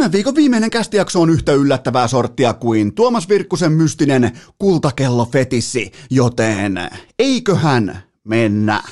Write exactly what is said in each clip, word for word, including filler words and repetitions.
Tämän viikon viimeinen kästijakso on yhtä yllättävää sorttia kuin Tuomas Virkkusen mystinen kultakellofetissi, joten eiköhän mennä.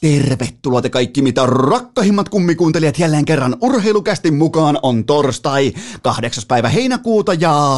Tervetuloa te kaikki, mitä rakkahimmat kummikuuntelijat jälleen kerran urheilukästin mukaan. On torstai, kahdeksas päivä heinäkuuta ja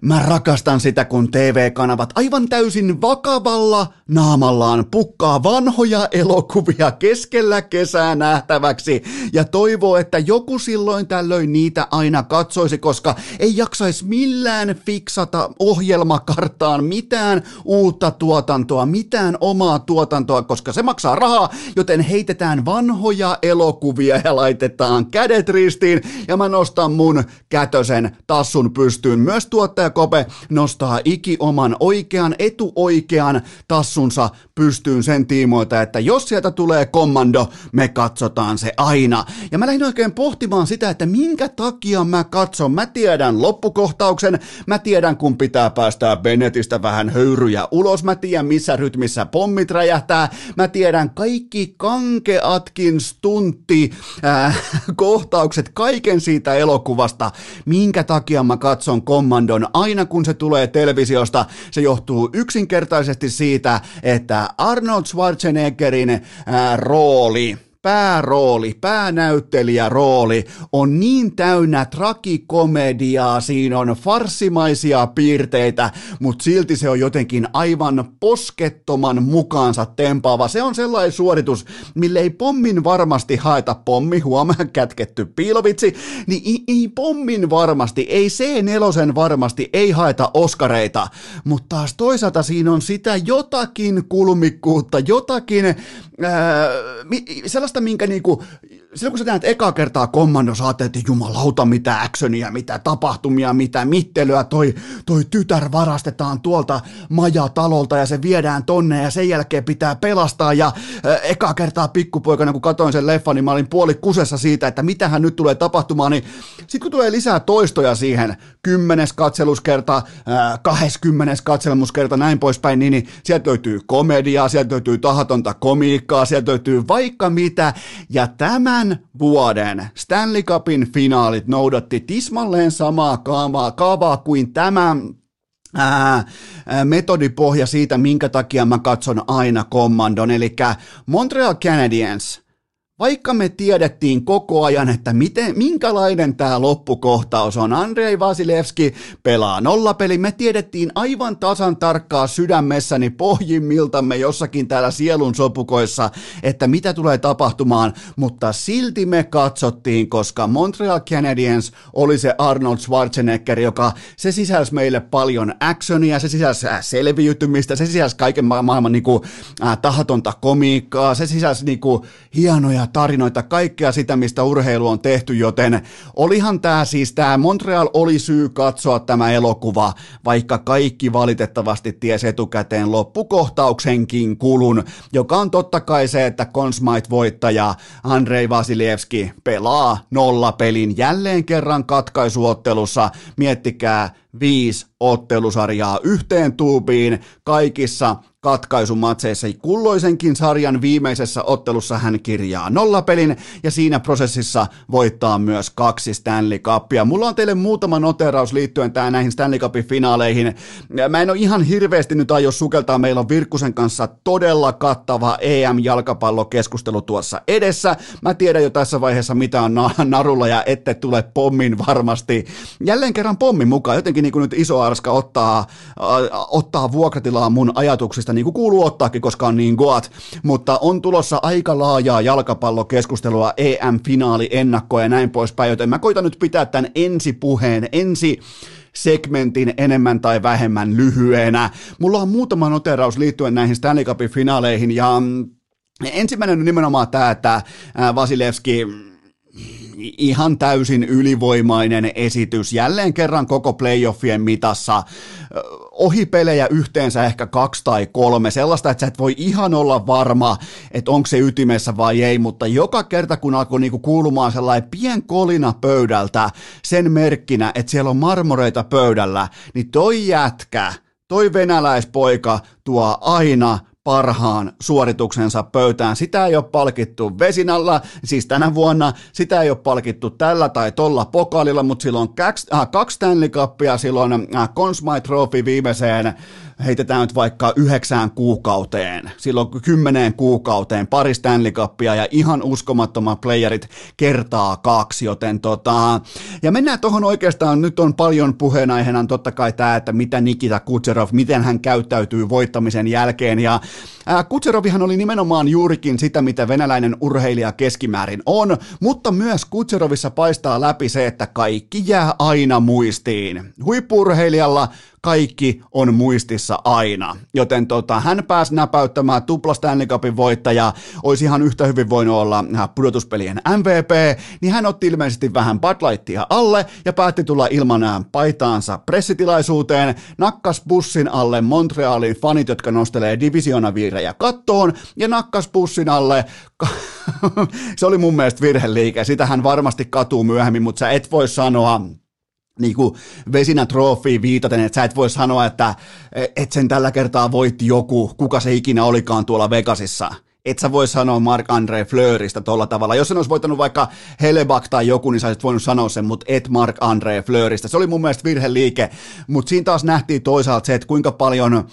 mä rakastan sitä, kun T V-kanavat aivan täysin vakavalla naamallaan pukkaa vanhoja elokuvia keskellä kesää nähtäväksi ja toivoo, että joku silloin tällöin niitä aina katsoisi, koska ei jaksaisi millään fiksata ohjelmakarttaan mitään uutta tuotantoa, mitään omaa tuotantoa, koska se maksaa rahaa, joten heitetään vanhoja elokuvia ja laitetaan kädet ristiin ja mä nostan mun kätösen tassun pystyyn. Myös tuottaja Kope nostaa iki oman oikean, etuoikean tassunsa pystyyn sen tiimoilta, että jos sieltä tulee kommando, me katsotaan se aina. Ja mä lähdin oikein pohtimaan sitä, että minkä takia mä katson. Mä tiedän loppukohtauksen, mä tiedän kun pitää päästää Benetistä vähän höyryjä ulos, mä tiedän missä rytmissä pommit räjähtää, mä tiedän kaikki kankeatkin stuntti äh, kohtaukset, kaiken siitä elokuvasta, minkä takia mä katson kommandon aina kun se tulee televisiosta. Se johtuu yksinkertaisesti siitä, että Arnold Schwarzeneggerin ää, rooli, päärooli, päänäyttelijärooli on niin täynnä tragikomediaa, siinä on farssimaisia piirteitä, mutta silti se on jotenkin aivan poskettoman mukaansa tempaava. Se on sellainen suoritus, mille ei pommin varmasti haeta pommi, huomaan kätketty piilovitsi, niin ei, ei pommin varmasti, ei C neljä varmasti, ei haeta oskareita, mutta taas toisaalta siinä on sitä jotakin kulmikkuutta, jotakin ää, sellaista, minkä niinku, silloin kun sä näet ekaa kertaa kommando, sä ajattelet, että jumalauta, mitä actionia, mitä tapahtumia, mitä mittelyä, toi, toi tytär varastetaan tuolta majatalolta ja se viedään tonne ja sen jälkeen pitää pelastaa. Ja äh, ekaa kertaa pikkupoikana, kun katsoin sen leffan, niin mä olin puoli kusessa siitä, että mitähän nyt tulee tapahtumaan, niin sit kun tulee lisää toistoja siihen, kymmenes katseluskerta, äh, kahdeskymmenes katselmuskerta, näin poispäin, niin, niin sieltä löytyy komediaa, sieltä löytyy tahatonta komiikkaa, sieltä löytyy vaikka mitä, ja tämän vuoden Stanley Cupin finaalit noudatti tismalleen samaa kaavaa, kaavaa kuin tämä Ää, metodipohja siitä, minkä takia mä katson aina kommandon, eli Montreal Canadiens. Vaikka me tiedettiin koko ajan, että miten, minkälainen tämä loppukohtaus on, Andrei Vasilevski pelaa nollapeli, me tiedettiin aivan tasan tarkkaa sydämessäni pohjimmiltamme jossakin täällä sielun sopukoissa, että mitä tulee tapahtumaan, mutta silti me katsottiin, koska Montreal Canadiens oli se Arnold Schwarzenegger, joka se sisälsi meille paljon actionia, se sisälsi selviytymistä, se sisälsi kaiken maailman niin kuin, äh, tahatonta komiikkaa, se sisälsi niin kuin, hienoja tarinoita, kaikkea sitä, mistä urheilu on tehty, joten olihan tämä siis, tämä Montreal oli syy katsoa tämä elokuva, vaikka kaikki valitettavasti tiesi etukäteen loppukohtauksenkin kulun, joka on totta kai se, että Consmite-voittaja Andrei Vasilevski pelaa nollapelin jälleen kerran katkaisuottelussa, miettikää viisi ottelusarjaa yhteen tuubiin, kaikissa katkaisumatseissa, kulloisenkin sarjan viimeisessä ottelussa hän kirjaa nollapelin ja siinä prosessissa voittaa myös kaksi Stanley Cupia. Mulla on teille muutama noteraus liittyen tää näihin Stanley Cupin finaaleihin. Mä en ole ihan hirveästi nyt aio sukeltaa, meillä on Virkkusen kanssa todella kattava E M-jalkapallokeskustelu tuossa edessä. Mä tiedän jo tässä vaiheessa mitä on narulla ja ette tule pommin varmasti. Jälleen kerran pommin mukaan, jotenkin niin kuin nyt iso arska ottaa, äh, ottaa vuokratilaa mun ajatuksista, niin kuin kuuluu ottaakin, koska on niin goat, mutta on tulossa aika laajaa jalkapallokeskustelua, E M-finaali-ennakkoa ja näin poispäin, joten mä koitan nyt pitää tämän ensi puheen, ensi segmentin enemmän tai vähemmän lyhyenä. Mulla on muutama noteraus liittyen näihin Stanley Cupin finaaleihin ja ensimmäinen on nimenomaan tämä, että Vasilevski ihan täysin ylivoimainen esitys jälleen kerran koko playoffien mitassa. Ohi pelejä yhteensä ehkä kaksi tai kolme, sellaista, että sä et voi ihan olla varma, että onko se ytimessä vai ei, mutta joka kerta kun alkoi niinku kuulumaan sellainen pien kolina pöydältä sen merkkinä, että siellä on marmoreita pöydällä, niin toi jätkä, toi venäläispoika tuo aina parhaan suorituksensa pöytään. Sitä ei ole palkittu vesinalla, siis tänä vuonna, sitä ei ole palkittu tällä tai tolla pokaalilla, mutta silloin äh, kaksi Stanley Cupia, silloin äh, Consmite Trophy viimeiseen, heitetään nyt vaikka yhdeksään kuukauteen, silloin kymmeneen kuukauteen, pari Stanley Cupia ja ihan uskomattomat playerit kertaa kaksi, joten tota, ja mennään tuohon oikeastaan, nyt on paljon puheenaiheena totta kai tämä, että mitä Nikita Kucherov, miten hän käyttäytyy voittamisen jälkeen, ja Kutserovihan oli nimenomaan juurikin sitä, mitä venäläinen urheilija keskimäärin on, mutta myös Kutserovissa paistaa läpi se, että kaikki jää aina muistiin. Huippu-urheilijalla kaikki on muistissa aina, joten tota, hän pääsi näpäyttämään tupla Stanley Cupin voittaja, olisi ihan yhtä hyvin voinut olla pudotuspelien M V P, niin hän otti ilmeisesti vähän Bud Lightia alle ja päätti tulla ilman paitaansa pressitilaisuuteen, nakkas bussin alle Montrealin fanit, jotka nostelee divisionaviirejä kattoon, ja nakkas bussin alle, se oli mun mielestä virheliike, sitä hän varmasti katuu myöhemmin, mutta sä et voi sanoa, niin kuin vesinä troofiin viitaten, että sä et voi sanoa, että et sen tällä kertaa voitti joku, kuka se ikinä olikaan tuolla Vegasissa. Et sä voi sanoa Marc-André Fleurista tolla tavalla. Jos sen olisi voittanut vaikka Hellebuyck tai joku, niin sä olisit voinut sanoa sen, mutta et Marc-André Fleurista. Se oli mun mielestä virheliike, mutta siinä taas nähtiin toisaalta se, että kuinka paljon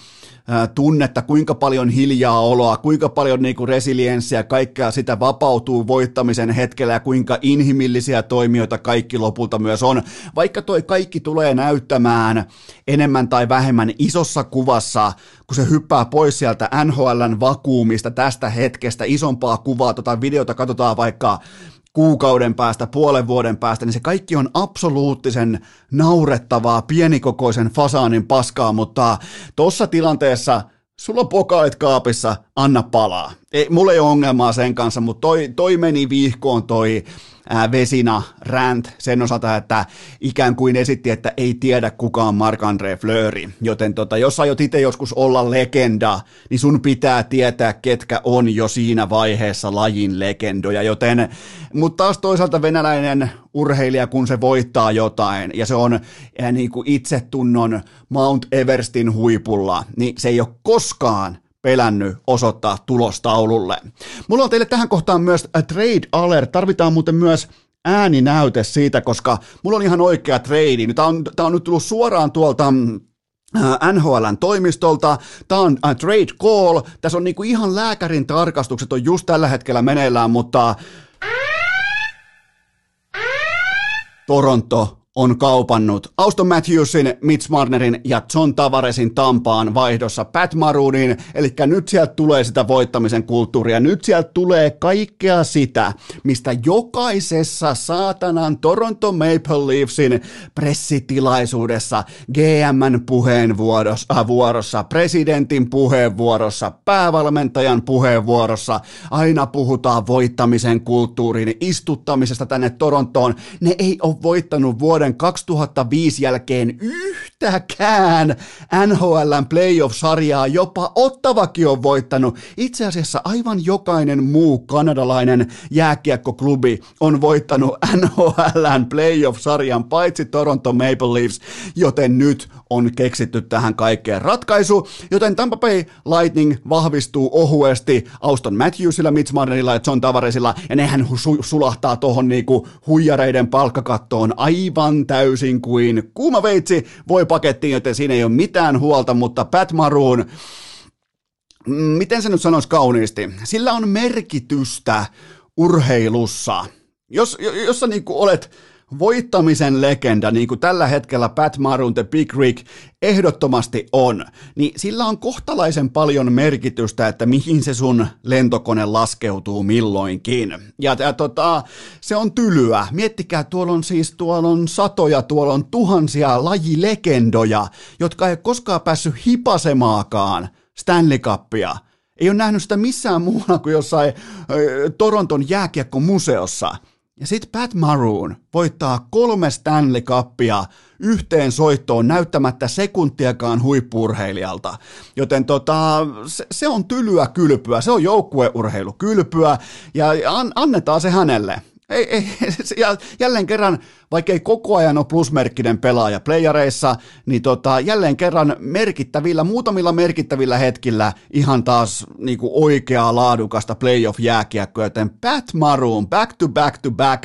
tunnetta, kuinka paljon hiljaa oloa, kuinka paljon niinku resilienssiä, kaikkea sitä vapautuu voittamisen hetkellä ja kuinka inhimillisiä toimijoita kaikki lopulta myös on. Vaikka toi kaikki tulee näyttämään enemmän tai vähemmän isossa kuvassa, kun se hyppää pois sieltä N H L:n vakuumista tästä hetkestä, isompaa kuvaa, tota videota katsotaan vaikka kuukauden päästä, puolen vuoden päästä, niin se kaikki on absoluuttisen naurettavaa, pienikokoisen fasaanin paskaa, mutta tuossa tilanteessa sulla on pokaalit kaapissa, anna palaa. Ei, mulla ei ole ongelmaa sen kanssa, mutta toi, toi meni vihkoon toi ää, Vesina rant sen osalta, että ikään kuin esitti, että ei tiedä kuka on Marc-André Fleury. Joten tota, jos aiot itse joskus olla legenda, niin sun pitää tietää, ketkä on jo siinä vaiheessa lajin legendoja. Joten, mutta taas toisaalta venäläinen urheilija, kun se voittaa jotain ja se on ää, niin kuin itsetunnon Mount Everestin huipulla, niin se ei ole koskaan pelännyt osoittaa tulostaululle. Mulla on teille tähän kohtaan myös trade alert. Tarvitaan muuten myös ääninäyte siitä, koska mulla on ihan oikea trade. Tämä on, tämä on nyt tullut suoraan tuolta N H L:n toimistolta. Tämä on trade call. Tässä on niinku ihan lääkärin tarkastukset on just tällä hetkellä meneillään, mutta Toronto on kaupannut Auston Matthewsin, Mitch Marnerin ja John Tavaresin Tampaan vaihdossa Pat Maroonin, eli nyt sieltä tulee sitä voittamisen kulttuuria, nyt sieltä tulee kaikkea sitä, mistä jokaisessa saatanan Toronto Maple Leafsin pressitilaisuudessa, G M:n puheenvuorossa, presidentin puheenvuorossa, päävalmentajan puheenvuorossa, aina puhutaan voittamisen kulttuurin istuttamisesta tänne Torontoon, ne ei ole voittanut vuoden kaksituhattaviisi jälkeen yhtäkään N H L:n playoff-sarjaa, jopa Ottavakin on voittanut. Itse asiassa aivan jokainen muu kanadalainen jääkiekkoklubi on voittanut N H L:n playoff-sarjan, paitsi Toronto Maple Leafs, joten nyt on keksitty tähän kaikkeen ratkaisu, joten Tampa Bay Lightning vahvistuu ohuesti Auston Matthewsilla, Mitch Marnerilla ja John Tavaresilla, ja nehän su- sulahtaa tohon niinku huijareiden palkkakattoon aivan täysin kuin kuuma veitsi voi pakettiin, joten siinä ei ole mitään huolta, mutta Pat Maroon, miten se nyt sanoisi kauniisti, sillä on merkitystä urheilussa. Jos, jos sä niin kuin olet voittamisen legenda, niin kuin tällä hetkellä Pat Maroon, The Big Rig, ehdottomasti on, niin sillä on kohtalaisen paljon merkitystä, että mihin se sun lentokone laskeutuu milloinkin. Ja, ja tota, se on tylyä. Miettikää, tuolla on siis tuolla on satoja, tuolla on tuhansia lajilegendoja, jotka ei koskaan päässyt hipasemaakaan Stanley Cupia. Ei ole nähnyt sitä missään muualla kuin jossain äh, Toronton jääkiekkomuseossa. Ja sitten Pat Maroon voittaa kolme Stanley Cupia yhteen soittoon näyttämättä sekuntiakaan huippu-urheilijalta. Joten tota, se, se on tylyä kylpyä, se on joukkueurheilukylpyä ja an, annetaan se hänelle. Ei, ei, jälleen kerran, vaikka ei koko ajan ole plusmerkkinen pelaaja playareissa, niin tota, jälleen kerran merkittävillä, muutamilla merkittävillä hetkillä ihan taas niin kuin oikeaa laadukasta playoff-jääkiekkoa, joten Pat Maroon, back to back to back,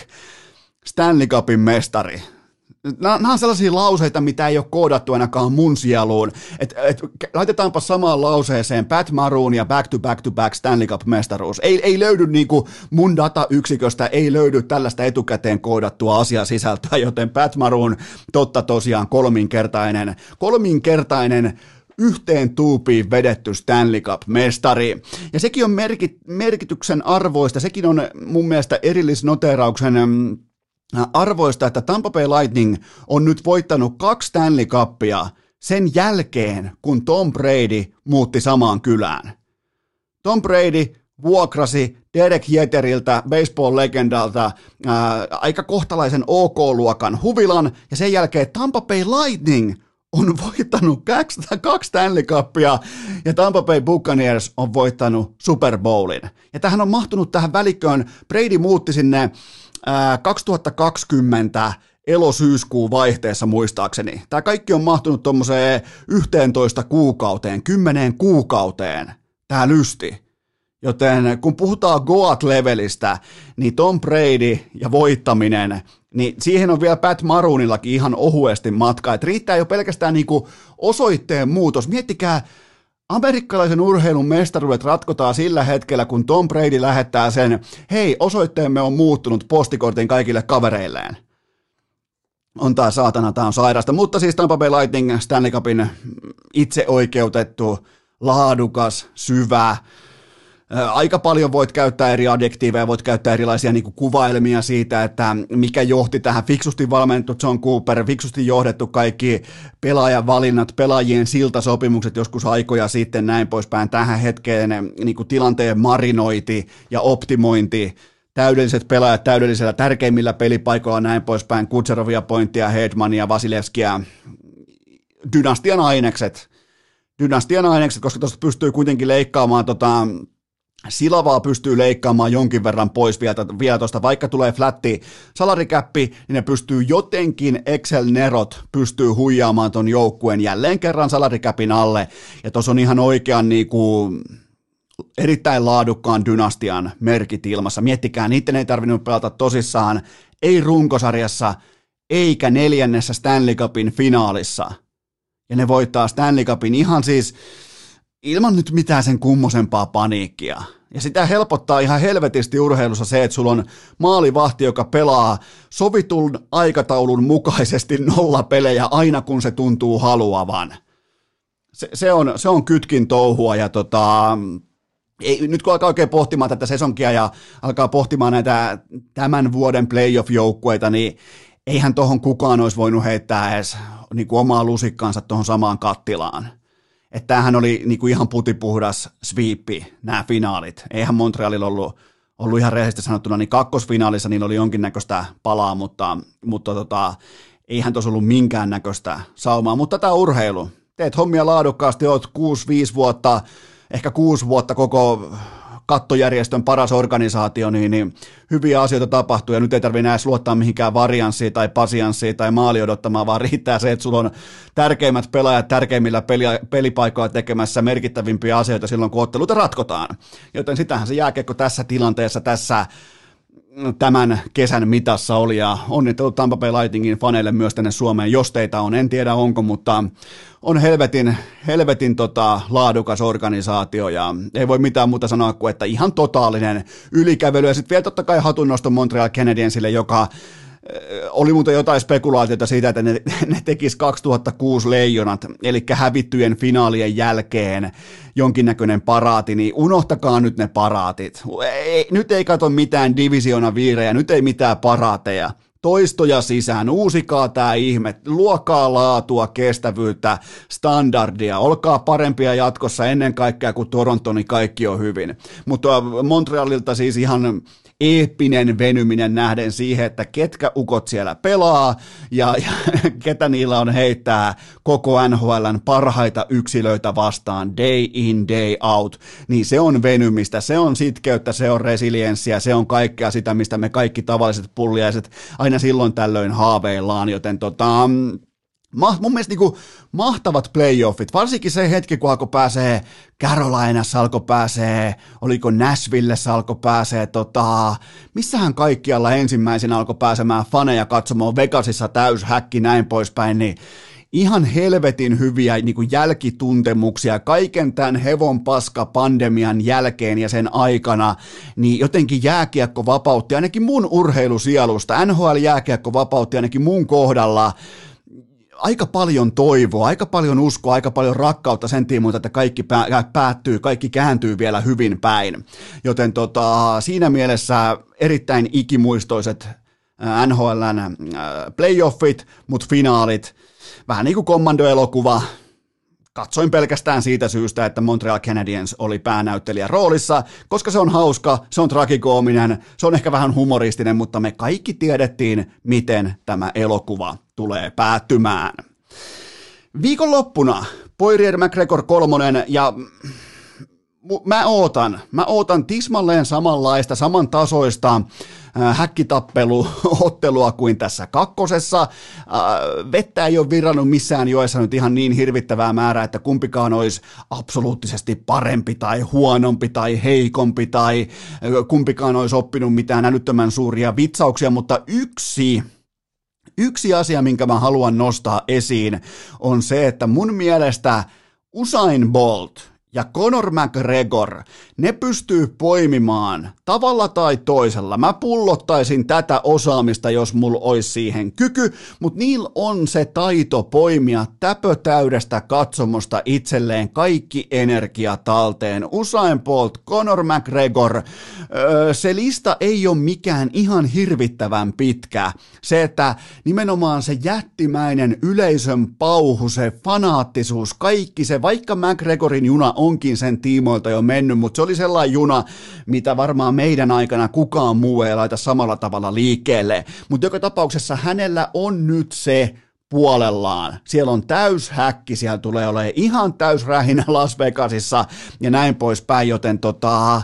Stanley Cupin mestari. Nämä on sellaisia lauseita, mitä ei ole koodattu ainakaan mun sieluun. Et, et, laitetaanpa samaan lauseeseen Pat Maroon ja back to back to back Stanley Cup-mestaruus. Ei, ei löydy niin kuin mun datayksiköstä, ei löydy tällaista etukäteen koodattua asiaa sisältöä, joten Pat Maroon totta tosiaan kolminkertainen, kolminkertainen yhteen tuupiin vedetty Stanley Cup-mestari. Ja sekin on merkit, merkityksen arvoista, sekin on mun mielestä erillisnoterauksen arvoista, että Tampa Bay Lightning on nyt voittanut kaksi Stanley Cupia sen jälkeen, kun Tom Brady muutti samaan kylään. Tom Brady vuokrasi Derek Jeteriltä, baseball-legendalta, ää, aika kohtalaisen OK-luokan huvilan, ja sen jälkeen Tampa Bay Lightning on voittanut kaksi, kaksi Stanley Cupia, ja Tampa Bay Buccaneers on voittanut Super Bowlin. Ja tähän on mahtunut tähän välikköön, Brady muutti sinne kaksituhattakaksikymmentä elosyyskuun vaihteessa muistaakseni. Tämä kaikki on mahtunut tuommoiseen yhteentoista kuukauteen, kymmeneen kuukauteen, tämä lysti. Joten kun puhutaan Goat-levelistä, niin Tom Brady ja voittaminen, niin siihen on vielä Pat Maroonillakin ihan ohuesti matkaa. Et riittää jo pelkästään niinku osoitteen muutos. Miettikää, amerikkalaisen urheilun mestaruudet ratkotaan sillä hetkellä, kun Tom Brady lähettää sen, hei, osoitteemme on muuttunut postikortin kaikille kavereilleen. On tää saatana, tää on sairasta, mutta siis Tampa Bay Lightning, Stanley Cupin itse oikeutettu, laadukas, syvä. Aika paljon voit käyttää eri adjektiiveja, voit käyttää erilaisia niin kuin kuvailmia siitä, että mikä johti tähän, fiksusti valmennettu John Cooper, fiksusti johdettu kaikki pelaajan valinnat, pelaajien siltasopimukset joskus aikoja sitten näin poispäin, tähän hetkeen niin kuin tilanteen marinointi ja optimointi, täydelliset pelaajat täydellisellä tärkeimmillä pelipaikoilla näin poispäin, Kutserovia, Pointtia, Hedmania, Vasilevskia, dynastian ainekset, dynastian ainekset, koska tuosta pystyy kuitenkin leikkaamaan tota, Silavaa pystyy leikkaamaan jonkin verran pois vielä tuosta, vaikka tulee flätti salarikäppi, niin ne pystyy jotenkin, Excel-nerot pystyy huijaamaan ton joukkueen jälleen kerran salarikäpin alle, ja tuossa on ihan oikean niinku erittäin laadukkaan dynastian merkit ilmassa. Miettikää, niiden ei tarvinnut pelata tosissaan, ei runkosarjassa, eikä neljännessä Stanley Cupin finaalissa, ja ne voittaa Stanley Cupin ihan siis ilman nyt mitään sen kummosempaa paniikkia. Ja sitä helpottaa ihan helvetisti urheilussa se, että sulla on maalivahti, joka pelaa sovitun aikataulun mukaisesti nolla pelejä aina, kun se tuntuu haluavan. Se, se, on, se on kytkin touhua ja tota, ei, nyt kun alkaa oikein pohtimaan tätä sesonkia ja alkaa pohtimaan näitä tämän vuoden playoff-joukkueita, niin eihän tohon kukaan olisi voinut heittää edes niin kuin omaa lusikkaansa tohon samaan kattilaan. Että tämähän oli niinku ihan putipuhdas sweepi, nämä finaalit. Eihän Montrealilla ollut, ollut ihan rehellisesti sanottuna, niin kakkosfinaalissa niillä oli jonkinnäköistä palaa, mutta, mutta tota, eihän tuossa ollut minkäännäköistä saumaa. Mutta tätä urheilu. Teet hommia laadukkaasti, oot kuusi viisi vuotta, ehkä kuusi vuotta koko kattojärjestön paras organisaatio, niin, niin hyviä asioita tapahtuu ja nyt ei tarvitse edes luottaa mihinkään varianssiin tai pasianssiin tai maali odottamaan, vaan riittää se, että sulla on tärkeimmät pelaajat tärkeimmillä pelipaikoilla tekemässä merkittävimpiä asioita silloin, kun otteluita ratkotaan. Joten sitähän se jääkiekko tässä tilanteessa, tässä tämän kesän mitassa oli ja onnittelut Tampa Bay Lightningin faneille myös tänne Suomeen, jos teitä on, en tiedä onko, mutta on helvetin, helvetin tota, laadukas organisaatio ja ei voi mitään muuta sanoa kuin, että ihan totaalinen ylikävely ja sitten vielä totta kai hatunnosto Montreal Canadiensille, joka oli muuten jotain spekulaatiota siitä, että ne, ne tekisi kaksituhattakuusi leijonat, eli hävittyjen finaalien jälkeen jonkinnäköinen paraati, niin unohtakaa nyt ne paraatit. Ei, nyt ei kato mitään divisioonan viirejä, nyt ei mitään paraateja. Toistoja sisään, uusikaa tämä ihme, luokaa laatua, kestävyyttä, standardia, olkaa parempia jatkossa ennen kaikkea, kun Toronto, niin kaikki on hyvin. Mutta Montrealilta siis ihan eeppinen venyminen nähden siihen, että ketkä ukot siellä pelaa ja, ja ketä niillä on heittää koko N H L:n parhaita yksilöitä vastaan day in, day out, niin se on venymistä, se on sitkeyttä, se on resilienssiä, se on kaikkea sitä, mistä me kaikki tavalliset pulliaiset aina silloin tällöin haaveillaan, joten tota... Ma- mun mielestä niinku mahtavat playoffit, varsinkin se hetki, kun alkoi pääsee Carolinassa, alkoi pääsee, oliko Nashvillessä, alkoi pääsee, tota, missähän kaikkialla ensimmäisenä alkoi pääsemään faneja katsomaan, Vegasissa täyshäkki, näin poispäin, niin ihan helvetin hyviä niin kuin jälkituntemuksia kaiken tämän hevon paska pandemian jälkeen ja sen aikana, niin jotenkin jääkiekko vapautti ainakin mun urheilusielusta, N H L-jääkiekko vapautti ainakin mun kohdalla aika paljon toivoa, aika paljon uskoa, aika paljon rakkautta sen tiimoilta, että kaikki päättyy, kaikki kääntyy vielä hyvin päin. Joten tota, siinä mielessä erittäin ikimuistoiset N H L:n playoffit, mutta finaalit, vähän niin kuin kommandoelokuva. Katsoin pelkästään siitä syystä, että Montreal Canadiens oli päänäyttelijä roolissa, koska se on hauska, se on tragikoominen, se on ehkä vähän humoristinen, mutta me kaikki tiedettiin, miten tämä elokuva tulee päättymään. Viikonloppuna Poirier McGregor kolmonen ja... Mä ootan, mä ootan tismalleen samanlaista, samantasoista äh, häkkitappeluottelua kuin tässä kakkosessa. Äh, vettä ei ole virrannut missään joessa nyt ihan niin hirvittävää määrää, että kumpikaan olisi absoluuttisesti parempi tai huonompi tai heikompi tai kumpikaan olisi oppinut mitään älyttömän suuria vitsauksia, mutta yksi... Yksi asia, minkä mä haluan nostaa esiin, on se, että mun mielestä Usain Bolt ja Conor McGregor, ne pystyy poimimaan tavalla tai toisella. Mä pullottaisin tätä osaamista, jos mulla olisi siihen kyky, mutta niillä on se taito poimia täpötäydestä katsomosta itselleen kaikki energia talteen. Usain Bolt, Conor McGregor, öö, se lista ei ole mikään ihan hirvittävän pitkä. Se, että nimenomaan se jättimäinen yleisön pauhu, se fanaattisuus, kaikki se, vaikka McGregorin juna on, onkin sen tiimoilta jo mennyt, mutta se oli sellainen juna, mitä varmaan meidän aikana kukaan muu ei laita samalla tavalla liikkeelle. Mutta joka tapauksessa hänellä on nyt se puolellaan. Siellä on täyshäkki, siellä tulee olemaan ihan täysrähinä Las Vegasissa ja näin poispäin, joten tota...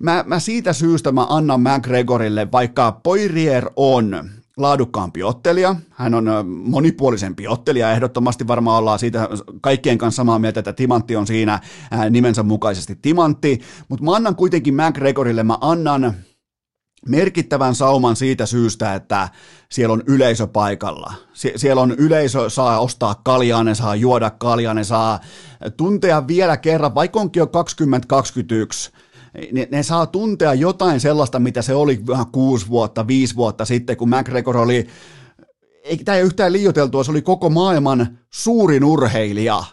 Mä, mä siitä syystä mä annan McGregorille, vaikka Poirier on... laadukkaampi ottelija. Hän on monipuolisempi ottelija. Ehdottomasti varmaan ollaan siitä kaikkien kanssa samaa mieltä, että timantti on siinä nimensä mukaisesti timantti. Mutta mä annan kuitenkin McGregorille, mä annan merkittävän sauman siitä syystä, että siellä on yleisö paikalla. Sie- siellä on yleisö, saa ostaa kaljaa, ne saa juoda kaljaa, ne saa tuntea vielä kerran, vaikka onkin jo kaksikymmentä kaksikymmentäyksi, Ne, ne saa tuntea jotain sellaista, mitä se oli vähän kuusi vuotta, viisi vuotta sitten, kun McGregor oli, ei, tämä ei yhtään liioiteltua, se oli koko maailman suurin urheilija.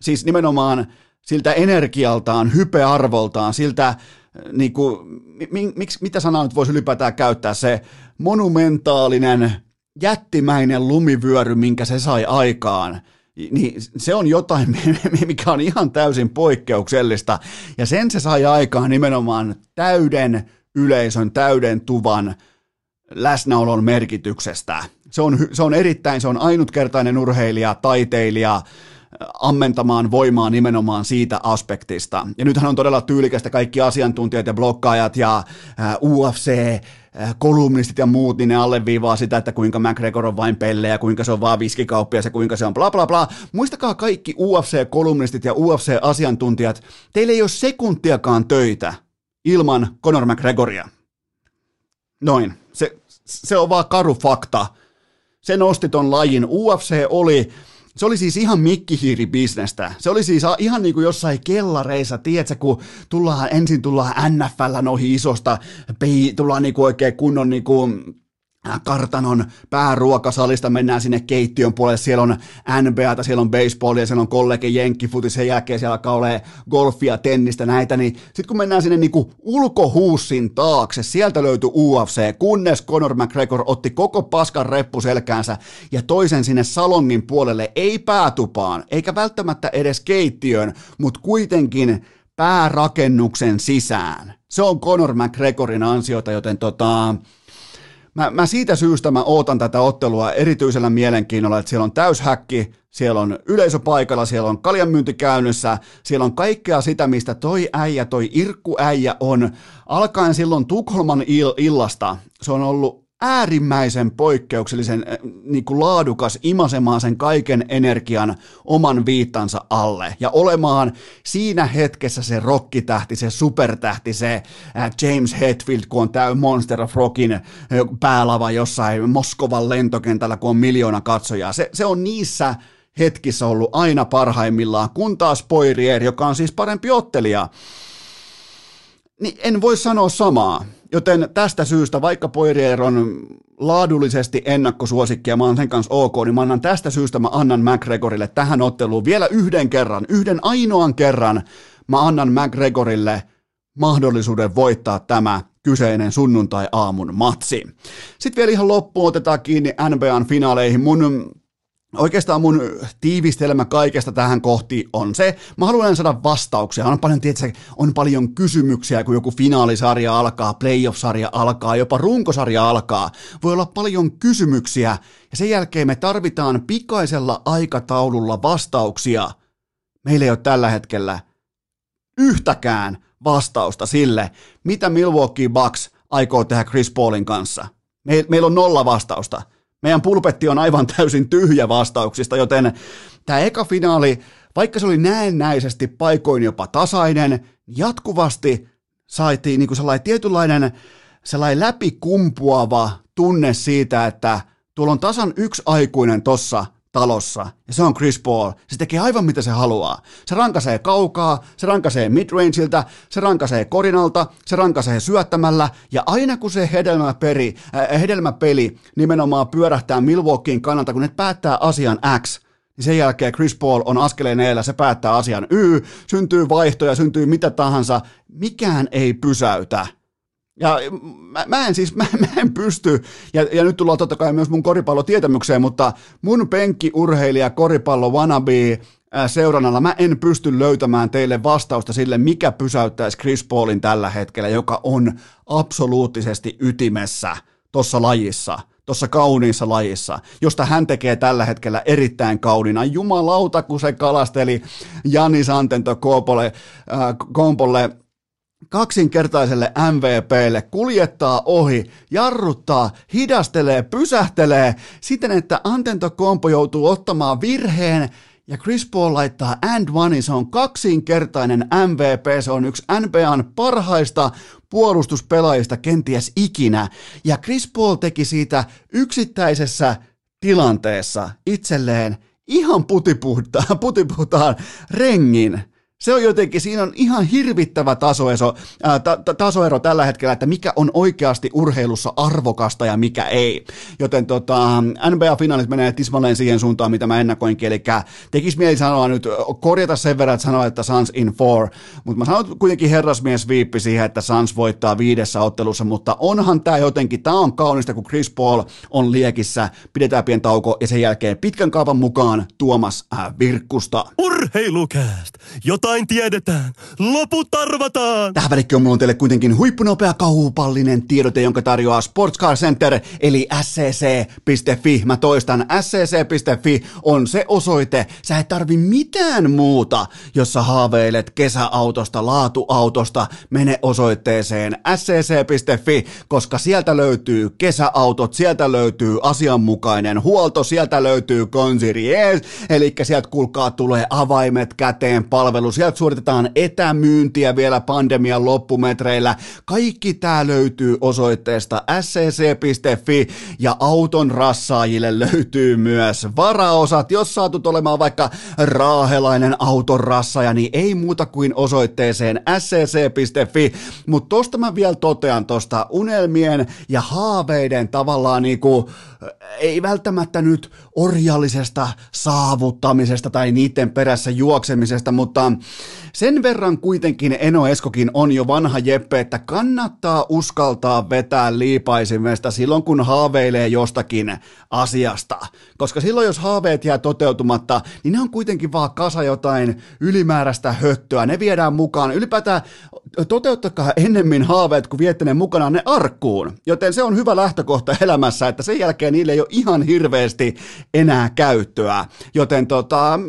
Siis nimenomaan siltä energialtaan, hypearvoltaan, siltä, niin kuin, mi, miksi, mitä sanaa nyt voisi ylipäätään käyttää, se monumentaalinen, jättimäinen lumivyöry, minkä se sai aikaan. Niin se on jotain, mikä on ihan täysin poikkeuksellista, ja sen se sai aikaan nimenomaan täyden yleisön, täyden tuvan läsnäolon merkityksestä. Se on, se on erittäin, se on ainutkertainen urheilija, taiteilija, ammentamaan voimaa nimenomaan siitä aspektista. Ja nythän on todella tyylikästä kaikki asiantuntijat ja blokkaajat ja U F C, kolumnistit ja muut, niin ne alleviivaa sitä, että kuinka McGregor on vain pellejä, kuinka se on vaan viskikauppias ja kuinka se on bla bla bla. Muistakaa kaikki U F C-kolumnistit ja U F C-asiantuntijat, teillä ei ole sekuntiakaan töitä ilman Conor McGregoria. Noin, se, se on vaan karu fakta. Se nosti ton lajin. U F C oli... Se oli siis ihan mikkihiiribisnestä. Se oli siis ihan niin kuin jossain kellareissa, tiedätkö, kun tullaan, ensin tullaan N F L:n ohi isosta, tullaan niin kuin oikein kunnon niin kuin kartanon pääruokasalista, mennään sinne keittiön puolelle, siellä on N B A:ta, siellä on baseballia, siellä on kollege jenkkifuti, sen jälkeen siellä alkaa olemaan golfia, tennistä, näitä, niin sitten kun mennään sinne niinku ulkohuussin taakse, sieltä löytyi U F C, kunnes Conor McGregor otti koko paskan reppuselkäänsä ja toisen sinne salongin puolelle, ei päätupaan, eikä välttämättä edes keittiöön, mutta kuitenkin päärakennuksen sisään. Se on Conor McGregorin ansiota, joten tota, mä, mä siitä syystä mä ootan tätä ottelua erityisellä mielenkiinnolla, että siellä on täyshäkki, siellä on yleisöpaikalla, siellä on kaljanmyynti käynnissä, siellä on kaikkea sitä, mistä toi äijä, toi irkkuäijä on. Alkaen silloin Tukholman il- illasta se on ollut äärimmäisen poikkeuksellisen niin kuin laadukas imasemaan sen kaiken energian oman viittansa alle ja olemaan siinä hetkessä se rokkitähti, se supertähti, se James Hetfield, kun on tämä Monster of Rockin päälava jossain Moskovan lentokentällä, kun on miljoona katsojaa. Se, se on niissä hetkissä ollut aina parhaimmillaan, kun taas Poirier, joka on siis parempi ottelija, niin en voi sanoa samaa. Joten tästä syystä, vaikka Poirier on laadullisesti ennakkosuosikki ja mä oon sen kanssa ok, niin mä annan tästä syystä, mä annan McGregorille tähän otteluun vielä yhden kerran, yhden ainoan kerran, mä annan McGregorille mahdollisuuden voittaa tämä kyseinen sunnuntai-aamun matsi. Sitten vielä ihan loppuun otetaan kiinni N B A:n finaaleihin. Mun Oikeastaan mun tiivistelmä kaikesta tähän kohti on se, mä haluan saada vastauksia, on paljon, tietysti, on paljon kysymyksiä, kun joku finaalisarja alkaa, playoff-sarja alkaa, jopa runkosarja alkaa, voi olla paljon kysymyksiä ja sen jälkeen me tarvitaan pikaisella aikataululla vastauksia. Meillä ei ole tällä hetkellä yhtäkään vastausta sille, mitä Milwaukee Bucks aikoo tehdä Chris Paulin kanssa. Me, meillä on nolla vastausta. Meidän pulpetti on aivan täysin tyhjä vastauksista, joten tämä eka finaali, vaikka se oli näennäisesti paikoin jopa tasainen, jatkuvasti saatiin niin kuin sellainen tietynlainen sellainen läpikumpuava tunne siitä, että tuolla on tasan yksi aikuinen tossa talossa, ja se on Chris Paul. Se tekee aivan mitä se haluaa. Se rankaisee kaukaa, se rankaisee midrangeiltä, se rankaisee korinalta, se rankaisee syöttämällä, ja aina kun se hedelmäperi, äh, hedelmäpeli nimenomaan pyörähtää Milwaukeein kannalta, kun ne päättää asian X, niin sen jälkeen Chris Paul on askeleen edellä, se päättää asian Y, syntyy vaihtoja, syntyy mitä tahansa, mikään ei pysäytä. Ja mä, mä en siis, mä, mä en pysty, ja, ja nyt tullaan totta kai myös mun koripallotietämykseen, mutta mun penkkiurheilija koripallo wannabe seurannalla mä en pysty löytämään teille vastausta sille, mikä pysäyttäisi Chris Paulin tällä hetkellä, joka on absoluuttisesti ytimessä tuossa lajissa, tuossa kauniissa lajissa, josta hän tekee tällä hetkellä erittäin kauniina. Jumalauta, kun se kalasteli Giannis Antetokounmpolle äh, kaksinkertaiselle M V P:lle, kuljettaa ohi, jarruttaa, hidastelee, pysähtelee siten, että Antetokounmpo joutuu ottamaan virheen ja Chris Paul laittaa and one, se on kaksinkertainen M V P, se on yksi N B A:n parhaista puolustuspelaajista kenties ikinä ja Chris Paul teki siitä yksittäisessä tilanteessa itselleen ihan putipuhtaan, putipuhtaan rengin. Se on jotenkin, siinä on ihan hirvittävä tasoero, ää, ta, ta, tasoero tällä hetkellä, että mikä on oikeasti urheilussa arvokasta ja mikä ei. Joten tota, N B A-finaalit menee tismalleen siihen suuntaan, mitä mä ennakoinkin. Eli tekisi mieli sanoa nyt, korjata sen verran, että sanoa, että Suns in four. Mutta mä sanon kuitenkin herrasmies viippi siihen, että Suns voittaa viidessä ottelussa. Mutta onhan tää jotenkin, tää on kaunista, kun Chris Paul on liekissä. Pidetään pieni tauko ja sen jälkeen pitkän kaavan mukaan Tuomas Virkkusta. Urheilukääst! Jotain tiedetään. Loput arvataan. Tähän välikköön mulla on teille kuitenkin huippunopea kaupallinen tiedote, jonka tarjoaa Sports Car Center, eli s c c piste f i. Mä toistan, s c c piste f i on se osoite. Sä et tarvi mitään muuta, jos sä haaveilet kesäautosta, laatuautosta. Mene osoitteeseen s c c piste f i, koska sieltä löytyy kesäautot, sieltä löytyy asianmukainen huolto, sieltä löytyy concierge, eli sieltä kuulkaa tulee avaimet käteen palvelu. Sieltä suoritetaan etämyyntiä vielä pandemian loppumetreillä. Kaikki tää löytyy osoitteesta s c c piste f i ja auton rassaajille löytyy myös varaosat. Jos saatut olemaan vaikka raahelainen auton rassaaja, niin ei muuta kuin osoitteeseen s c c piste f i. Mutta tosta mä vielä totean tosta unelmien ja haaveiden tavallaan niinku, ei välttämättä nyt orjallisesta saavuttamisesta tai niiden perässä juoksemisesta, mutta sen verran kuitenkin Eno Eskokin on jo vanha jeppe, että kannattaa uskaltaa vetää liipaisimesta silloin, kun haaveilee jostakin asiasta, koska silloin, jos haaveet jää toteutumatta, niin ne on kuitenkin vaan kasa jotain ylimääräistä höttöä, ne viedään mukaan, ylipäätään toteuttakaa ennemmin haaveet, kun viette ne mukanaan ne arkkuun, joten se on hyvä lähtökohta elämässä, että sen jälkeen niille ei ole ihan hirveästi enää käyttöä, joten tota,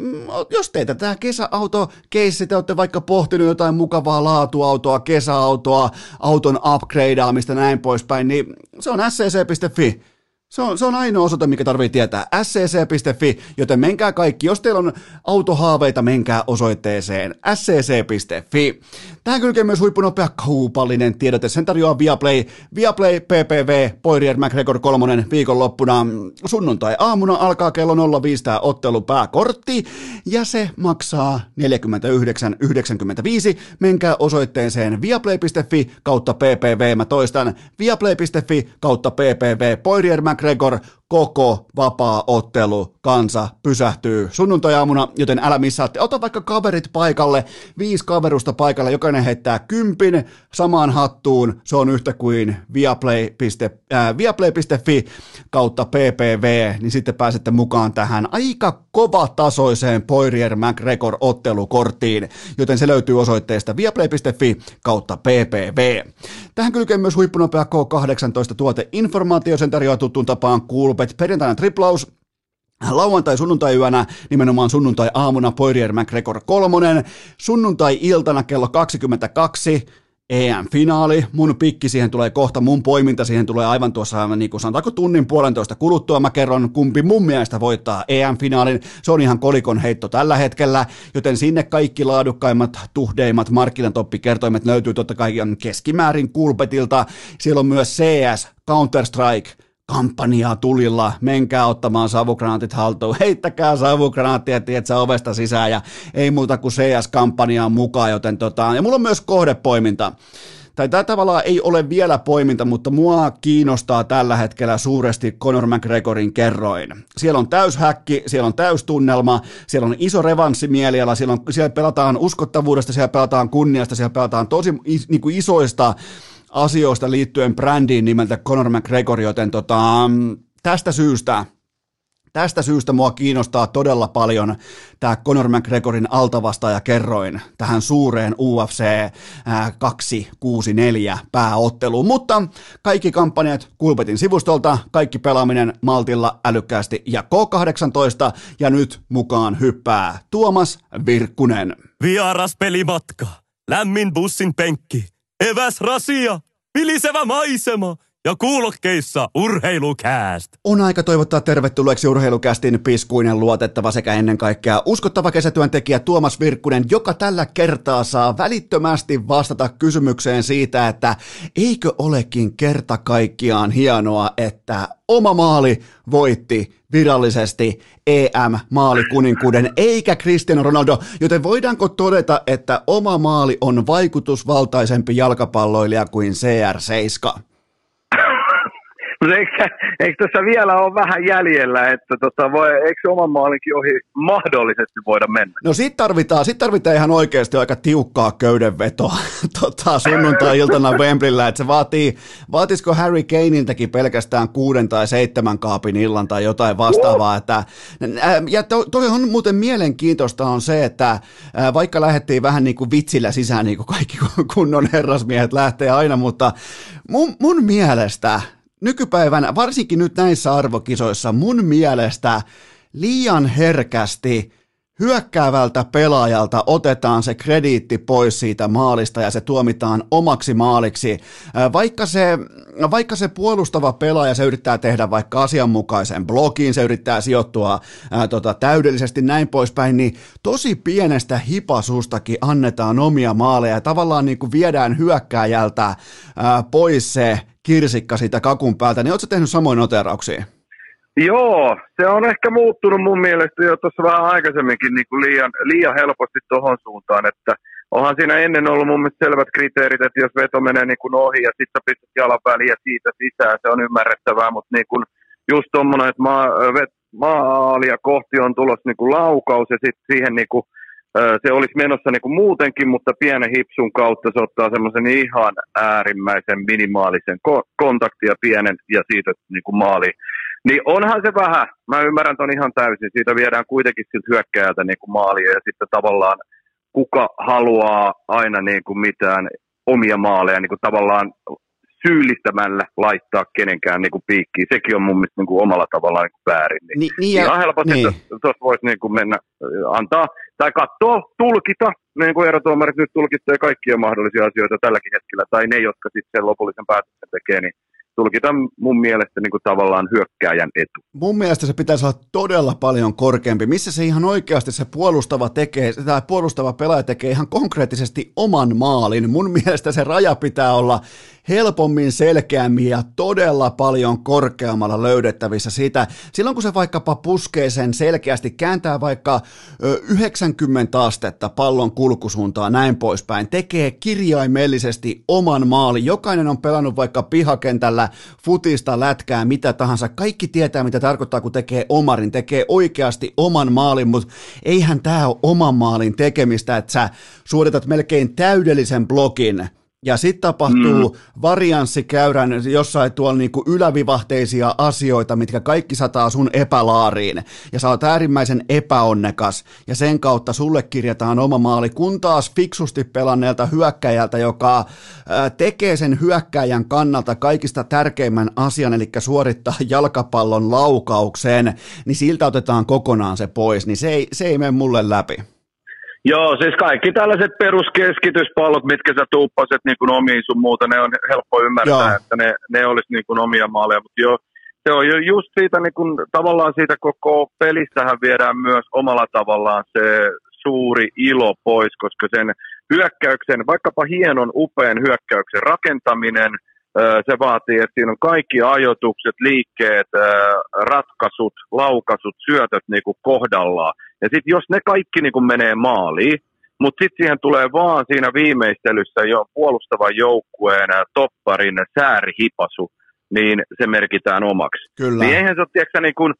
jos teitä tämä kesäautokeissi, te olette vaikka pohtinut jotain mukavaa laatuautoa, kesäautoa, auton upgradeaamista näin poispäin, niin se on äs cee cee piste fi. Se on, se on ainoa osoite, mikä tarvii tietää, äs cee cee piste fi, joten menkää kaikki, jos teillä on autohaaveita, menkää osoitteeseen äs cee cee piste fi. Tähän kylkee myös huippunopea kaupallinen tiedote, sen tarjoaa Viaplay, Viaplay P P V, Poirier McGregor kolmonen viikonloppuna sunnuntai-aamuna alkaa kello nolla viisi tämä ottelupääkortti, ja se maksaa neljäkymmentäyhdeksän pilkku yhdeksänkymmentäviisi, menkää osoitteeseen viaplay piste fi kautta P P V, mä toistan, viaplay piste fi kautta P P V, Poirier McGregor Gregor, koko vapaa ottelu, kansa pysähtyy sunnuntajaamuna, joten älä missaatte. Ota vaikka kaverit paikalle, viisi kaverusta paikalle, jokainen heittää kympin samaan hattuun. Se on yhtä kuin Viaplay. Äh, viaplay piste fi kautta P P V, niin sitten pääsette mukaan tähän aika kovatasoiseen Poirier McGregor ottelukorttiin, joten se löytyy osoitteesta viaplay piste fi kautta P P V. Tähän kylkee myös huippunopea K kahdeksantoista tuoteinformaatio, sen tarjoaa tuttuun tapaan kuulpe. Perjantaina triplaus, lauantai sunnuntai-yönä, nimenomaan sunnuntai-aamuna Poirier McGregor kolmonen, sunnuntai-iltana kello kaksikymmentäkaksi E M-finaali, mun pikki siihen tulee kohta, mun poiminta siihen tulee aivan tuossa, niin kuin sanotaanko tunnin puolentoista kuluttua, mä kerron kumpi mun mielestä voittaa E M-finaalin, se on ihan kolikon heitto tällä hetkellä, joten sinne kaikki laadukkaimmat, tuhdeimmat markkinatoppikertoimet löytyy totta kai keskimäärin Coolbetilta, siellä on myös C S, Counter-Strike, kampanjaa tulilla, menkää ottamaan savukranaatit haltuun, heittäkää savukranaatia, tietsä, ovesta sisään ja ei muuta kuin C S-kampanjaan mukaan, joten tota, ja mulla on myös kohdepoiminta. Tai tämä tavallaan ei ole vielä poiminta, mutta mua kiinnostaa tällä hetkellä suuresti Conor McGregorin kerroin. Siellä on täyshäkki, siellä on täystunnelma, siellä on iso revanssimieliala, siellä, on, siellä pelataan uskottavuudesta, siellä pelataan kunniasta, siellä pelataan tosi niin kuin isoista asioista liittyen brändiin nimeltä Conor McGregor, joten tota, tästä syystä, tästä syystä mua kiinnostaa todella paljon tämä Conor McGregorin altavastaaja kerroin tähän suureen U F C kaksisataakuusikymmentäneljä pääotteluun, mutta kaikki kampanjat Coolbetin sivustolta, kaikki pelaaminen maltilla, älykkäästi ja K kahdeksantoista, ja nyt mukaan hyppää Tuomas Virkkunen. Vieras pelimatka, lämmin bussin penkki, eväs rasia, vilisevä maisema ja kuulokkeissa urheilukääst. On aika toivottaa tervetulleeksi urheilukästin piskuinen, luotettava sekä ennen kaikkea uskottava kesätyöntekijä Tuomas Virkkunen, joka tällä kertaa saa välittömästi vastata kysymykseen siitä, että eikö olekin kerta kaikkiaan hienoa, että oma maali voitti virallisesti E M-maalikuninkuuden, eikä Cristiano Ronaldo, joten voidaanko todeta, että oma maali on vaikutusvaltaisempi jalkapalloilija kuin C R seitsemän? Eikö, eikö tässä vielä ole vähän jäljellä, että tota voi, eikö oman maalinkin ohi mahdollisesti voida mennä? No sit tarvitaan, sit tarvitaan ihan oikeasti aika tiukkaa köydenvetoa tota, sunnuntai-iltana Wembleyllä, että se vaatii, vaatisiko Harry Kaneiltäkin pelkästään kuuden tai seitsemän kaapin illan tai jotain vastaavaa. Että, ja to, toi on muuten mielenkiintoista on se, että vaikka lähdettiin vähän niin kuin vitsillä sisään, niin kuin kaikki kunnon herrasmiehet lähtee aina, mutta mun, mun mielestä nykypäivänä, varsinkin nyt näissä arvokisoissa, mun mielestä liian herkästi hyökkäävältä pelaajalta otetaan se krediitti pois siitä maalista ja se tuomitaan omaksi maaliksi, vaikka se, vaikka se puolustava pelaaja, se yrittää tehdä vaikka asianmukaisen blokin, se yrittää sijoittua ää, tota, täydellisesti näin poispäin, niin tosi pienestä hipasustakin annetaan omia maaleja ja tavallaan niin kuin viedään hyökkääjältä ää, pois se kirsikka siitä kakun päältä, niin ootko sä tehnyt samoin noterauksia? Joo, se on ehkä muuttunut mun mielestä jo tuossa vähän aikaisemminkin niin kuin liian, liian helposti tuohon suuntaan, että onhan siinä ennen ollut mun mielestä selvät kriteerit, että jos veto menee niin kuin ohi ja sitten sä pistät jalan väliin ja siitä sisään, se on ymmärrettävää, mutta niin kuin just tuommoinen, että maa, maalia kohti on tulossa niin kuin laukaus ja sitten siihen niin kuin, se olisi menossa niin kuin muutenkin, mutta pienen hipsun kautta se ottaa semmoisen ihan äärimmäisen minimaalisen kontaktin ja pienen ja siitä niin kuin maali. Niin onhan se vähän, mä ymmärrän ton ihan täysin, siitä viedään kuitenkin siltä hyökkääjältä niin kuin maalia ja sitten tavallaan kuka haluaa aina niin kuin mitään omia maaleja niin kuin tavallaan syyllistämällä laittaa kenenkään niin kuin piikkiin. Sekin on mun mielestä niin kuin omalla tavallaan niin kuin väärin. Niin, niin, niin ja, ihan helposti, niin. että tuossa voisi niin kuin mennä antaa tai katsoa, tulkita, niin kuin erotuomarit nyt tulkitsee kaikkia mahdollisia asioita tälläkin hetkellä, tai ne, jotka sitten sen lopullisen päätöksen tekee, niin tulkitaan mun mielestä niin kuin tavallaan hyökkääjän etu. Mun mielestä se pitäisi olla todella paljon korkeampi. Missä se ihan oikeasti se puolustava tekee, tai puolustava pelaaja tekee ihan konkreettisesti oman maalin. Mun mielestä se raja pitää olla helpommin, selkeämmin ja todella paljon korkeammalla löydettävissä sitä. Silloin kun se vaikkapa puskee sen selkeästi, kääntää vaikka yhdeksänkymmentä astetta pallon kulkusuuntaan näin poispäin, tekee kirjaimellisesti oman maalin. Jokainen on pelannut vaikka pihakentällä futista, lätkää, mitä tahansa. Kaikki tietää, mitä tarkoittaa, kun tekee omarin, tekee oikeasti oman maalin, mutta eihän tämä ole oman maalin tekemistä, että sä suoritat melkein täydellisen blokin. Ja sitten tapahtuu mm. varianssikäyrän jossain tuolla niinku ylävivahteisia asioita, mitkä kaikki sataa sun epälaariin. Ja sä oot äärimmäisen epäonnekas. Ja sen kautta sulle kirjataan oma maali, kun taas fiksusti pelanneelta hyökkäjältä, joka tekee sen hyökkäjän kannalta kaikista tärkeimmän asian, eli suorittaa jalkapallon laukaukseen, niin siltä otetaan kokonaan se pois. Niin se ei, se ei mene mulle läpi. Joo, siis kaikki tällaiset peruskeskityspallot, mitkä sä tuuppaset niin kuin omiin sun muuta, ne on helppo ymmärtää, joo. että ne, ne olisi niin kuin omia maaleja, mutta joo, se on jo just siitä niin kuin, tavallaan siitä koko pelissähän viedään myös omalla tavallaan se suuri ilo pois, koska sen hyökkäyksen, vaikkapa hienon upean hyökkäyksen rakentaminen, se vaatii, että siinä on kaikki ajoitukset, liikkeet, ratkaisut, laukaisut, syötöt niin kuin kohdallaan. Ja sitten jos ne kaikki niin kuin menee maaliin, mutta sitten siihen tulee vaan siinä viimeistelyssä jo puolustavan joukkueen topparin säärihipasu, niin se merkitään omaksi. Kyllä. Niin eihän se ole, tiedätkö, niin kuin,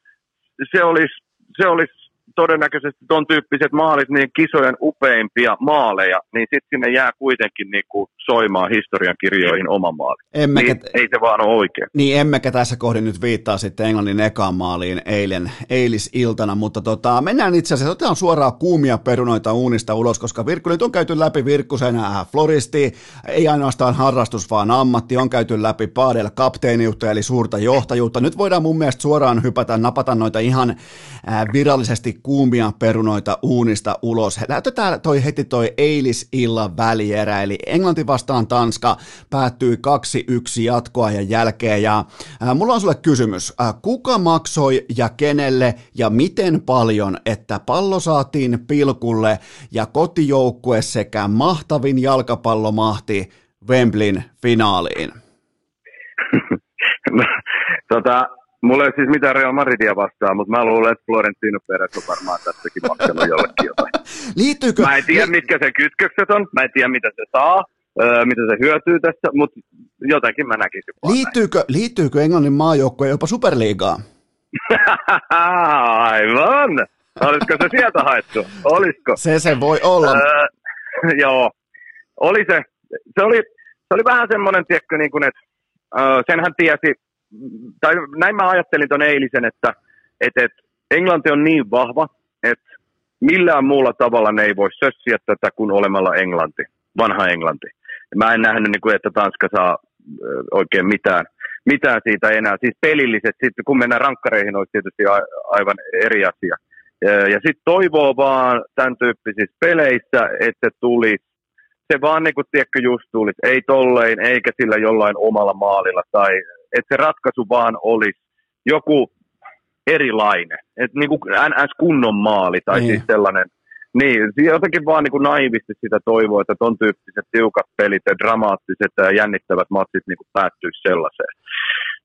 se olisi, se olisi todennäköisesti ton tyyppiset maalit niin kisojen upeimpia maaleja, niin sitten sinne jää kuitenkin niinku soimaan historiankirjoihin oma maali. Niin, t- ei se vaan ole oikein. Niin, emmekä tässä kohdin nyt viittaa sitten Englannin ekaan maaliin eilen, eilisiltana, mutta tota, mennään itse asiassa, otetaan suoraan kuumia perunoita uunista ulos, koska Virkkunen on käyty läpi, Virkkusen floristi, ei ainoastaan harrastus, vaan ammatti, on käyty läpi Paadel kapteeniutta, eli suurta johtajuutta. Nyt voidaan mun mielestä suoraan hypätä, napata noita ihan ää, virallisesti kuumia perunoita uunista ulos. Näytetään toi heti toi eilisillan välierä, eli Englanti vastaan Tanska päättyi kaksi yksi jatkoa ja jälkeen, ja ää, mulla on sulle kysymys, ää, kuka maksoi ja kenelle ja miten paljon, että pallo saatiin pilkulle ja kotijoukkue sekä mahtavin jalkapallomahti Wembleyn finaaliin? tota... Mulla ei ole siis mitään Real Madridia vastaan, mutta mä luulen, että Florentino Perez on varmaan tässäkin maksanut jollekin jotain. Liittyykö? Mä en tiedä, mitkä sen kytkökset on, mä en tiedä, mitä se saa, öö, mitä se hyötyy tässä, mutta jotakin mä näkisin. Liittyykö, liittyykö Englannin maajoukkue jopa Superliigaan? Aivan! Olisiko se sieltä haettu? Olisiko? Se se voi olla. Öö, joo, oli se. Se oli, se oli vähän semmoinen, tiedätkö, niin kuin, että öö, senhän tiesi, tai näin mä ajattelin ton eilisen, että et, et Englanti on niin vahva, että millään muulla tavalla ne ei voi sössiä tätä kuin olemalla Englanti, vanha Englanti. Mä en nähnyt, niin kuin, että Tanska saa oikein mitään, mitään siitä enää. Siis pelilliset, sitten kun mennään rankkareihin, olisi tietysti aivan eri asia. Ja sitten toivoo vaan tämän tyyppisissä peleissä, että tulisi. Se vaan niin kuin tiedätkö just tulisi, ei tollein eikä sillä jollain omalla maalilla tai että se ratkaisu vaan olisi joku erilainen, että niin kuin N S kunnon maali tai niin. Siis sellainen, niin jotenkin vaan niin kuin naivisti sitä toivoa, että ton tyyppiset tiukat pelit ja dramaattiset ja jännittävät matsit niin kuin päättyisi sellaiseen.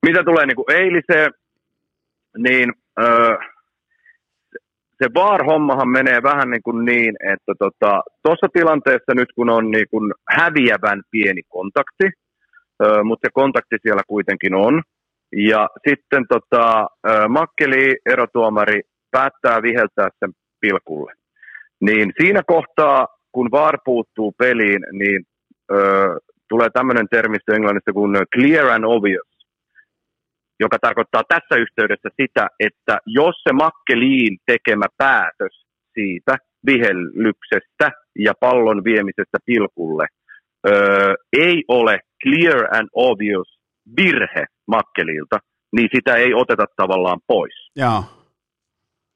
Mitä tulee niin kuin eiliseen, niin öö, se V A R-hommahan menee vähän niin kuin niin, että tuossa tota, tilanteessa nyt kun on niin kuin häviävän pieni kontakti, Öö, mutta se kontakti siellä kuitenkin on, Ja sitten tota, makkeli erotuomari päättää viheltää sen pilkulle. Niin siinä kohtaa, kun V A R puuttuu peliin, niin öö, tulee tämmöinen termistö englannista kuin clear and obvious, joka tarkoittaa tässä yhteydessä sitä, että jos se makkeliin tekemä päätös siitä vihellyksestä ja pallon viemisestä pilkulle öö, ei ole clear and obvious virhe makkelilta, niin sitä ei oteta tavallaan pois. Jaa.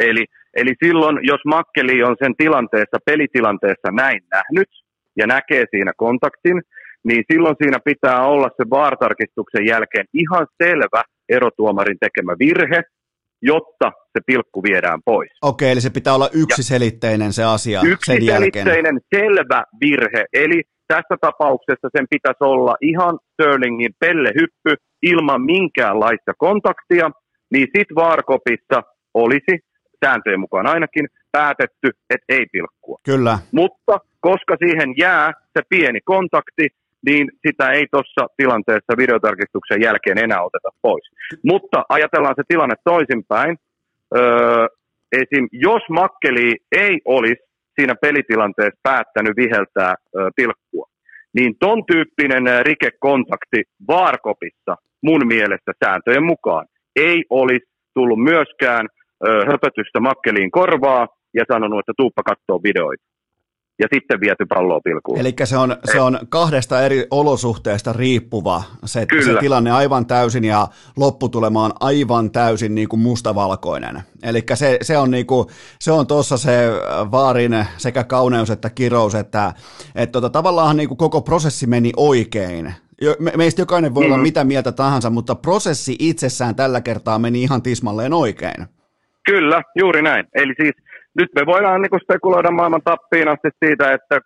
Eli, eli silloin, jos makkeli on sen tilanteessa, pelitilanteessa näin nähnyt ja näkee siinä kontaktin, niin silloin siinä pitää olla se V A R-tarkistuksen jälkeen ihan selvä erotuomarin tekemä virhe, jotta se pilkku viedään pois. Okei, eli se pitää olla yksiselitteinen se asia sen jälkeen. Yksiselitteinen selvä virhe, eli tässä tapauksessa sen pitäisi olla ihan Sterlingin pellehyppy ilman minkäänlaista kontaktia, niin sitten V A R-kopissa olisi, sääntöjen mukaan ainakin, päätetty, että ei pilkkua. Kyllä. Mutta koska siihen jää se pieni kontakti, niin sitä ei tuossa tilanteessa videotarkistuksen jälkeen enää oteta pois. Mutta ajatellaan se tilanne toisinpäin. Öö, esim. Jos makkeli ei olisi siinä pelitilanteessa päättänyt viheltää öö, pilkkua, niin ton tyyppinen rikekontakti V A R-kopissa mun mielestä sääntöjen mukaan ei olisi tullut myöskään öö, höpötystä makkeliin korvaa ja sanonut, että tuuppa kattoo videoita. Ja sitten viety palloa pilkuun. Eli se on, se on kahdesta eri olosuhteesta riippuva se, se tilanne aivan täysin ja lopputulema on aivan täysin niin kuin mustavalkoinen. Eli se, se on niin kuin, se on tuossa se vaarin sekä kauneus että kirous, että, että tota, tavallaan niin kuin koko prosessi meni oikein. Meistä jokainen voi mm. olla mitä mieltä tahansa, mutta prosessi itsessään tällä kertaa meni ihan tismalleen oikein. Kyllä, juuri näin. Eli siis nyt me voidaan niin spekuloida maailman tappiin asti siitä, että ö,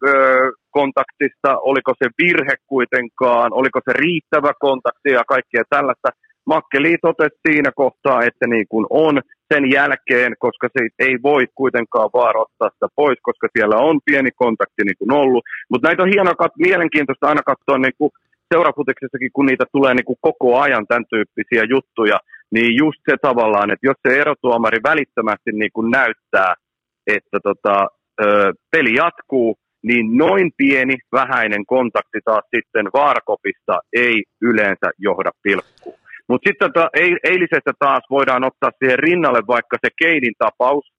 kontaktista, oliko se virhe kuitenkaan, oliko se riittävä kontakti ja kaikkea tällaista. Makkeli totesi siinä kohtaa, että niin kuin on sen jälkeen, koska se ei voi kuitenkaan vaan ottaa sitä pois, koska siellä on pieni kontakti niin kuin ollut. Mutta näitä on hienoa, mielenkiintoista aina katsoa niin kuin seurafutiksessakin, kun niitä tulee niin kuin koko ajan tämän tyyppisiä juttuja, niin just se tavallaan, että jos se erotuomari välittömästi niin kuin näyttää, että tota, ö, peli jatkuu, niin noin pieni vähäinen kontakti taas sitten V A R-kopista ei yleensä johda pilkkuun. Mutta sitten tota, eilisestä taas voidaan ottaa siihen rinnalle vaikka se Keinin tapaus,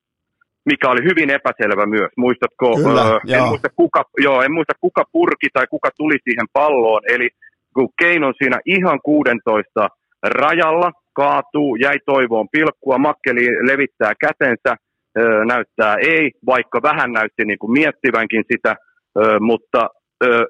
mikä oli hyvin epäselvä myös. Muistatko? Kyllä, ö, en, muista kuka, joo, en muista kuka purki tai kuka tuli siihen palloon. Eli kun Kein on siinä ihan kuusitoista rajalla, kaatuu, jäi toivoon pilkkua, makkeli levittää kätensä, näyttää ei, vaikka vähän näytti niin kuin miettivänkin sitä, mutta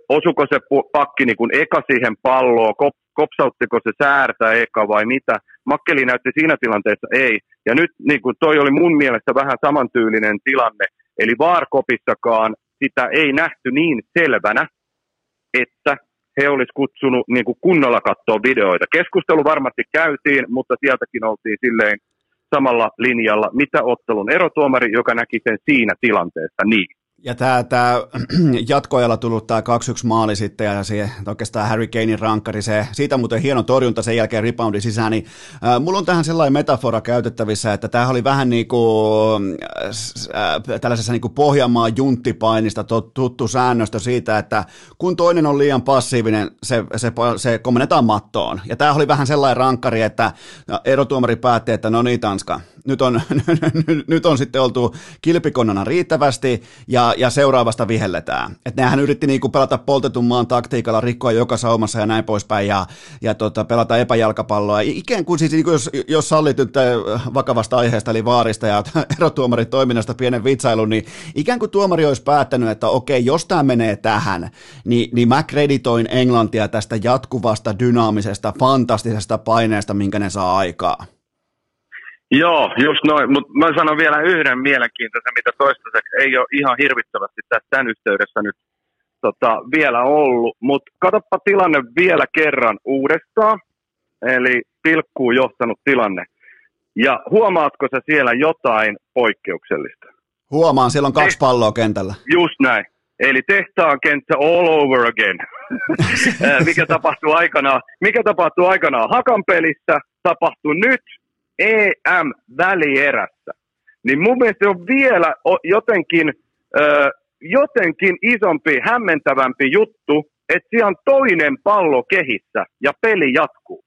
osuko se pakki niin kuin eka siihen palloon, kopsauttiko se säärtä eka vai mitä. Makkeli näytti siinä tilanteessa ei. Ja nyt niin kuin toi oli mun mielestä vähän samantyylinen tilanne, eli V A R-kopissakaan sitä ei nähty niin selvänä, että he olisi kutsunut niin kuin kunnolla katsoa videoita. Keskustelu varmasti käytiin, mutta sieltäkin oltiin silleen samalla linjalla, mitä ottelun erotuomari, joka näki sen siinä tilanteessa niin. Ja tämä, tämä jatkoajalla tullut tämä kaksi yksi maali sitten ja se, oikeastaan Harry Kanein rankkari, se, siitä muuten hieno torjunta sen jälkeen reboundin sisään, niin äh, mulla on tähän sellainen metafora käytettävissä, että tämä oli vähän niin kuin äh, tällaisessa niin kuin Pohjanmaan junttipainista tuttu säännöstö siitä, että kun toinen on liian passiivinen, se, se, se komennetaan mattoon. Ja tämä oli vähän sellainen rankkari, että erotuomari päätti, että no niin Tanska, nyt on, nyt on sitten oltu kilpikonnana riittävästi ja ja seuraavasta vihelletään. Että nehän yritti niinku pelata poltetun maan taktiikalla, rikkoa joka saumassa ja näin poispäin, ja, ja tota, pelata epäjalkapalloa. Ikään kuin siis, niinku jos, jos sallit nyt vakavasta aiheesta, eli vaarista ja erotuomarin toiminnasta pienen vitsailun, niin ikään kuin tuomari olisi päättänyt, että okei, jos tämä menee tähän, niin, niin mä kreditoin Englantia tästä jatkuvasta, dynaamisesta, fantastisesta paineesta, minkä ne saa aikaa. Joo, just noin, mutta mä sanon vielä yhden mielenkiintoisen, mitä toistaiseksi ei ole ihan hirvittävästi tässä tämän yhteydessä nyt tota, vielä ollut, mutta katsoppa tilanne vielä kerran uudestaan, eli pilkkuun johtanut tilanne, ja huomaatko sä siellä jotain poikkeuksellista? Huomaan, siellä on kaksi palloa kentällä. Just näin, eli tehtaan kenttä all over again, mikä tapahtuu aikanaan, mikä tapahtuu aikanaan Hakan pelissä, tapahtui nyt E M-välierässä. Niin mun mielestä se on vielä jotenkin, öö, jotenkin isompi, hämmentävämpi juttu, että siellä on toinen pallo kehissä ja peli jatkuu.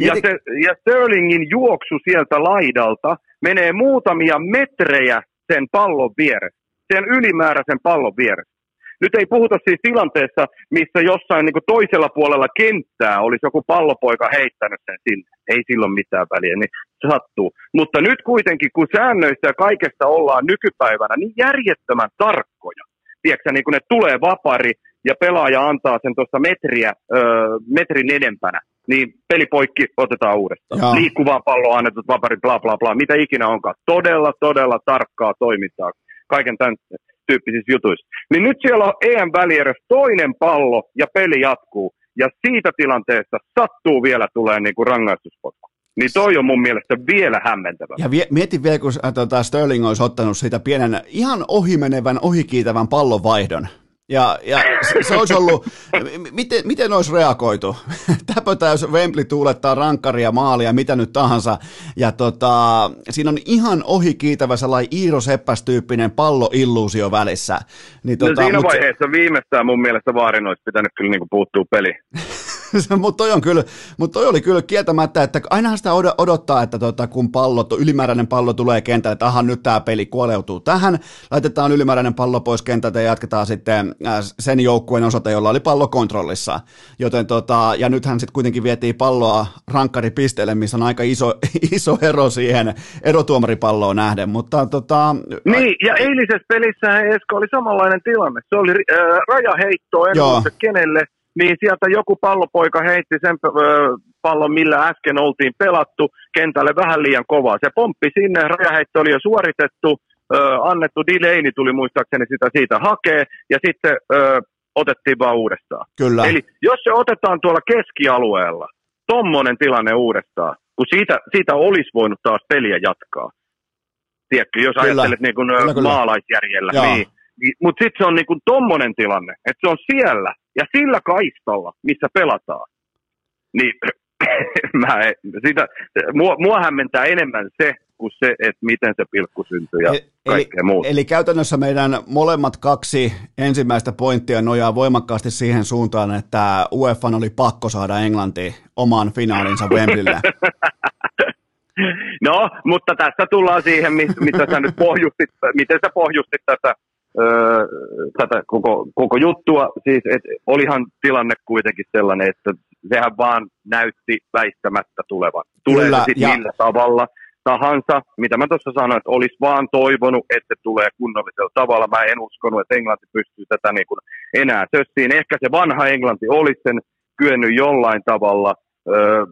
Ja, se, ja Sterlingin juoksu sieltä laidalta menee muutamia metrejä sen pallon vieressä, sen ylimääräisen pallon vieressä. Nyt ei puhuta siis tilanteessa, missä jossain niin kuin toisella puolella kenttää olisi joku pallopoika heittänyt sen sinne. Ei silloin mitään väliä, niin se sattuu. Mutta nyt kuitenkin, kun säännöistä ja kaikesta ollaan nykypäivänä, niin järjettömän tarkkoja. Tiedätkö, niin kun ne tulee vapari ja pelaaja antaa sen tuosta metriä, öö, metrin edempänä, niin pelipoikki otetaan uudestaan. Jaa. Liikkuvaa palloa annetut vapari, bla bla bla, mitä ikinä onkaan. Todella, todella tarkkaa toimintaa kaiken tämän tyyppisissä jutuissa. Niin nyt siellä on E M-välierässä toinen pallo ja peli jatkuu. Ja siitä tilanteesta sattuu vielä tulee niin kuin rangaistuspotku. Niin toi on mun mielestä vielä hämmentävä. Ja vie, mieti vielä, kun tuota, Sterling olisi ottanut siitä pienen, ihan ohimenevän, ohikiitävän pallonvaihdon. Ja, ja se, se olisi ollut, miten, miten olisi reagoitu? Täpötäys, Wembley tuulettaa rankkaria, maalia, mitä nyt tahansa. Ja tota, siinä on ihan ohikiitävä sellainen Iiro Seppäs-tyyppinen palloilluusio välissä. Niin, no, tota, siinä mut... vaiheessa viimeistään mun mielestä vaarin olisi pitänyt kyllä niinku puuttua peliin. Mutta toi, mut toi oli kyllä kieltämättä, että ainahan sitä odottaa, että tota, kun pallo, ylimääräinen pallo tulee kentälle, että aha, nyt tämä peli kuoleutuu tähän, laitetaan ylimääräinen pallo pois kentältä ja jatketaan sitten sen joukkueen osalta, jolla oli pallo kontrollissa. Joten tota, ja nythän sitten kuitenkin vietiin palloa rankkaripisteelle, missä on aika iso, iso ero siihen erotuomaripalloon nähden. Mutta, tota, niin, ja eilisessä pelissä Esko oli samanlainen tilanne. Se oli äh, rajaheittoa, en muista kenelle. Niin sieltä joku pallopoika heitti sen pallon, millä äsken oltiin pelattu, kentälle vähän liian kovaa. Se pomppi sinne, rajaheitto oli jo suoritettu, annettu delay, niin tuli muistaakseni sitä siitä hakee, ja sitten ö, otettiin vaan uudestaan. Kyllä. Eli jos se otetaan tuolla keskialueella, tommonen tilanne uudestaan, kun siitä, siitä olisi voinut taas peliä jatkaa. Tiedätkö, jos kyllä ajattelet niin kuin kyllä, kyllä. maalaisjärjellä. Niin, niin, mutta sitten se on niin kuin tommonen tilanne, että se on siellä. Ja sillä kaistalla, missä pelataan, niin mä en, sitä, mua, mua hämmentää enemmän se, kuin se, että miten se pilkku syntyy ja eli, kaikkea muuta. Eli käytännössä meidän molemmat kaksi ensimmäistä pointtia nojaa voimakkaasti siihen suuntaan, että UEFA oli pakko saada Englanti omaan finaalinsa Wembleylle. No, mutta tässä tullaan siihen, mitä sä nyt pohjustit, miten sä pohjustit tätä. Öö, tätä koko, koko juttua, siis et, olihan tilanne kuitenkin sellainen, että sehän vaan näytti väistämättä tulevan. Tulee kyllä, se ja... millä tavalla tahansa, mitä mä tuossa sanoin, että olisi vaan toivonut, että tulee kunnollisella tavalla. Mä en uskonut, että Englanti pystyy tätä niin kuin enää sössiin. Ehkä se vanha Englanti olisi sen kyennyt jollain tavalla. Öö,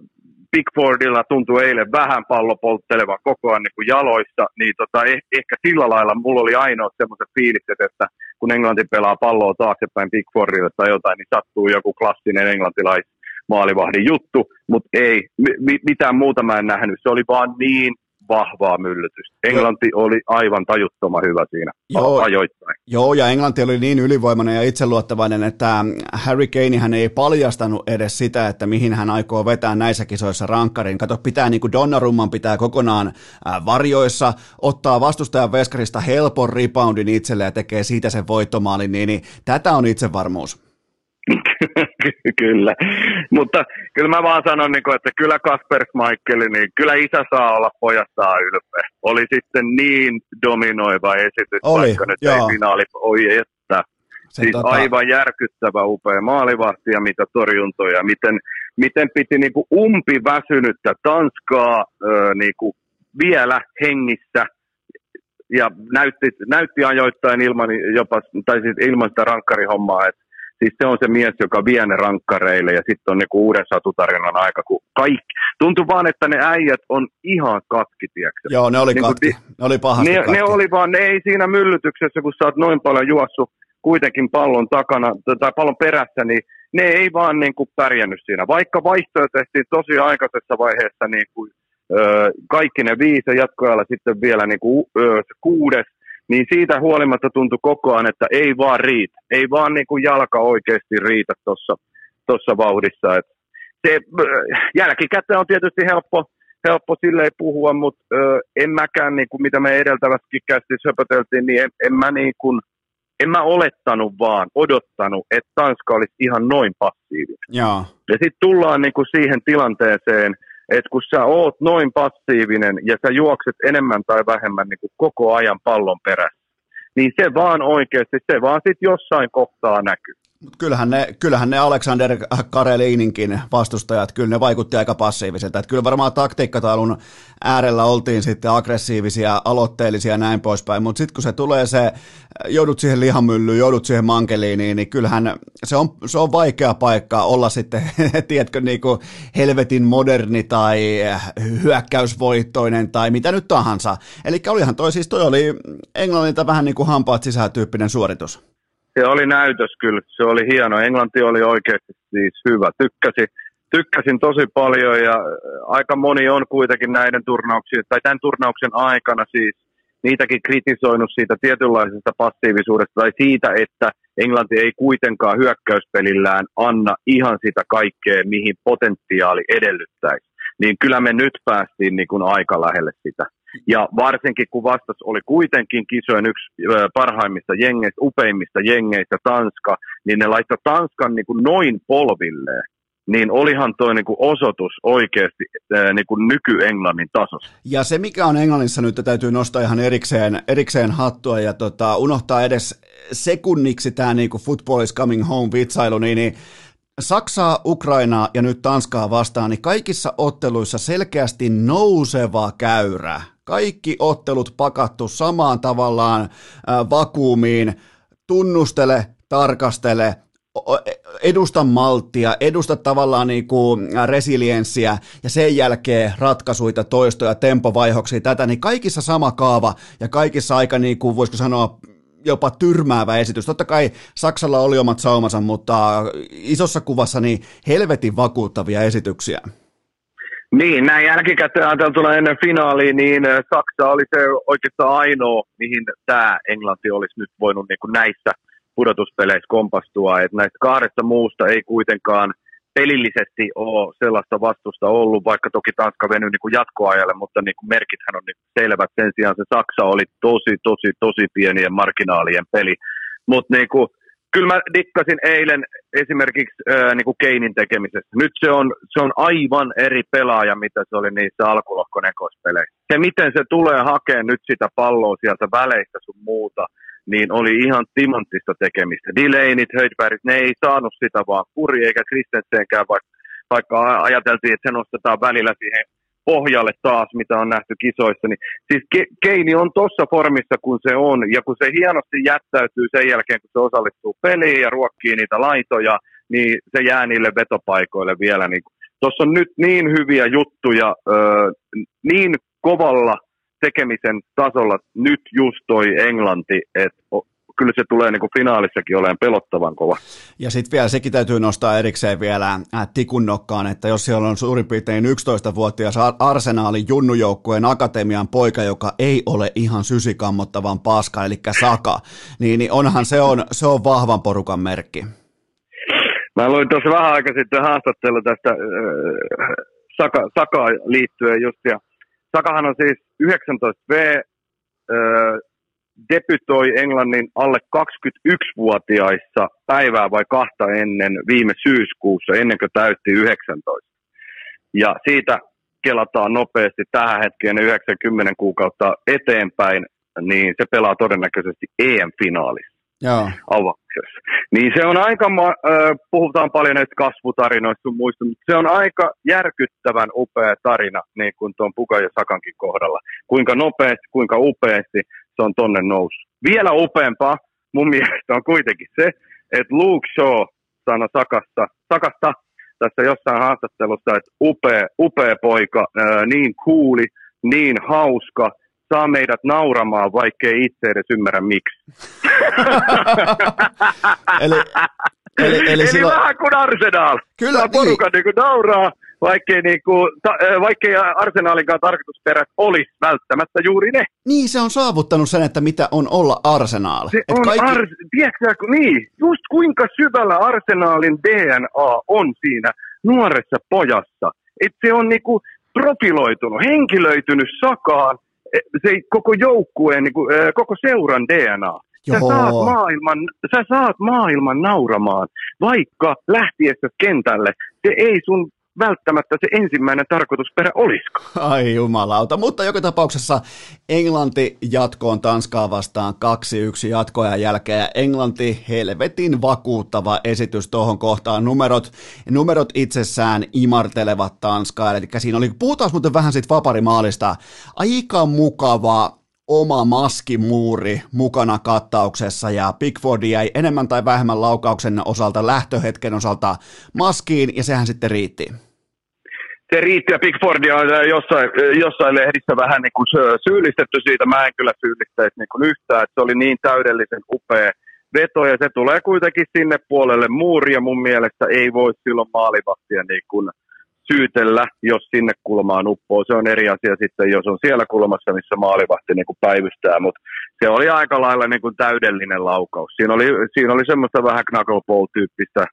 Pickfordilla tuntui eilen vähän pallo polttelevan koko ajan niin kuin jaloissa, niin tota, eh, ehkä sillä lailla mulla oli ainoa semmoiset fiilikset, että kun Englanti pelaa palloa taaksepäin Pickfordille tai jotain, niin sattuu joku klassinen englantilaismaalivahdin juttu, mutta ei, mi- mitään muuta mä en nähnyt, se oli vaan niin vahvaa myllytystä. Englanti oli aivan tajuttoman hyvä siinä joo, ajoittain. Joo, ja Englanti oli niin ylivoimainen ja itseluottavainen, että Harry Kane hän ei paljastanut edes sitä, että mihin hän aikoo vetää näissä kisoissa rankkarin. Kato, pitää niin kuin Donnarumman pitää kokonaan varjoissa, ottaa vastustajan veskarista helpon reboundin itselle ja tekee siitä sen voittomaalin, niin, niin tätä on itsevarmuus. Kyllä, mutta kyllä mä vaan sanon, että kyllä Kasper Schmeichel, niin kyllä isä saa olla, pojat saa ylpeä. Oli sitten niin dominoiva esitys, oli, vaikka nyt joo. ei finaali, oi että. Sen siis tota... aivan järkyttävä upea maalivahti ja mitä torjuntoja, miten, miten piti niinku umpi väsynyttä Tanskaa öö, niinku vielä hengissä. Ja näytti, näytti ajoittain ilman, jopa, tai siis ilman sitä rankkarihommaa, että siis se on se mies, joka vie ne rankkareille ja sitten on niinku uuden satutarinan aika, kun kaikki. Tuntuu vaan, että ne äijät on ihan katki, tiedätkö? Joo, ne oli niin katki. Di- ne oli pahasti ne, katki. Ne oli vaan, ne ei siinä myllytyksessä, kun sä oot noin paljon juossut kuitenkin pallon takana tai pallon perässä, niin ne ei vaan niinku pärjännyt siinä. Vaikka vaihtoja tehtiin tosi aikaisessa vaiheessa niinku, ö, kaikki ne viisi jatkoajalla sitten vielä niinku, ö, kuudes, niin siitä huolimatta tuntui koko ajan, että ei vaan riitä. Ei vaan niin kuin jalka oikeasti riitä tuossa vauhdissa. Et se jälkikäteen on tietysti helppo, helppo silleen puhua, mutta ö, en mäkään, niin kuin, mitä me edeltävässäkin käsissä höpöteltiin, niin en, en mä niin kuin, en mä olettanut vaan, odottanut, että Tanska olisi ihan noin passiivinen. Ja, ja sitten tullaan niin kuin siihen tilanteeseen, että kun sä oot noin passiivinen ja sä juokset enemmän tai vähemmän niin kuin koko ajan pallon perässä, niin se vaan oikeasti, se vaan sitten jossain kohtaa näkyy. Mut kyllähän ne, kyllähän ne Alexander Karelininkin vastustajat, kyllä ne vaikutti aika passiiviselta. Et kyllä varmaan taktiikkataulun äärellä oltiin sitten aggressiivisia, aloitteellisia ja näin poispäin, mutta sitten kun se tulee se, joudut siihen lihamyllyyn, joudut siihen mankeliiniin, niin kyllähän se on, se on vaikea paikka olla sitten, tiedätkö, niin kuin helvetin moderni tai hyökkäysvoittoinen tai mitä nyt tahansa. Eli olihan toi siis, toi oli Englannilta vähän niin kuin hampaat sisään -tyyppinen suoritus. Se oli näytös kyllä, se oli hieno. Englanti oli oikeasti siis hyvä. Tykkäsin, tykkäsin tosi paljon ja aika moni on kuitenkin näiden turnauksien, tai tämän turnauksen aikana siis niitäkin kritisoinut siitä tietynlaisesta passiivisuudesta tai siitä, että Englanti ei kuitenkaan hyökkäyspelillään anna ihan sitä kaikkea, mihin potentiaali edellyttäisi. Niin kyllä me nyt päästiin niin kuin aika lähelle sitä. Ja varsinkin kun vastas oli kuitenkin kisojen yksi parhaimmista jengeistä, upeimmista jengeistä Tanska, niin ne laittoi Tanskan niin kuin noin polvilleen, niin olihan tuo niin kuin osoitus oikeasti niin kuin nyky-Englannin tasossa. Ja se mikä on Englannissa nyt, täytyy nostaa ihan erikseen, erikseen hattua ja tota, unohtaa edes sekunniksi tämä niin kuin football is coming home -vitsailu, niin, niin Saksaa, Ukrainaa ja nyt Tanskaa vastaan, niin kaikissa otteluissa selkeästi nouseva käyrä. Kaikki ottelut pakattu samaan tavallaan äh, vakuumiin. Tunnustele, tarkastele, edusta malttia, edusta tavallaan niin kuin resilienssiä ja sen jälkeen ratkaisuita, toistoja, tempovaihoksia, tätä, niin kaikissa sama kaava ja kaikissa aika niin kuin voisiko sanoa jopa tyrmäävä esitys. Totta kai Saksalla oli omat saumansa, mutta isossa kuvassa niin helvetin vakuuttavia esityksiä. Niin, näin jälkikäteen ajateltuna ennen finaaliin, niin Saksa oli se oikeastaan ainoa, mihin tämä Englanti olisi nyt voinut niin kuin näissä pudotuspeleissä kompastua. Et näistä kahdesta muusta ei kuitenkaan pelillisesti ole sellaista vastusta ollut, vaikka toki Tanska venyi niin kuin jatkoajalle, mutta niin kuin merkithän on niin selvät. Sen sijaan se Saksa oli tosi, tosi, tosi pienien marginaalien peli. Mutta niin kuin, kyllä mä dikkasin eilen esimerkiksi ää, niin kuin Keinin tekemisestä. Nyt se on, se on aivan eri pelaaja, mitä se oli niissä alkulohkonekoispeleissä. Se, miten se tulee hakemaan nyt sitä palloa sieltä väleistä sun muuta, niin oli ihan timanttista tekemistä. Delaneyt, Höjdbergit, ne ei saanut sitä vaan puri, eikä Kristensenkään, vaikka, vaikka ajateltiin, että se nostetaan välillä siihen pohjalle taas, mitä on nähty kisoissa. Niin, siis Ke- Keini on tuossa formissa, kun se on, ja kun se hienosti jättäytyy sen jälkeen, kun se osallistuu peliin ja ruokkii niitä laitoja, niin se jää niille vetopaikoille vielä. Niin, tuossa on nyt niin hyviä juttuja, öö, niin kovalla tekemisen tasolla nyt just toi Englanti, että kyllä se tulee niin kuin finaalissakin olemaan pelottavan kova. Ja sitten vielä sekin täytyy nostaa erikseen vielä tikun nokkaan, että jos siellä on suurin piirtein yksitoistavuotias Arsenaalin junnujoukkueen akatemian poika, joka ei ole ihan sysikammottavan paska, eli Saka, niin onhan se on, se on vahvan porukan merkki. Mä luin tuossa vähän aikaa sitten haastattelu tästä äh, Saka, Sakaan liittyen just, ja Sakahan on siis yhdeksäntoista vuotias, öö, debytoi Englannin alle kaksikymmentäyksivuotiaissa päivää vai kahta ennen viime syyskuussa, ennen kuin täytti yhdeksäntoista. Ja siitä kelataan nopeasti tähän hetkeen yhdeksänkymmentä kuukautta eteenpäin, niin se pelaa todennäköisesti E M-finaalissa avauksessa. Niin se on aika, öö, puhutaan paljon näistä kasvutarinoista sun muista, mutta se on aika järkyttävän upea tarina, niin kuin tuon Bukayo Sakankin kohdalla. Kuinka nopeasti, kuinka upeasti se on tonne noussut. Vielä upeampaa mun mielestä on kuitenkin se, että Luke Shaw sanoi Sakasta, Sakasta tässä jossain haastattelussa, että upea, upea poika, öö, niin cooli, niin hauska, saa meidät nauramaan, vaikkei itse edes ymmärrä miksi. eli eli, eli, eli silloin vähän kuin Arsenal. Kyllä niin. Porukan niin kuin nauraa, vaikkei, niin kuin, ta, vaikkei Arsenaalinkaan tarkoitusperät olisi välttämättä juuri ne. Niin, se on saavuttanut sen, että mitä on olla Arsenaal. Se Et on kaikki... ar... Tiedätkö, niin, just kuinka syvällä Arsenaalin D N A on siinä nuoressa pojassa. Että se on niinku profiloitunut, henkilöitynyt Sakaan, se koko joukkueen, niinku, koko seuran D N A. Sä saat, maailman, sä saat maailman nauramaan, vaikka lähtiessä kentälle se ei sun välttämättä se ensimmäinen tarkoitusperä olisikaan. Ai jumalauta, mutta joka tapauksessa Englanti jatkoon Tanskaa vastaan kaksi yksi jatkoajan jälkeen. Englanti helvetin vakuuttava esitys tuohon kohtaan. Numerot, numerot itsessään imartelevat Tanskaa. Eli siinä oli, puhutaan muuten vähän siitä vaparimaalista, aika mukava oma maskimuuri mukana kattauksessa, ja Pickford jäi enemmän tai vähemmän laukauksen osalta, lähtöhetken osalta maskiin, ja sehän sitten riitti. Se riitti, ja Pickfordia on jossain, jossain lehdissä vähän niin kuin syyllistetty siitä. Mä en kyllä syyllistäisi niin kuin yhtään, että se oli niin täydellisen upea veto, ja se tulee kuitenkin sinne puolelle muuria. Mun mielestä ei voi silloin maalivahtia niin kuin syytellä, jos sinne kulmaan uppoo. Se on eri asia sitten, jos on siellä kulmassa, missä maalivahti niin kuin päivystää, mutta se oli aika lailla niin kuin täydellinen laukaus. Siinä oli, siinä oli semmoista vähän knuckleball-tyyppistä,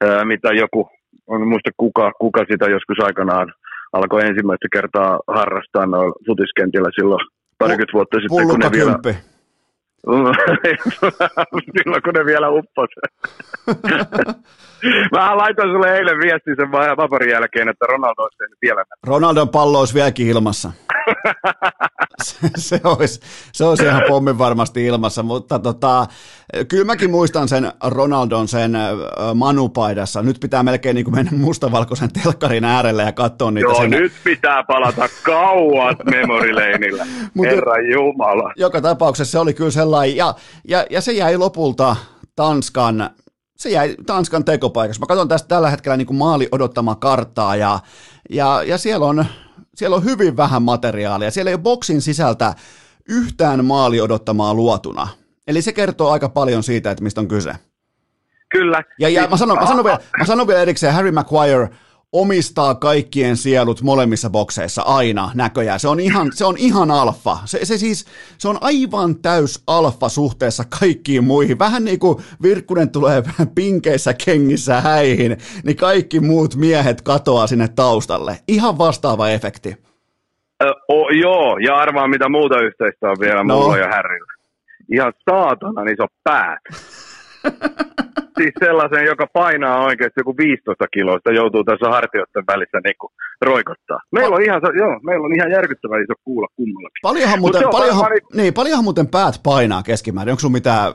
ää, mitä joku, en muista kuka, kuka sitä joskus aikanaan alkoi ensimmäistä kertaa harrastaa noilla futiskentillä silloin parikymmentä vuotta sitten, kun ne vielä... silloin kun ne vielä uppasi. Mä laitoin sulle eilen viestin sen vaparin jälkeen, että Ronaldo olisi tehnyt vielä. Ronaldon pallo olisi vieläkin ilmassa. se, se, olisi, se olisi ihan pommin varmasti ilmassa, mutta tota, kyllä mäkin muistan sen Ronaldon sen manupaidassa. Nyt pitää melkein niin kuin mennä mustavalkoisen telkkarin äärelle ja katsoa niitä. Joo, sen... nyt pitää palata kauan memorileinillä. Herra Jumala. Joka tapauksessa se oli kyllä sellainen, ja, ja, ja se jäi lopulta Tanskan... Se jäi Tanskan tekopaikassa. Mä katson tästä tällä hetkellä niin kuin maali odottama karttaa, ja, ja, ja siellä, on, siellä on hyvin vähän materiaalia. Siellä ei ole boksin sisältä yhtään maali odottamaa luotuna. Eli se kertoo aika paljon siitä, että mistä on kyse. Kyllä. Ja, ja mä, sanon, mä, sanon vielä, mä sanon vielä erikseen, Harry Maguire omistaa kaikkien sielut molemmissa bokseissa aina näköjään. Se on ihan, se on ihan alfa. Se, se siis, se on aivan täys alfa suhteessa kaikkiin muihin. Vähän niin kuin Virkkunen tulee pinkeissä kengissä häihin, niin kaikki muut miehet katoaa sinne taustalle. Ihan vastaava efekti. Ö, o, joo, ja arvaa mitä muuta yhteistä on vielä no. mulla ja Härrillä. Ihan saatanan iso päät. Siis sellaisen, joka painaa oikeasti joku viisitoista kiloista, joutuu tässä hartioiden välissä niinku roikottaa. Meillä on ihan, joo, meillä on ihan järkyttävän iso kuula kummallakin. Paljonhan muuten, paljonhan, pari... niin, paljonhan muuten päät painaa keskimäärin? Onko sun mitään,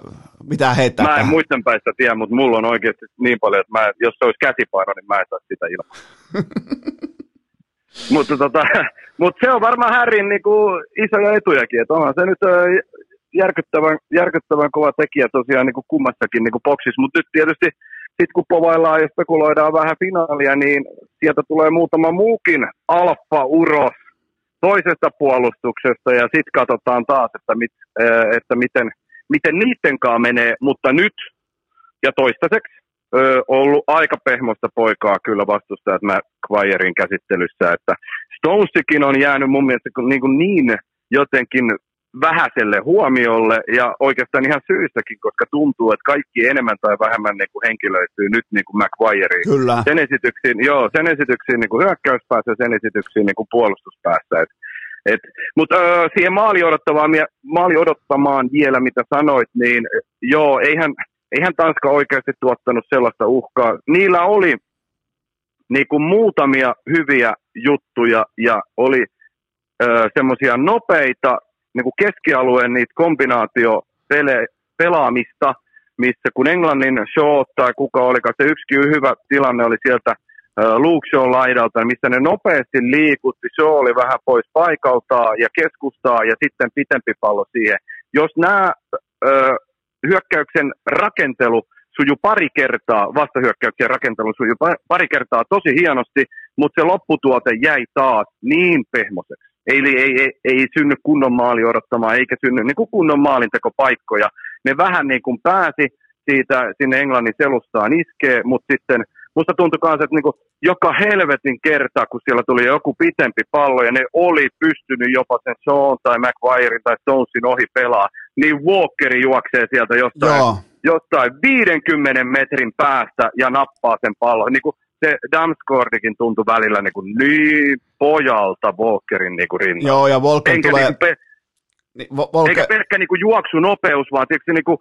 mitään heittää? Mä en tähän? Muisten päistä tiedä, mutta mulla on oikeasti niin paljon, että mä, jos se olisi käsipaino, niin mä en saa sitä ilman. mutta tota, mut se on varmaan Harryn niinku isoja etujakin, että onhan se nyt... Järkyttävän, järkyttävän kova tekijä tosiaan niin kuin kummassakin niin kuin boksissa, mutta nyt tietysti sitten kun povaillaan ja spekuloidaan vähän finaalia, niin sieltä tulee muutama muukin alfa uros toisesta puolustuksesta, ja sitten katsotaan taas, että, mit, että miten, miten niittenkaan menee, mutta nyt ja toistaiseksi on ollut aika pehmoista poikaa kyllä vastustajat Maguiren käsittelyssä, että Stonesikin on jäänyt mun mielestä niin, kuin niin jotenkin vähäiselle huomiolle, ja oikeastaan ihan syystäkin, koska tuntuu, että kaikki enemmän tai vähemmän niin kuin henkilöityy nyt niin kuin Maguireen. Kyllä. Sen esityksiin, joo, sen esityksiin niin kuin hyökkäyspäässä ja sen esityksiin niin kuin puolustuspäässä. Et, et, mutta öö, siihen maali odottamaan, maali odottamaan vielä, mitä sanoit, niin joo, eihän, eihän Tanska oikeasti tuottanut sellaista uhkaa. Niillä oli niin kuin muutamia hyviä juttuja ja oli öö, semmoisia nopeita niin keskialueen niitä kombinaatiopelaamista, missä kun Englannin show tai kuka olikaan, se yksikin hyvä tilanne oli sieltä Luke Shawn laidalta, missä ne nopeasti liikutti, show oli vähän pois paikaltaan ja keskustaa ja sitten pitempi pallo siihen. Jos nämä ö, hyökkäyksen rakentelu sujuu pari kertaa, vastahyökkäyksien rakentelu sujuu pari kertaa tosi hienosti, mutta se lopputuote jäi taas niin pehmoiseksi. Eli ei, ei, ei synny kunnon maali odottamaan, eikä synny niin kuin kunnon maalintekopaikkoja. Ne vähän niin kuin pääsi siitä sinne Englannin selustaan iskee, mutta sitten musta tuntui kanssa, että niin kuin joka helvetin kerta, kun siellä tuli joku pitempi pallo ja ne oli pystynyt jopa sen Sean tai Maguiren tai Stonesin ohi pelaa, niin Walkeri juoksee sieltä jostain, jostain viidenkymmenen metrin päästä ja nappaa sen pallon. Niin kuin se Damsgaardikin tuntui välillä niin, kuin niin pojalta Walkerin niin kuin rinnalla. Joo, ja Walker enkä tulee... Niin kuin pe- niin, Walker... Eikä pelkkä niin kuin juoksunopeus, vaan tietysti niin kuin...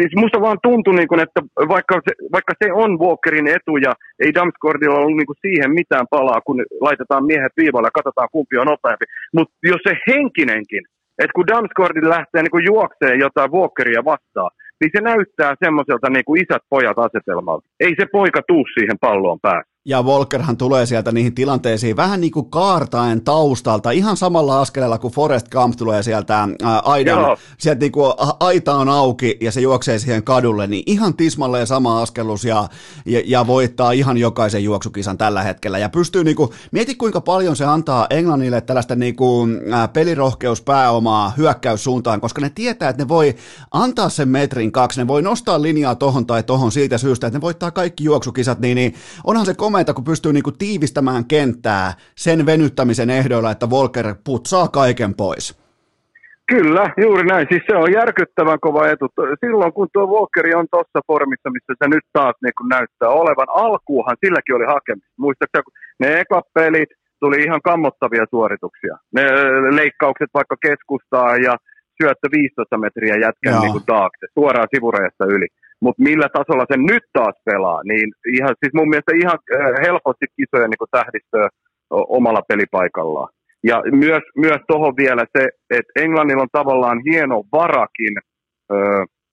Siis musta vaan tuntui, niin kuin, että vaikka se, vaikka se on Walkerin etu ja ei Damsgaardilla ollut niin kuin siihen mitään palaa, kun laitetaan miehet viivalle ja katsotaan kumpi on nopeampi. Mutta jos se henkinenkin, että kun Damsgaardi lähtee niin kuin juokseen jotain Walkeria vastaan, niin se näyttää semmoiselta niin kuin isät pojat asetelmalta. Ei se poika tuu siihen palloon päälle. Ja Walkerhan tulee sieltä niihin tilanteisiin vähän niin kuin kaartaen taustalta, ihan samalla askeleella kuin Forrest Gump tulee sieltä aidan, sieltä niin kuin aita on auki ja se juoksee siihen kadulle, niin ihan tismalleen sama askelus ja, ja, ja voittaa ihan jokaisen juoksukisan tällä hetkellä. Ja pystyy niin kuin, mieti kuinka paljon se antaa Englannille tällaista niin kuin pelirohkeuspääomaa hyökkäyssuuntaan, koska ne tietää, että ne voi antaa sen metrin kaksi, ne voi nostaa linjaa tohon tai tohon siitä syystä, että ne voittaa kaikki juoksukisat, niin, niin onhan se komeita, kun pystyy niinku tiivistämään kenttää sen venyttämisen ehdoilla, että Walker putsaa kaiken pois. Kyllä, juuri näin. Siis se on järkyttävän kova etu. Silloin kun tuo Walkeri on tuossa formissa, missä se nyt taas niinku näyttää olevan, alkuuhan silläkin oli hakemista. Muistaakseni, kun ne ekat pelit tuli ihan kammottavia suorituksia. Ne leikkaukset vaikka keskustaa ja syöttö viisitoista metriä jätkän niinku taakse, suoraan sivureista yli. Mutta millä tasolla sen nyt taas pelaa, niin ihan, siis mun mielestä ihan helposti kisoja niin tähdistöä omalla pelipaikallaan. Ja myös, myös tuohon vielä se, että Englannilla on tavallaan hieno varakin ö,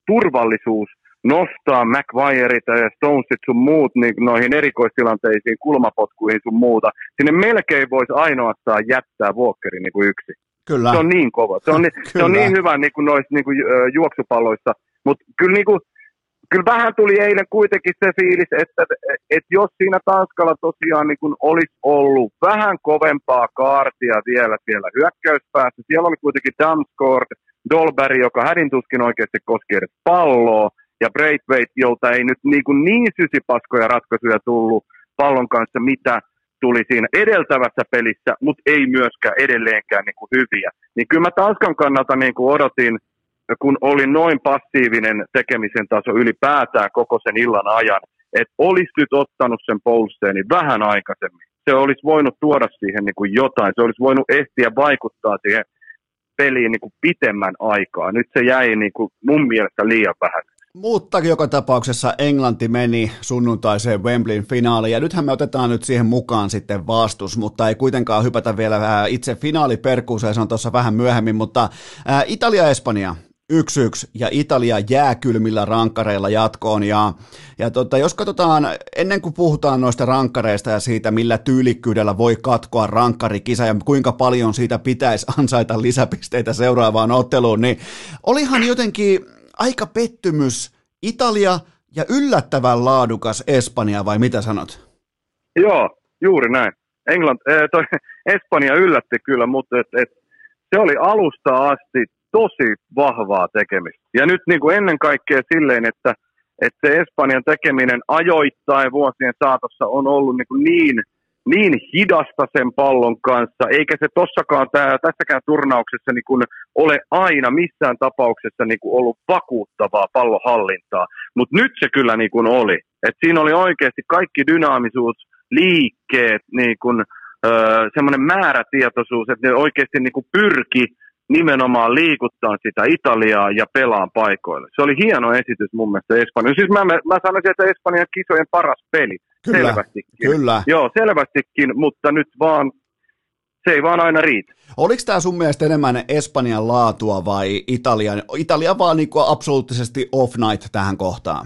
turvallisuus nostaa McGuireit ja Stonesit sun muut niin noihin erikoistilanteisiin, kulmapotkuihin sun muuta. Sinne melkein voisi ainoastaan jättää Walkerin niin yksi. Kyllä. Se on niin kova. Se on, se on niin hyvä niin noissa niin juoksupalloissa. Mutta kyllä niin kuin, Kyllä vähän tuli eilen kuitenkin se fiilis, että, että jos siinä Tanskalla tosiaan niin kun olisi ollut vähän kovempaa kaartia vielä siellä hyökkäyspäässä, siellä oli kuitenkin Damsgaard, Dolberg, joka hädintuskin oikeasti koski edes palloa, ja Braithwaite, jolta ei nyt niin, kuin niin sysipaskoja ratkaisuja tullut pallon kanssa, mitä tuli siinä edeltävässä pelissä, mutta ei myöskään edelleenkään niin kuin hyviä. Niin kyllä mä Tanskan kannalta niin kuin odotin, kun oli noin passiivinen tekemisen taso ylipäätään koko sen illan ajan, että olisi nyt ottanut sen Poulsteinin vähän aikaisemmin. Se olisi voinut tuoda siihen niin kuin jotain, se olisi voinut ehtiä vaikuttaa siihen peliin niin kuin pitemmän aikaa. Nyt se jäi niin kuin mun mielestä liian vähän. Mutta joka tapauksessa Englanti meni sunnuntaiseen Wembleyn finaaliin, ja nythän me otetaan nyt siihen mukaan sitten vastus, mutta ei kuitenkaan hypätä vielä itse finaaliperkuuseen, se on tuossa vähän myöhemmin, mutta ää, Italia-Espanja. yksi yksi ja Italia jää kylmillä rankkareilla jatkoon ja, ja tota, jos katsotaan, ennen kuin puhutaan noista rankkareista ja siitä, millä tyylikkyydellä voi katkoa rankkarikisa ja kuinka paljon siitä pitäisi ansaita lisäpisteitä seuraavaan otteluun, niin olihan jotenkin aika pettymys Italia ja yllättävän laadukas Espanja, vai mitä sanot? Joo, juuri näin. Englant, äh, toi, Espanja yllätti kyllä, mutta et, et, se oli alusta asti tosi vahvaa tekemistä. Ja nyt niin kuin ennen kaikkea silleen, että, että se Espanjan tekeminen ajoittain vuosien saatossa on ollut niin, niin, niin hidasta sen pallon kanssa, eikä se tossakaan tää, tässäkään turnauksessa niin kuin ole aina missään tapauksessa niin kuin ollut vakuuttavaa pallonhallintaa. Mutta nyt se kyllä niin kuin oli. Et siinä oli oikeasti kaikki dynaamisuus, liikkeet, niin kuin, öö, semmoinen määrätietoisuus, että ne oikeasti niin kuin pyrki nimenomaan liikuttaa sitä Italiaa ja pelaan paikoille. Se oli hieno esitys mun mielestä Espanjan. Siis mä, mä sanoisin, että Espanjan kisojen paras peli. Kyllä, selvästikin. Kyllä. Joo, selvästikin, mutta nyt vaan se ei vaan aina riitä. Oliko tämä sun mielestä enemmän Espanjan laatua vai Italian? Italia vaan niin kuin absoluuttisesti off night tähän kohtaan.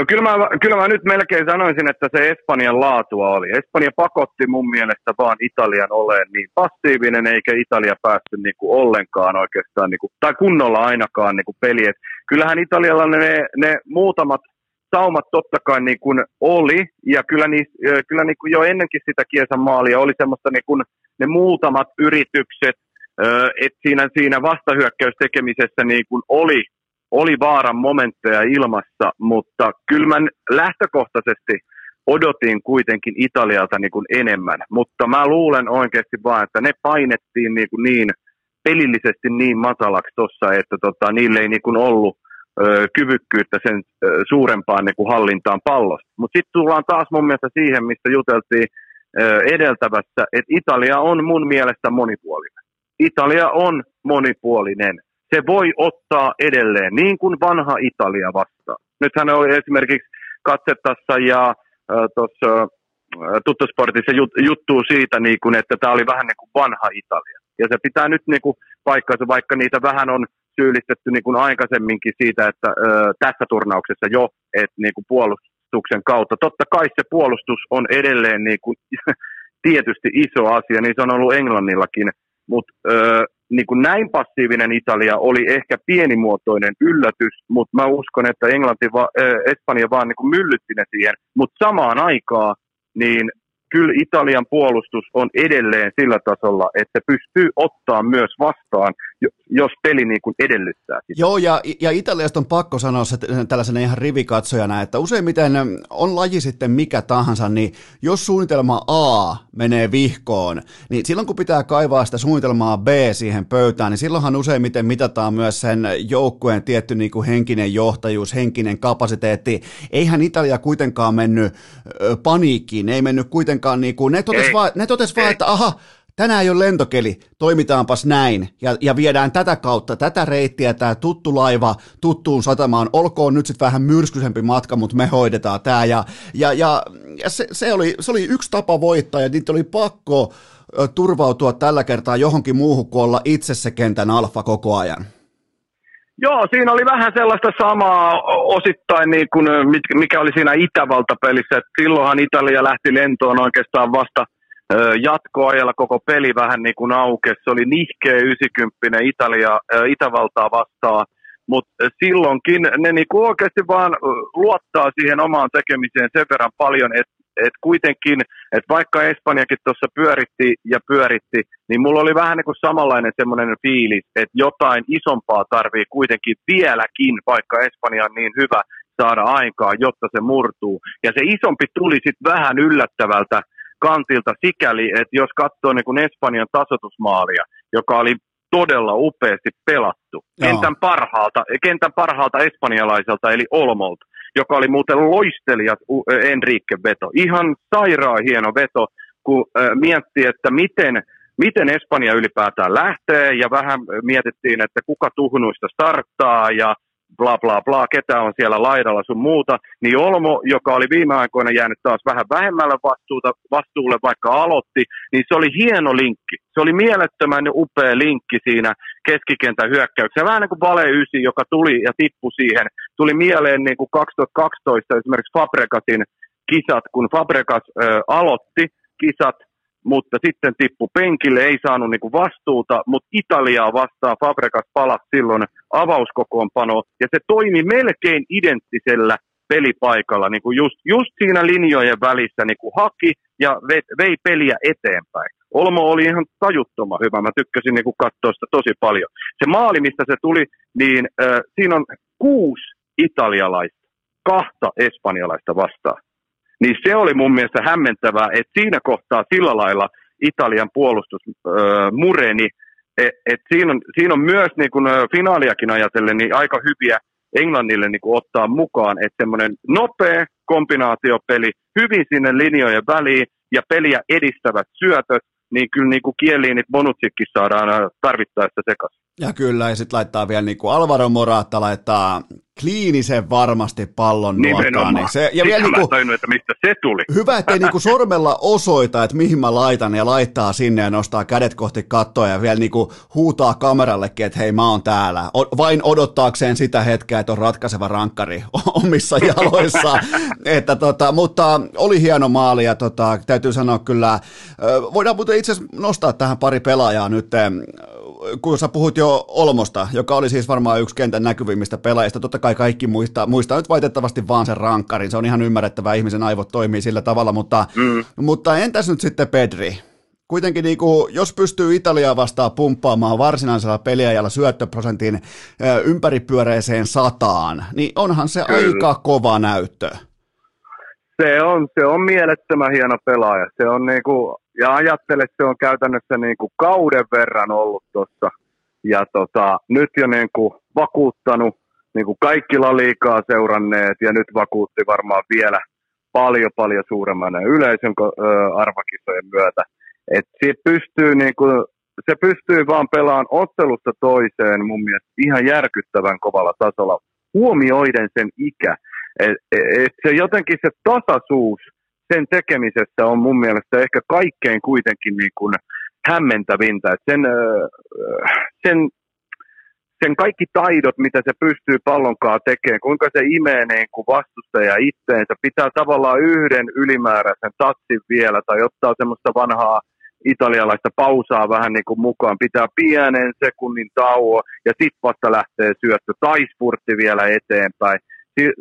No kyllä mä, kyllä mä nyt melkein sanoisin, että se Espanjan laatua oli. Espanja pakotti mun mielestä vaan Italian oleen niin passiivinen, eikä Italia päästy niin kuin ollenkaan oikeastaan, niin kuin, tai kunnolla ainakaan niin kuin peli. Et kyllähän Italialla ne, ne muutamat saumat totta kai niin kuin oli, ja kyllä, niis, kyllä niin kuin jo ennenkin sitä Chiesan maalia oli semmoista niin kuin ne muutamat yritykset, että siinä, siinä vastahyökkäystekemisessä niin kuin oli. Oli vaaran momentteja ilmassa, mutta kyllä mä lähtökohtaisesti odotin kuitenkin Italialta niin kuin enemmän. Mutta mä luulen oikeasti vaan, että ne painettiin niin, kuin niin pelillisesti niin matalaksi tuossa, että tota, niille ei niin kuin ollut ö, kyvykkyyttä sen ö, suurempaan niin kuin hallintaan pallosta. Mutta sitten tullaan taas mun mielestä siihen, mistä juteltiin ö, edeltävässä, että Italia on mun mielestä monipuolinen. Italia on monipuolinen. Se voi ottaa edelleen, niin kuin vanha Italia vastaan. Nythän oli esimerkiksi katsettassa ja äh, tuossa äh, Tuttosportissa jut, juttuu siitä, niin kun, että tämä oli vähän niin kuin vanha Italia. Ja se pitää nyt niin kuin paikkansa, vaikka niitä vähän on syyllistetty niin kuin aikaisemminkin siitä, että äh, tässä turnauksessa jo, että niin kuin puolustuksen kautta. Totta kai se puolustus on edelleen niin kuin, tietysti iso asia, niin se on ollut Englannillakin, mutta äh, niin kuin näin passiivinen Italia oli ehkä pienimuotoinen yllätys, mutta mä uskon, että Englanti, va, äh, Espanja vaan niin kuin myllytti ne siihen. Mutta samaan aikaan, niin kyllä Italian puolustus on edelleen sillä tasolla, että pystyy ottaa myös vastaan, jos peli niin kuin edellyttää sitä. Joo, ja, ja Italiasta on pakko sanoa se, tällaisena ihan rivikatsojana, että useimmiten on laji sitten mikä tahansa, niin jos suunnitelma A menee vihkoon, niin silloin kun pitää kaivaa sitä suunnitelmaa B siihen pöytään, niin silloinhan useimmiten mitataan myös sen joukkueen tietty niin kuin henkinen johtajuus, henkinen kapasiteetti. Eihän Italia kuitenkaan mennyt paniikkiin, ei mennyt kuitenkaan, niin kuin, ne totesi vaan, vaan, että aha, tänään ei ole lentokeli, toimitaanpas näin ja, ja viedään tätä kautta, tätä reittiä, tämä tuttu laiva tuttuun satamaan, olkoon nyt sitten vähän myrskyisempi matka, mutta me hoidetaan tämä. Ja, ja, ja, ja se, se, oli, se oli yksi tapa voittaa ja niitä oli pakko turvautua tällä kertaa johonkin muuhun kuin olla itse se kentän alfa koko ajan. Joo, siinä oli vähän sellaista samaa osittain, niin kuin, mikä oli siinä Itävaltapelissä, että silloinhan Italia lähti lentoon oikeastaan vasta jatkoajalla, koko peli vähän niin kuin aukesi. Se oli nihkeä yhdeksänkymmentä Italia, Itävaltaa vastaan, mutta silloinkin ne niin kuin oikeasti vaan luottaa siihen omaan tekemiseen sen verran paljon, että et kuitenkin, että vaikka Espanjakin tuossa pyöritti ja pyöritti, niin mulla oli vähän niin kuin samanlainen semmoinen fiilis, että jotain isompaa tarvii kuitenkin vieläkin, vaikka Espanja on niin hyvä saada aikaa, jotta se murtuu. Ja se isompi tuli sitten vähän yllättävältä kantilta sikäli, että jos katsoo niin kuin Espanjan tasoitusmaalia, joka oli todella upeasti pelattu, kentän parhaalta, kentän parhaalta espanjalaiselta eli Olmolta, joka oli muuten loistelijat Enrique veto. Ihan sairaan hieno veto, kun miettii, että miten, miten Espanja ylipäätään lähtee, ja vähän mietittiin, että kuka tuhnuista starttaa, ja bla bla bla, ketä on siellä laidalla sun muuta, niin Olmo, joka oli viime aikoina jäänyt taas vähän vähemmällä vastuuta, vastuulle, vaikka aloitti, niin se oli hieno linkki. Se oli mielettömän upea linkki siinä keskikentän hyökkäyksessä. Vähän niin kuin Vale yhdeksän, joka tuli ja tippui siihen. Tuli mieleen niin kuin kaksituhattakaksitoista esimerkiksi Fabregasin kisat, kun Fabregas ö, aloitti kisat, mutta sitten tippui penkille, ei saanut niin kuin vastuuta, mutta Italiaa vastaan Fabregas palasi silloin avauskokoonpanoon, ja se toimi melkein identtisellä pelipaikalla, niin kuin just, just siinä linjojen välissä niin kuin haki ja vei, vei peliä eteenpäin. Olmo oli ihan tajuttoman hyvä, mä tykkäsin niin kuin katsoa sitä tosi paljon. Se maali, mistä se tuli, niin äh, siinä on kuusi italialaista, kahta espanjalaista vastaan. Niin se oli mun mielestä hämmentävää, että siinä kohtaa sillä lailla Italian puolustus öö, mureni, että et siinä, siinä on myös niin kun, finaaliakin ajatellen niin aika hyviä Englannille niin kun ottaa mukaan, että semmoinen nopea kombinaatiopeli, hyvin sinne linjojen väliin ja peliä edistävät syötöt, niin kyllä niin kuin kieliinit Bonuccikin saadaan tarvittaessa sekaisin. Ja kyllä, ja sitten laittaa vielä niin kuin Álvaro Morata laittaa kliinisen varmasti pallon nuotaan. Niin se, ja vielä niin kuin, tajunnut, että mistä se tuli. Hyvä, ettei niin kuin sormella osoita, että mihin mä laitan, ja laittaa sinne ja nostaa kädet kohti kattoa ja vielä niin kuin huutaa kamerallekin, että hei, mä oon täällä. O- vain odottaakseen sitä hetkeä, että on ratkaiseva rankkari omissa jaloissaan. että tota, mutta oli hieno maali ja tota, täytyy sanoa kyllä, voidaan muuten itse asiassa nostaa tähän pari pelaajaa nyt, kun sä puhut jo Olmosta, joka oli siis varmaan yksi kentän näkyvimmistä pelaajista. Totta kai kaikki muistaa, muistaa nyt vaitettavasti vaan sen rankkarin. Se on ihan ymmärrettävää, ihmisen aivot toimii sillä tavalla, mutta, mm. mutta entäs nyt sitten Pedri? Kuitenkin niin kuin, jos pystyy Italiaa vastaan pumppaamaan varsinaisella peliajalla syöttöprosentin ympäripyöreiseen sataan, niin onhan se Kyllä. aika kova näyttö. Se on, se on mielettömän hieno pelaaja. Se on niin kuin, ja ajattele, että se on käytännössä niin kuin kauden verran ollut tuossa. Ja tota, nyt jo niin kuin vakuuttanut niin kuin kaikki La Liigaa seuranneet, ja nyt vakuutti varmaan vielä paljon, paljon suuremman yleisön arvakisojen myötä. Et se pystyy niin kuin, se pystyy vaan pelaamaan ottelusta toiseen mun mielestä ihan järkyttävän kovalla tasolla, huomioiden sen ikä. Et, et se jotenkin se tasaisuus sen tekemisessä on mun mielestä ehkä kaikkein kuitenkin niin kuin hämmentävintä. Et sen, sen, sen kaikki taidot, mitä se pystyy pallonkaan tekemään, kuinka se imee niin kuin vastustaja itseensä, pitää tavallaan yhden ylimääräisen tatsin vielä tai ottaa semmoista vanhaa italialaista pausaa vähän niin kuin mukaan, pitää pienen sekunnin tauon ja sitten vasta lähtee syöttö tai spurtti vielä eteenpäin.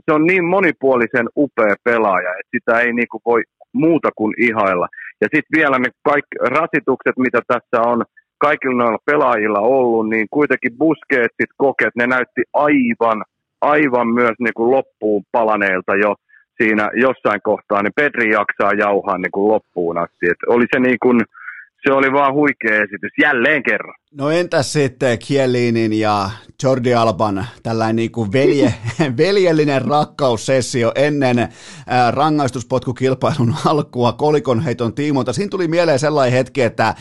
Se on niin monipuolisen upea pelaaja, että sitä ei niin kuin voi muuta kuin ihailla. Ja sitten vielä ne kaikki rasitukset, mitä tässä on kaikilla noilla pelaajilla ollut, niin kuitenkin Busquets, sit Koket, ne näytti aivan, aivan myös niin kuin loppuun palaneilta jo siinä jossain kohtaa, niin Pedri jaksaa jauhaa niin kuin loppuun asti. Et oli se niin kuin, se oli vaan huikea esitys, jälleen kerran. No entäs sitten Chiellinin ja Jordi Alban tällainen niin kuin velje, veljellinen rakkaussessio ennen ää, rangaistuspotkukilpailun alkua kolikonheiton tiimoilta. Siinä tuli mieleen sellainen hetki, että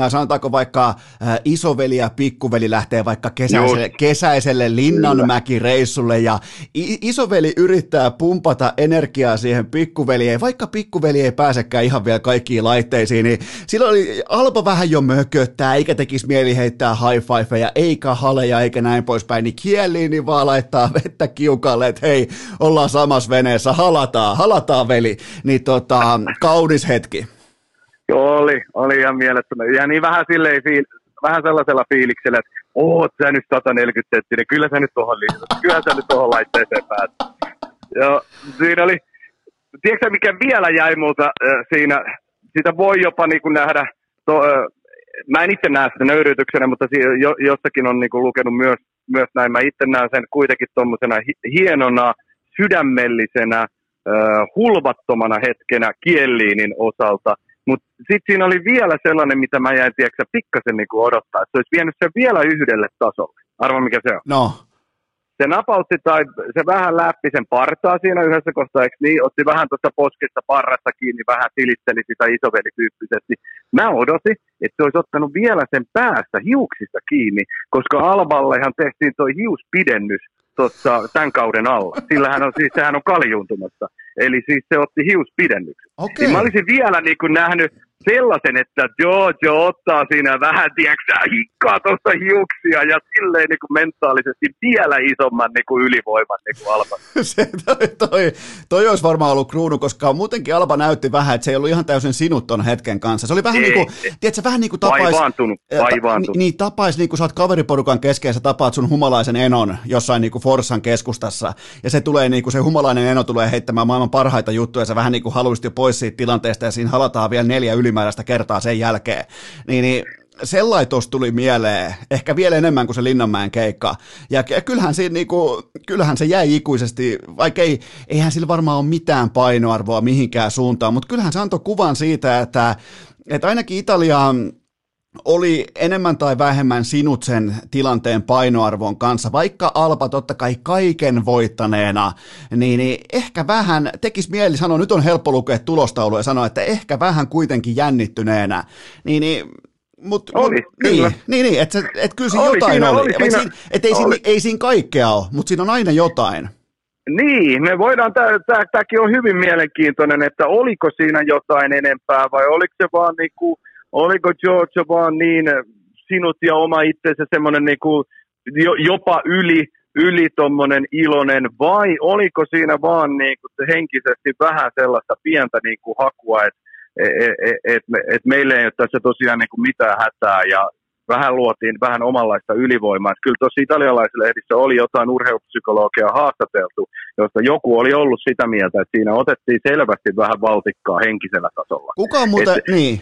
ää, sanotaanko vaikka ää, isoveli ja pikkuveli lähtee vaikka kesäiselle, kesäiselle Linnanmäki-reissulle ja i- isoveli yrittää pumpata energiaa siihen pikkuveliin, vaikka pikkuveli ei pääsekään ihan vielä kaikkiin laitteisiin, niin silloin oli Alba vähän jo mököttää, eikä tekisi mieli heittää high-fiveja, eikä haleja, eikä näin poispäin, niin Chiellini niin vaan laittaa vettä kiukalle, että hei, ollaan samassa veneessä, halataan, halataan veli, niin tota, kaunis hetki. Joo, oli, oli ihan mielettömän. Ja niin vähän silleen, vähän sellaisella fiiliksellä, että oot sä nyt sata neljäkymmentä senttiä, niin kyllä sä nyt tuohon liittyy, kyllä sä nyt tuohon laitteeseen päästä. Joo, siinä oli, tiedätkö mikä vielä jäi multa siinä, sitä voi jopa niin kuin nähdä, to, mä en itse näe sitä nöyryytyksenä, mutta jossakin on niinku lukenut myös, myös näin. Mä itse näen sen kuitenkin tuommoisena hienona, sydämellisenä, uh, hulvattomana hetkenä Chiellinin osalta. Mutta sitten siinä oli vielä sellainen, mitä mä jäin tiedäksä pikkasen niinku odottaa, että se olisi vienyt sen vielä yhdelle tasolle. Arvaa mikä se on. No. Se napautti tai se vähän läppi sen partaa siinä yhdessä kohtaa, eikö niin? Otti vähän tuosta poskesta parrasta kiinni, vähän silitteli sitä isovelityyppisesti. Mä odotin, että se olisi ottanut vielä sen päästä hiuksista kiinni, koska Alballehan tehtiin toi hiuspidennys tuossa tämän kauden alla. Sillähän on siis, sehän on kaljuuntumassa. Eli siis se otti hiuspidennyksen. Okay. Niin mä olisin vielä niin kuin nähnyt sellaisen, että Giorgio ottaa siinä vähän, tiedätkö, hikkaa tuosta hiuksia ja silleen niin kuin mentaalisesti vielä isomman niin kuin ylivoiman niin kuin Alba. Se, toi, toi, toi olisi varmaan ollut kruunu, koska muutenkin Alba näytti vähän, että se ei ollut ihan täysin sinut ton hetken kanssa. Se oli vähän ei, niin kuin, tiedätkö, vähän niin kuin tapais... Vaivaantunut, vaivaantunut. Ni, niin tapais, niin kuin sä oot kaveriporukan kesken, sä tapaat sun humalaisen enon jossain niin kuin Forssan keskustassa, ja se tulee niin kuin, se humalainen eno tulee heittämään maailman parhaita juttuja, ja sä vähän niin kuin haluisit jo pois siitä tilanteesta, ja siinä halataan vielä neljä yli määrästä kertaa sen jälkeen, niin, niin sellainen tuli mieleen, ehkä vielä enemmän kuin se Linnanmäen keikka, ja kyllähän, siinä, niin kuin, kyllähän se jäi ikuisesti, vaikka ei, eihän sillä varmaan ole mitään painoarvoa mihinkään suuntaan, mutta kyllähän se antoi kuvan siitä, että, että ainakin Italiaan oli enemmän tai vähemmän sinut sen tilanteen painoarvon kanssa, vaikka Alba totta kai kaiken voittaneena, niin, niin ehkä vähän, tekisi mieli sanoa, nyt on helppo lukea tulostaulu ja sanoa, että ehkä vähän kuitenkin jännittyneenä, niin, niin mut, oli, mut, kyllä. Niin, niin, niin että et kyllä siinä oli, jotain siinä, oli, oli. Siinä, siinä, et ei, oli. Siinä, ei siinä kaikkea ole, mutta siinä on aina jotain. Niin, me voidaan, tämäkin on hyvin mielenkiintoinen, että oliko siinä jotain enempää vai oliko se vaan niin kuin oliko Giorgio vaan niin sinut ja oma itsensä semmoinen niinku jopa yli, yli tommonen iloinen, vai oliko siinä vaan niinku henkisesti vähän sellaista pientä niinku hakua, että et, et, et meillä ei ole tässä tosiaan niinku mitään hätää ja vähän luotiin vähän omanlaista ylivoimaa. Et kyllä tuossa italialaislehdissä oli jotain urheilupsykologiaa haastateltu, josta joku oli ollut sitä mieltä, että siinä otettiin selvästi vähän valtikkaa henkisellä tasolla. Kuka muuten, et, niin...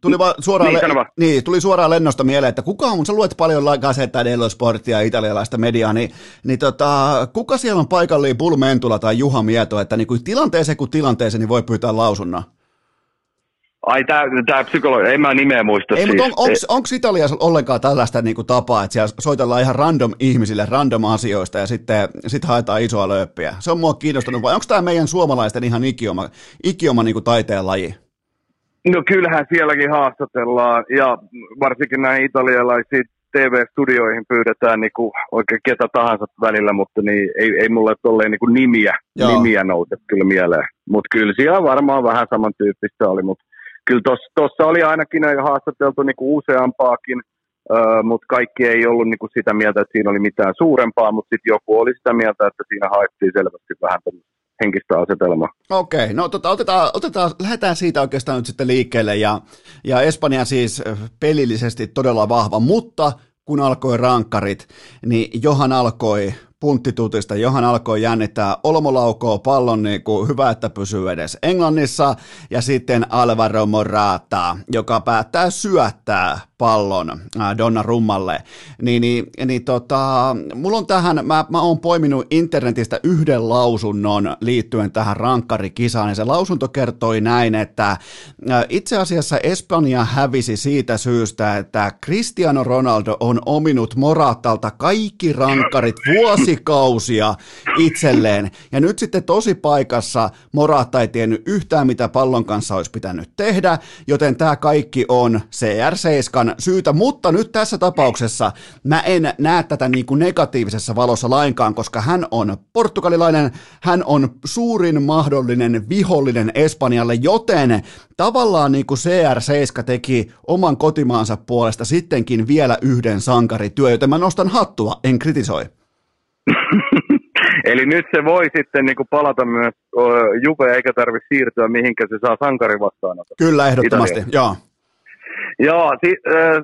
Tuli, va- suoraan niin, le- niin, tuli suoraan lennosta mieleen, että kuka on, sä luet paljon Gazzetta dello Sportia, italialaista mediaa, niin, niin tota, kuka siellä on paikallinen Bull Mentula tai Juha Mieto, että niin kuin tilanteeseen kuin tilanteeseen niin voi pyytää lausunnan? Ai, tää, tää psykologi, en mä nimeä muista. Ei, siis. Mutta on, onks, onks Italiassa ollenkaan tällaista niinku tapaa, että siellä soitellaan ihan random ihmisille, random asioista ja sitten sit haetaan isoa lööppiä? Se on mua kiinnostanut, vai onko tää meidän suomalaisten ihan ikioma, ikioma niinku taiteen laji? No kyllähän sielläkin haastatellaan, ja varsinkin näihin italialaisiin T V-studioihin pyydetään niinku oikein ketä tahansa välillä, mutta niin, ei, ei mulle tolleen niinku nimiä, nimiä nouse kyllä mieleen. Mutta kyllä siellä varmaan vähän samantyyppistä oli, mutta kyllä tuossa oli ainakin haastateltu niinku useampaakin, öö, mutta kaikki ei ollut niinku sitä mieltä, että siinä oli mitään suurempaa, mutta sitten joku oli sitä mieltä, että siinä haettiin selvästi vähän henkistä asetelmaa. Okei, no tota, otetaan, otetaan, lähdetään siitä oikeastaan nyt sitten liikkeelle, ja, ja Espanja siis pelillisesti todella vahva, mutta kun alkoi rankkarit, niin johan alkoi punttitutista, johan alkoi jännittää. Olmo laukoo pallon, niin kuin hyvä, että pysyy edes Englannissa, ja sitten Álvaro Morata, joka päättää syöttää pallon Donnarummalle. Niin, niin, niin tota, mulla on tähän, mä, mä oon poiminut internetistä yhden lausunnon liittyen tähän rankkarikisaan, ja se lausunto kertoi näin, että itse asiassa Espanja hävisi siitä syystä, että Cristiano Ronaldo on ominut Moratalta kaikki rankkarit vuosikausia itselleen, ja nyt sitten tosi paikassa Morata ei tiennyt yhtään, mitä pallon kanssa olisi pitänyt tehdä, joten tämä kaikki on C R seitsemän syytä, mutta nyt tässä tapauksessa mä en näe tätä niin kuin negatiivisessa valossa lainkaan, koska hän on portugalilainen, hän on suurin mahdollinen vihollinen Espanjalle, joten tavallaan niin kuin C R seitsemän teki oman kotimaansa puolesta sittenkin vielä yhden sankarityö, joten mä nostan hattua, en kritisoi. Eli nyt se voi sitten niinku palata myös Juve, eikä tarvitse siirtyä mihinkä se saa sankari vastaanottaa. Kyllä, ehdottomasti, Italiassa. Joo. Joo, si, äh,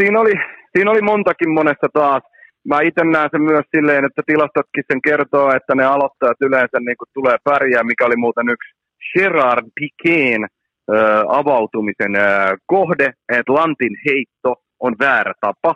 siinä, oli, siinä oli montakin monesta taas. Mä itse näen sen myös silleen, että tilastotkin sen kertoo, että ne aloittajat yleensä niin kuin tulee pärjää, mikä oli muuten yksi Gerard Piquén äh, avautumisen äh, kohde, että lantin heitto on väärä tapa.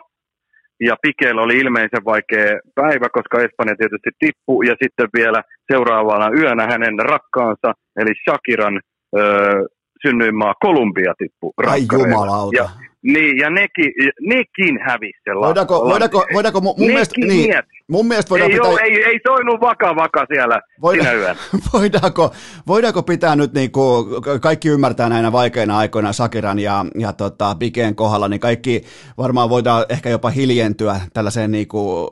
Ja Piquéllä oli ilmeisen vaikea päivä, koska Espanja tietysti tippui, ja sitten vielä seuraavana yönä hänen rakkaansa, eli Shakiran öö, synnyinmaa Kolumbia tippui. Ai jumalauta. Ja, niin, ja nekin, nekin hävisi sen voidaanko, voidaanko, voidaanko mun, mielestä, niin, mun mielestä voidaan ei pitää... Ole, ei, ei toinut vaka vaka siellä Voida... sinä yönä. voidaanko, voidaanko pitää nyt, niin kuin kaikki ymmärtää näinä vaikeina aikoina Shakiran ja, ja tota, Piquén kohdalla, niin kaikki varmaan voidaan ehkä jopa hiljentyä tällaiseen, niin kuin,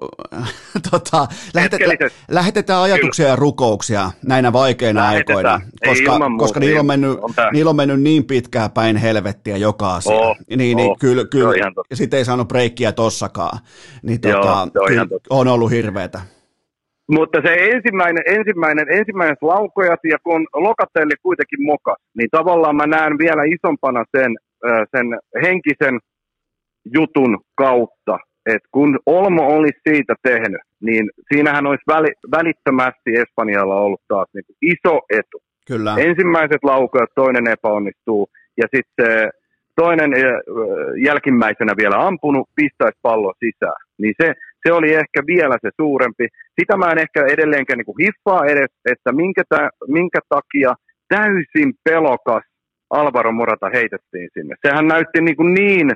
tota, lähetetään, lähetetään ajatuksia Kyllä. ja rukouksia näinä vaikeina lähetetään. aikoina, koska, koska niillä, on mennyt, on niillä on mennyt niin pitkään päin helvettiä joka asia. Oh. Niin, Niin, oh, kyllä, kyllä. Sitten ei saanut breikkiä tossakaan, niin Joo, tota, on, on ollut hirveätä. Mutta se ensimmäinen, ensimmäinen, ensimmäiset laukojat, ja kun Lokatelli kuitenkin moka, niin tavallaan mä näen vielä isompana sen, sen henkisen jutun kautta, että kun Olmo olisi siitä tehnyt, niin siinähän olisi väli, välittömästi Espanjalla ollut taas niin kuin iso etu. Kyllä. Ensimmäiset laukojat, toinen epäonnistuu, ja sitten... Toinen jälkimmäisenä vielä ampunut, pistäisi pallo sisään. Niin se, se oli ehkä vielä se suurempi. Sitä mä en ehkä edelleenkään niin hiffaa edes, että minkä, ta, minkä takia täysin pelokas Álvaro Morata heitettiin sinne. Sehän näytti niin, niin,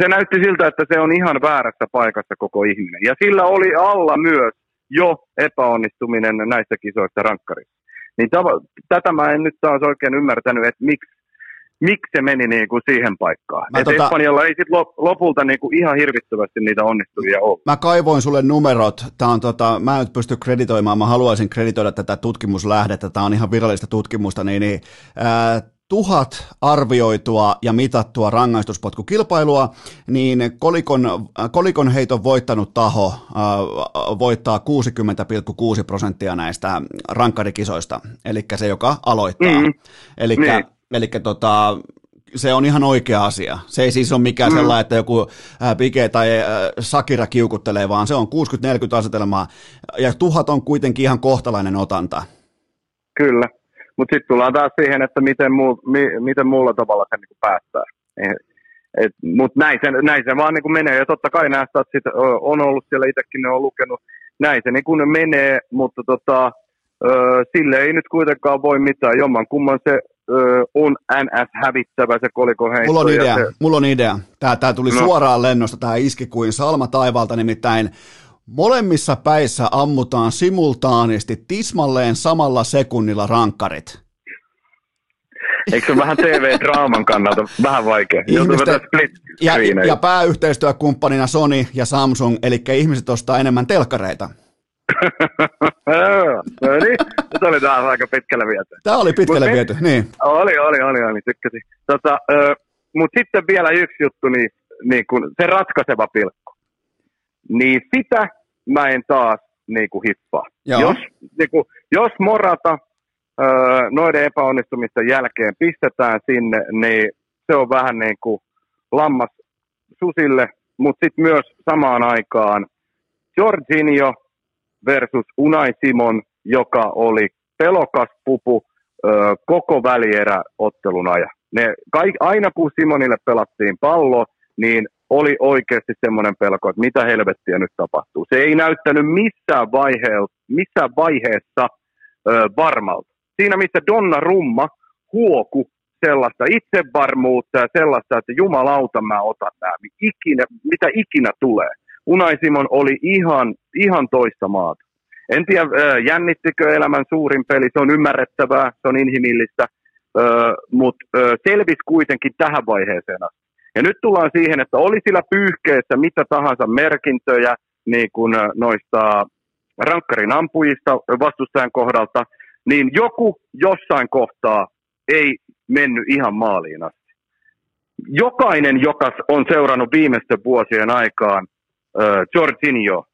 se näytti siltä, että se on ihan väärässä paikassa koko ihminen. Ja sillä oli alla myös jo epäonnistuminen näissä kisoissa rankkarissa. Niin tava, tätä mä en nyt taas oikein ymmärtänyt, että miksi. Miksi se meni niinku siihen paikkaan? Että tota, Espanjalla ei sit lopulta niinku ihan hirvittävästi niitä onnistuvia ole. Mä kaivoin sulle numerot. Tää on tota, mä en nyt pysty kreditoimaan. Mä haluaisin kreditoida tätä tutkimuslähdettä. Tää on ihan virallista tutkimusta. Niin, niin, ää, tuhat arvioitua ja mitattua rangaistuspotkukilpailua, niin kolikon, kolikon heiton voittanut taho äh, voittaa kuusikymmentä pilkku kuusi prosenttia näistä rankkarikisoista. Eli se, joka aloittaa. Mm-hmm. Elikkä... Niin. Eli tota, se on ihan oikea asia. Se ei siis ole mikään mm. sellainen, että joku Piqué tai Shakira kiukuttelee, vaan se on kuusikymmentä neljäkymmentä asetelmaa. Ja tuhat on kuitenkin ihan kohtalainen otanta. Kyllä. Mutta sitten tullaan taas siihen, että miten, muu, mi, miten muulla tavalla se niinku päästää. Mutta näin, näin se vaan niinku menee. Ja totta kai nämä statsit on ollut siellä, itsekin ne on lukenut. Näin se niinku menee, mutta tota, sille ei nyt kuitenkaan voi mitään. Jomman kumman se... öö, on N S hävittävä se kolikoheitto. Mulla on idea, se... mulla on idea. Tää, tää tuli no. suoraan lennosta, tää iski kuin salma taivaalta, nimittäin molemmissa päissä ammutaan simultaanisti tismalleen samalla sekunnilla rankkarit. Eikö se vähän T V-draaman kannalta vähän vaikea? Ihmisten, ja, ja pääyhteistyökumppanina Sony ja Samsung, eli ihmiset ostaa enemmän telkkareita. No niin, se oli taas aika pitkälle viety. Tämä oli pitkälle viety, me... niin. Oli, oli, oli, oli tykkäsin. Tota, mutta sitten vielä yksi juttu, niin, niin kun se ratkaiseva pilkku. Niin sitä mä en taas niin kun hippaa. Jos, niin kun, jos Morata... noiden epäonnistumisten jälkeen pistetään sinne, niin se on vähän niin kuin lammas susille, mutta sitten myös samaan aikaan Jorginho versus Unai Simon, joka oli pelokas pupu koko välieräottelun ajan. Ne, aina kun Simonille pelattiin pallo, niin oli oikeasti semmoinen pelko, että mitä helvettiä nyt tapahtuu. Se ei näyttänyt missään vaiheessa, missään vaiheessa varmalta. Siinä, missä Donnarumma huoku sellaista itsevarmuutta ja sellaista, että jumalauta mä otan nämä, ikinä, mitä ikinä tulee. Unai Simon oli ihan, ihan toista maata. En tiedä, jännittikö elämän suurin peli, se on ymmärrettävää, se on inhimillistä, mutta selvisi kuitenkin tähän vaiheeseen asti. Ja nyt tullaan siihen, että oli sillä pyyhkeessä mitä tahansa merkintöjä niin kuin noista rankkarin ampujista vastustajan kohdalta, niin joku jossain kohtaa ei mennyt ihan maaliin asti. Jokainen, joka on seurannut viimeisten vuosien aikaan äh, Jorginho,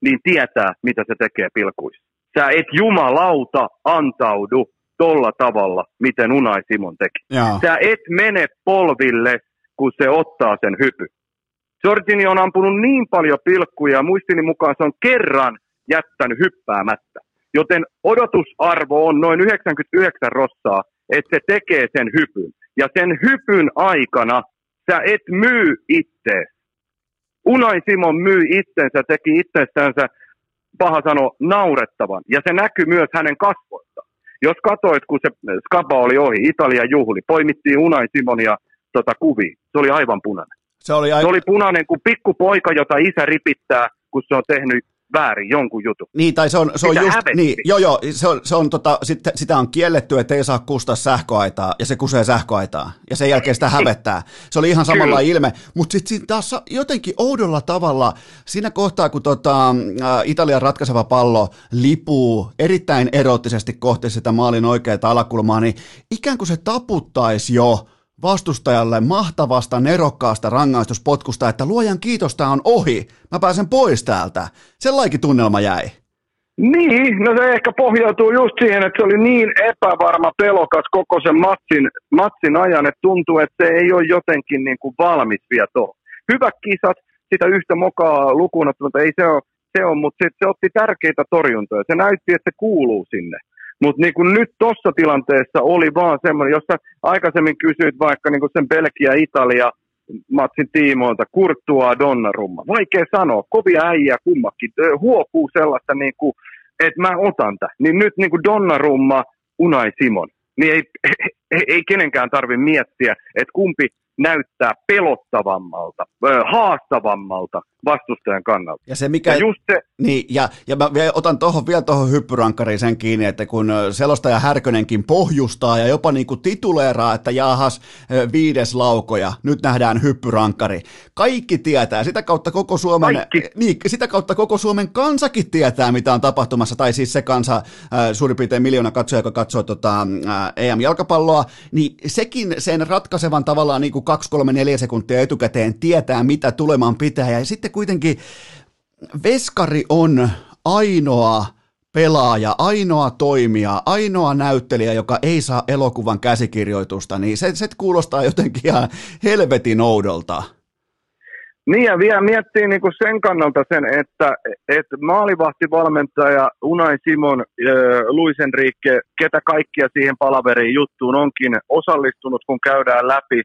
niin tietää, mitä se tekee pilkuissa. Sä et jumalauta antaudu tolla tavalla, miten Unai Simon teki. Jaa. Sä et mene polville, kun se ottaa sen hypyn. Jorginho on ampunut niin paljon pilkkuja, muistini mukaan se on kerran jättänyt hyppäämättä. Joten odotusarvo on noin yhdeksänkymmentäyhdeksän rossaa, että se tekee sen hypyn. Ja sen hypyn aikana sä et myy ittees. Unai Simon myy itsensä, teki itsestänsä, paha sanoa, naurettavan. Ja se näkyy myös hänen kasvoistaan. Jos katsoit, kun se skaba oli ohi, Italia juhli, poimittiin Unai Simonia tota, kuviin. Se oli aivan punainen. Se oli, aivan... se oli punainen kuin pikkupoika, jota isä ripittää, kun se on tehnyt väärin jonkun jutun. Niin, tai se on, se on just, niin, joo joo, se on, se on tota, sit, sitä on kielletty, että ei saa kustaa sähköaitaa, ja se kusee sähköaitaa, ja sen jälkeen sitä hävettää. Se oli ihan samalla Kyllä. ilme, mutta sitten taas jotenkin oudolla tavalla, siinä kohtaa, kun tota, Italian ratkaiseva pallo lipuu erittäin erottisesti kohti sitä maalin oikeaa alakulmaa, niin ikään kuin se taputtaisi jo vastustajalle mahtavasta, nerokkaasta rangaistuspotkusta, että luojan kiitos, tämä on ohi, mä pääsen pois täältä. Sellainenkin tunnelma jäi. Niin, no se ehkä pohjautuu just siihen, että se oli niin epävarma, pelokas koko sen matsin, matsin ajan, että tuntuu, että se ei ole jotenkin niin kuin valmis vielä tuohon. Hyvät kisat, sitä yhtä mokaa lukuun ottamatta, ei se ole, se on, mutta se, se otti tärkeitä torjuntoja. Se näytti, että se kuuluu sinne. Mutta niinku nyt tuossa tilanteessa oli vaan semmoinen, jos sä aikaisemmin kysyit vaikka niinku sen Belgia-Italia-matsin tiimoilta, Courtois, Donnarumma. Vaikea sanoa, kovia äijä kummakin, huokuu sellaista, niinku, että mä otan tämän. Niin nyt niinku Donnarumma, Unai Simon, niin ei, ei, ei kenenkään tarvitse miettiä, että kumpi näyttää pelottavammalta, haastavammalta vastustajan kannalta. Ja se mikä... Ja, just se... Niin, ja, ja mä otan tohon, vielä tuohon hyppyrankkariin sen kiinni, että kun selostaja Härkönenkin pohjustaa ja jopa niin kuin tituleeraa, että jaahas viides laukoja, nyt nähdään hyppyrankkari. Kaikki tietää, sitä kautta koko Suomen... Niin, sitä kautta koko Suomen kansakin tietää, mitä on tapahtumassa, tai siis se kansa, suurin piirtein miljoona katsoja, joka katsoo tota, E M-jalkapalloa, niin sekin sen ratkaisevan tavallaan niin kuin kaksi, kolme, neljä sekuntia etukäteen tietää, mitä tulemaan pitää. Ja sitten kuitenkin veskari on ainoa pelaaja, ainoa toimija, ainoa näyttelijä, joka ei saa elokuvan käsikirjoitusta, niin se, se kuulostaa jotenkin ihan helvetin oudolta. Niin, ja vielä miettii niin kuin sen kannalta sen, että, että maalivahtivalmentaja Unai Simon, äh, Luis Enrique, ketä kaikkia siihen palaveriin juttuun onkin osallistunut, kun käydään läpi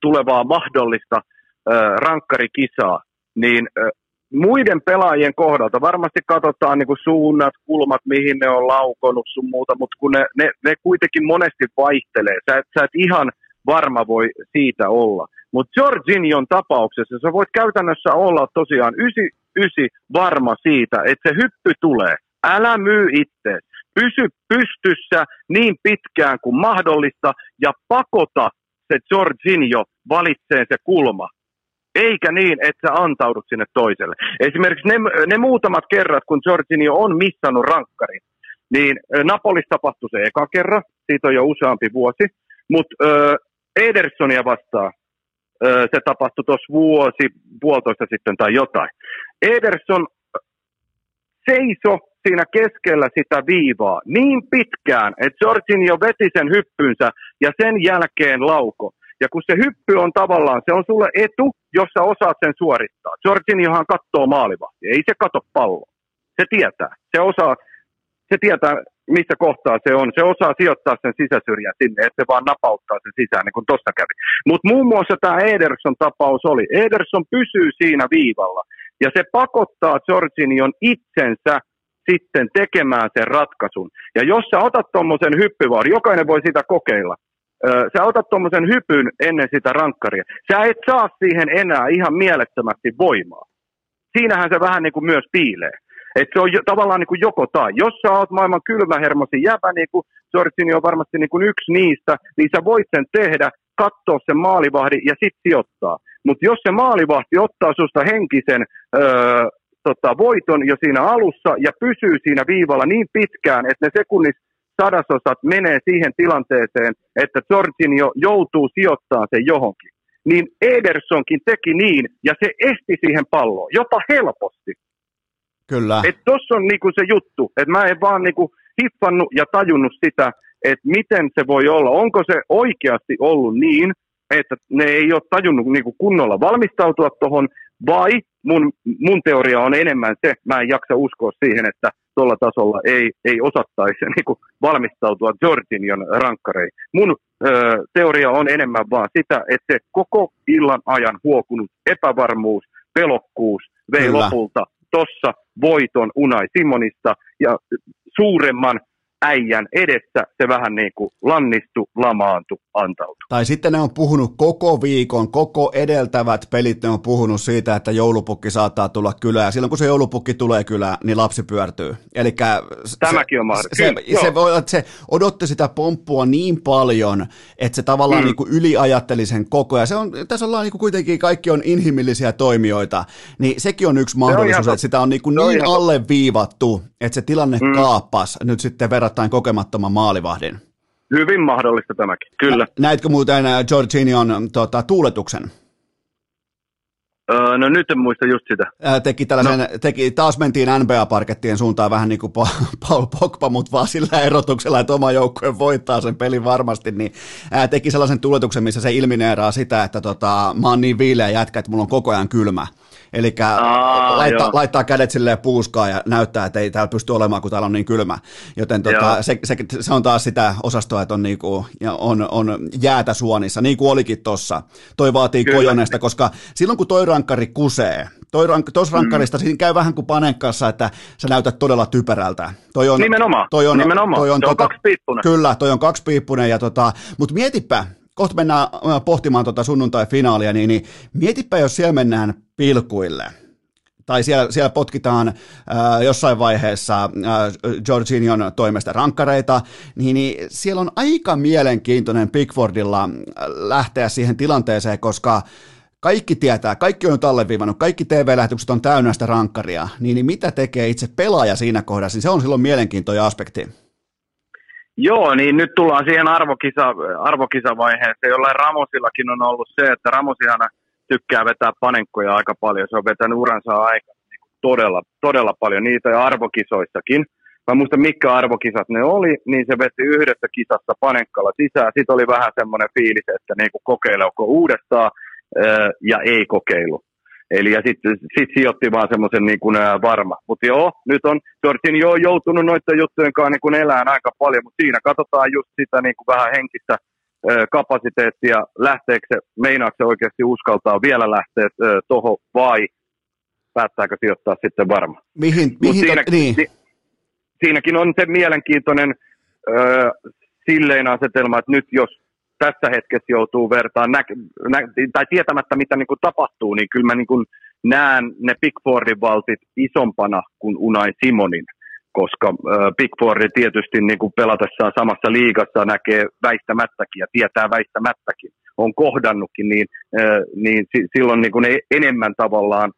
tulevaa mahdollista rankkkarikisaa, niin muiden pelaajien kohdalta varmasti katsotaan niin kuin suunnat, kulmat, mihin ne on laukonut sun muuta, mutta kun ne, ne, ne kuitenkin monesti vaihtelee. Sä, sä et ihan varma voi siitä olla. Mutta Jorginhon tapauksessa sä voit käytännössä olla tosiaan ysi ysi varma siitä, että se hyppy tulee. Älä myy itse. Pysy pystyssä niin pitkään kuin mahdollista ja pakota se Jorginho valitseen se kulma. Eikä niin, että sä antaudut sinne toiselle. Esimerkiksi ne, ne muutamat kerrat, kun Jorginho on missannut rankkarin, niin Napolis tapahtui se eka kerran, siitä on jo useampi vuosi, mutta Edersonia vastaan ö, se tapahtui tuossa vuosi, puolitoista sitten tai jotain. Ederson seiso siinä keskellä sitä viivaa niin pitkään, että Jorginho veti sen hyppynsä ja sen jälkeen lauko. Ja kun se hyppy on tavallaan, se on sulle etu, jos sä osaat sen suorittaa. Jorginhohan katsoo maalivahtia, ei se katso palloa. Se tietää, se osaa, se tietää missä kohtaa se on. Se osaa sijoittaa sen sisäsyrjän sinne, että se vaan napauttaa sen sisään, niin kuin tuossa kävi. Mutta muun muassa tämä Ederson tapaus oli. Ederson pysyy siinä viivalla ja se pakottaa Jorginhon itsensä sitten tekemään sen ratkaisun. Ja jos sä otat tuommoisen hyppyvahdin, jokainen voi sitä kokeilla. Sä otat tuommoisen hypyn ennen sitä rankkaria. Sä et saa siihen enää ihan mielettömästi voimaa. Siinähän se vähän niin kuin myös piilee. Et se on jo, tavallaan niin kuin joko tai. Jos sä oot maailman kylmähermosi jäbä, niin kuin Jorginho on varmasti niin kuin yksi niistä, niin sä voit sen tehdä, katsoa sen maalivahdi ja sitten sijoittaa. Mutta jos se maalivahti ottaa susta henkisen öö, tota, voiton jo siinä alussa ja pysyy siinä viivalla niin pitkään, että ne sekunnissa sadasosat menee siihen tilanteeseen, että Jorginho joutuu sijoittamaan sen johonkin. Niin Edersonkin teki niin, ja se esti siihen palloon, jopa helposti. Kyllä. Että tossa on niinku se juttu, että mä en vaan niinku hiffannut ja tajunnut sitä, että miten se voi olla. Onko se oikeasti ollut niin, että ne ei ole tajunnut niinku kunnolla valmistautua tuohon, vai mun, mun teoria on enemmän se, mä en jaksa uskoa siihen, että tuolla tasolla ei, ei osattaisi niinku valmistautua Jorginhon rankkareihin. Mun ö, teoria on enemmän vaan sitä, että se koko illan ajan huokunut epävarmuus, pelokkuus vei Kyllä. lopulta tossa voiton Unai Simonista ja suuremman äijän edessä se vähän niin kuin lannistu, lamaantu, antautu. Tai sitten ne on puhunut koko viikon, koko edeltävät pelit, ne on puhunut siitä, että joulupukki saattaa tulla kylään. Silloin kun se joulupukki tulee kylään, niin lapsi pyörtyy. Elikkä tämäkin on mahdollista. Se, Kyllä, se, voi, se odotti sitä pomppua niin paljon, että se tavallaan mm. niin kuin yliajatteli sen koko ajan. Se on, tässä ollaan niin kuin kuitenkin, kaikki on inhimillisiä toimijoita, niin sekin on yksi mahdollisuus, on että sitä on niin, niin on alleviivattu, että se tilanne mm. kaapas nyt sitten verran tai kokemattoman maalivahdin. Hyvin mahdollista tämäkin, kyllä. Näitkö muuten Jorginhon tota, tuuletuksen? Öö, no nyt en muista just sitä. Ää, teki tällaisen, no. teki, taas mentiin N B A-parkettien suuntaan vähän niin kuin Paul Pogba, mutta vaan sillä erotuksella, että oma joukkue voittaa sen pelin varmasti, niin ää, teki sellaisen tuuletuksen, missä se ilmineeraa sitä, että tota, mä oon niin viileä jätkä, että mulla on koko ajan kylmä. Eli laittaa, laittaa kädet silleen puuskaan ja näyttää, että ei täällä pysty olemaan, kun täällä on niin kylmä. Joten tota, se, se, se on taas sitä osastoa, että on, niinku, on, on jäätä suonissa, niin kuin olikin tossa. Toi vaatii Kyllä. kojonesta, koska silloin kun toi rankkari kusee, toi rank, tos rankkarista mm. siinä käy vähän kuin Panenkassa, että sä näytät todella typerältä. Toi on, nimenomaan, toi on, nimenomaan. Toi on, toi on tota, kaksipiippunen. Kyllä, toi on kaksipiippunen, ja tota, mutta mietipä. Kohta mennään pohtimaan tuota sunnuntai-finaalia, niin, niin mietipä, jos siellä mennään pilkuille, tai siellä, siellä potkitaan äh, jossain vaiheessa äh, Jorginhon toimesta rankkareita, niin, niin siellä on aika mielenkiintoinen Pickfordilla lähteä siihen tilanteeseen, koska kaikki tietää, kaikki on nyt alleviivannut, kaikki T V-lähetykset on täynnä sitä rankkaria, niin, niin mitä tekee itse pelaaja siinä kohdassa, niin se on silloin mielenkiintoinen aspekti. Joo, niin nyt tullaan siihen arvokisa, arvokisavaiheeseen, jollain Ramosillakin on ollut se, että Ramosihan tykkää vetää panenkkoja aika paljon. Se on vetänyt uransa aikana niin todella, todella paljon niitä ja arvokisoissakin. Mä muistan, mitkä arvokisat ne oli, niin se veti yhdessä kisassa panenkalla sisään. Sitten oli vähän semmoinen fiilis, että niin kuin kokeileeko uudestaan ja ei kokeilu. Eli ja sitten sit sijoitti vaan semmoisen niin kuin varma. Mutta joo, nyt on Jorginho on joutunut noiden juttujen kanssa niin kuin elään aika paljon, mutta siinä katsotaan just sitä niin kuin vähän henkistä ö, kapasiteettia, lähteekö se, meinaako se oikeasti uskaltaa vielä lähteä tuohon vai päättääkö sijoittaa sitten varma. Mihin, mihin siinä, to, niin. si, siinäkin on se mielenkiintoinen öö, silleen asetelma, että nyt jos tässä hetkessä joutuu vertaan nä, nä, tai tietämättä mitä niin kuin tapahtuu, niin kyllä mä niin kuin näen ne Pickfordin valtit isompana kuin Unai Simonin, koska öö, Pickford tietysti niin kuin pelatessaan samassa liigassa näkee väistämättäkin ja tietää väistämättäkin. On kohdannutkin, niin, niin silloin niin kuin ei enemmän tavallaan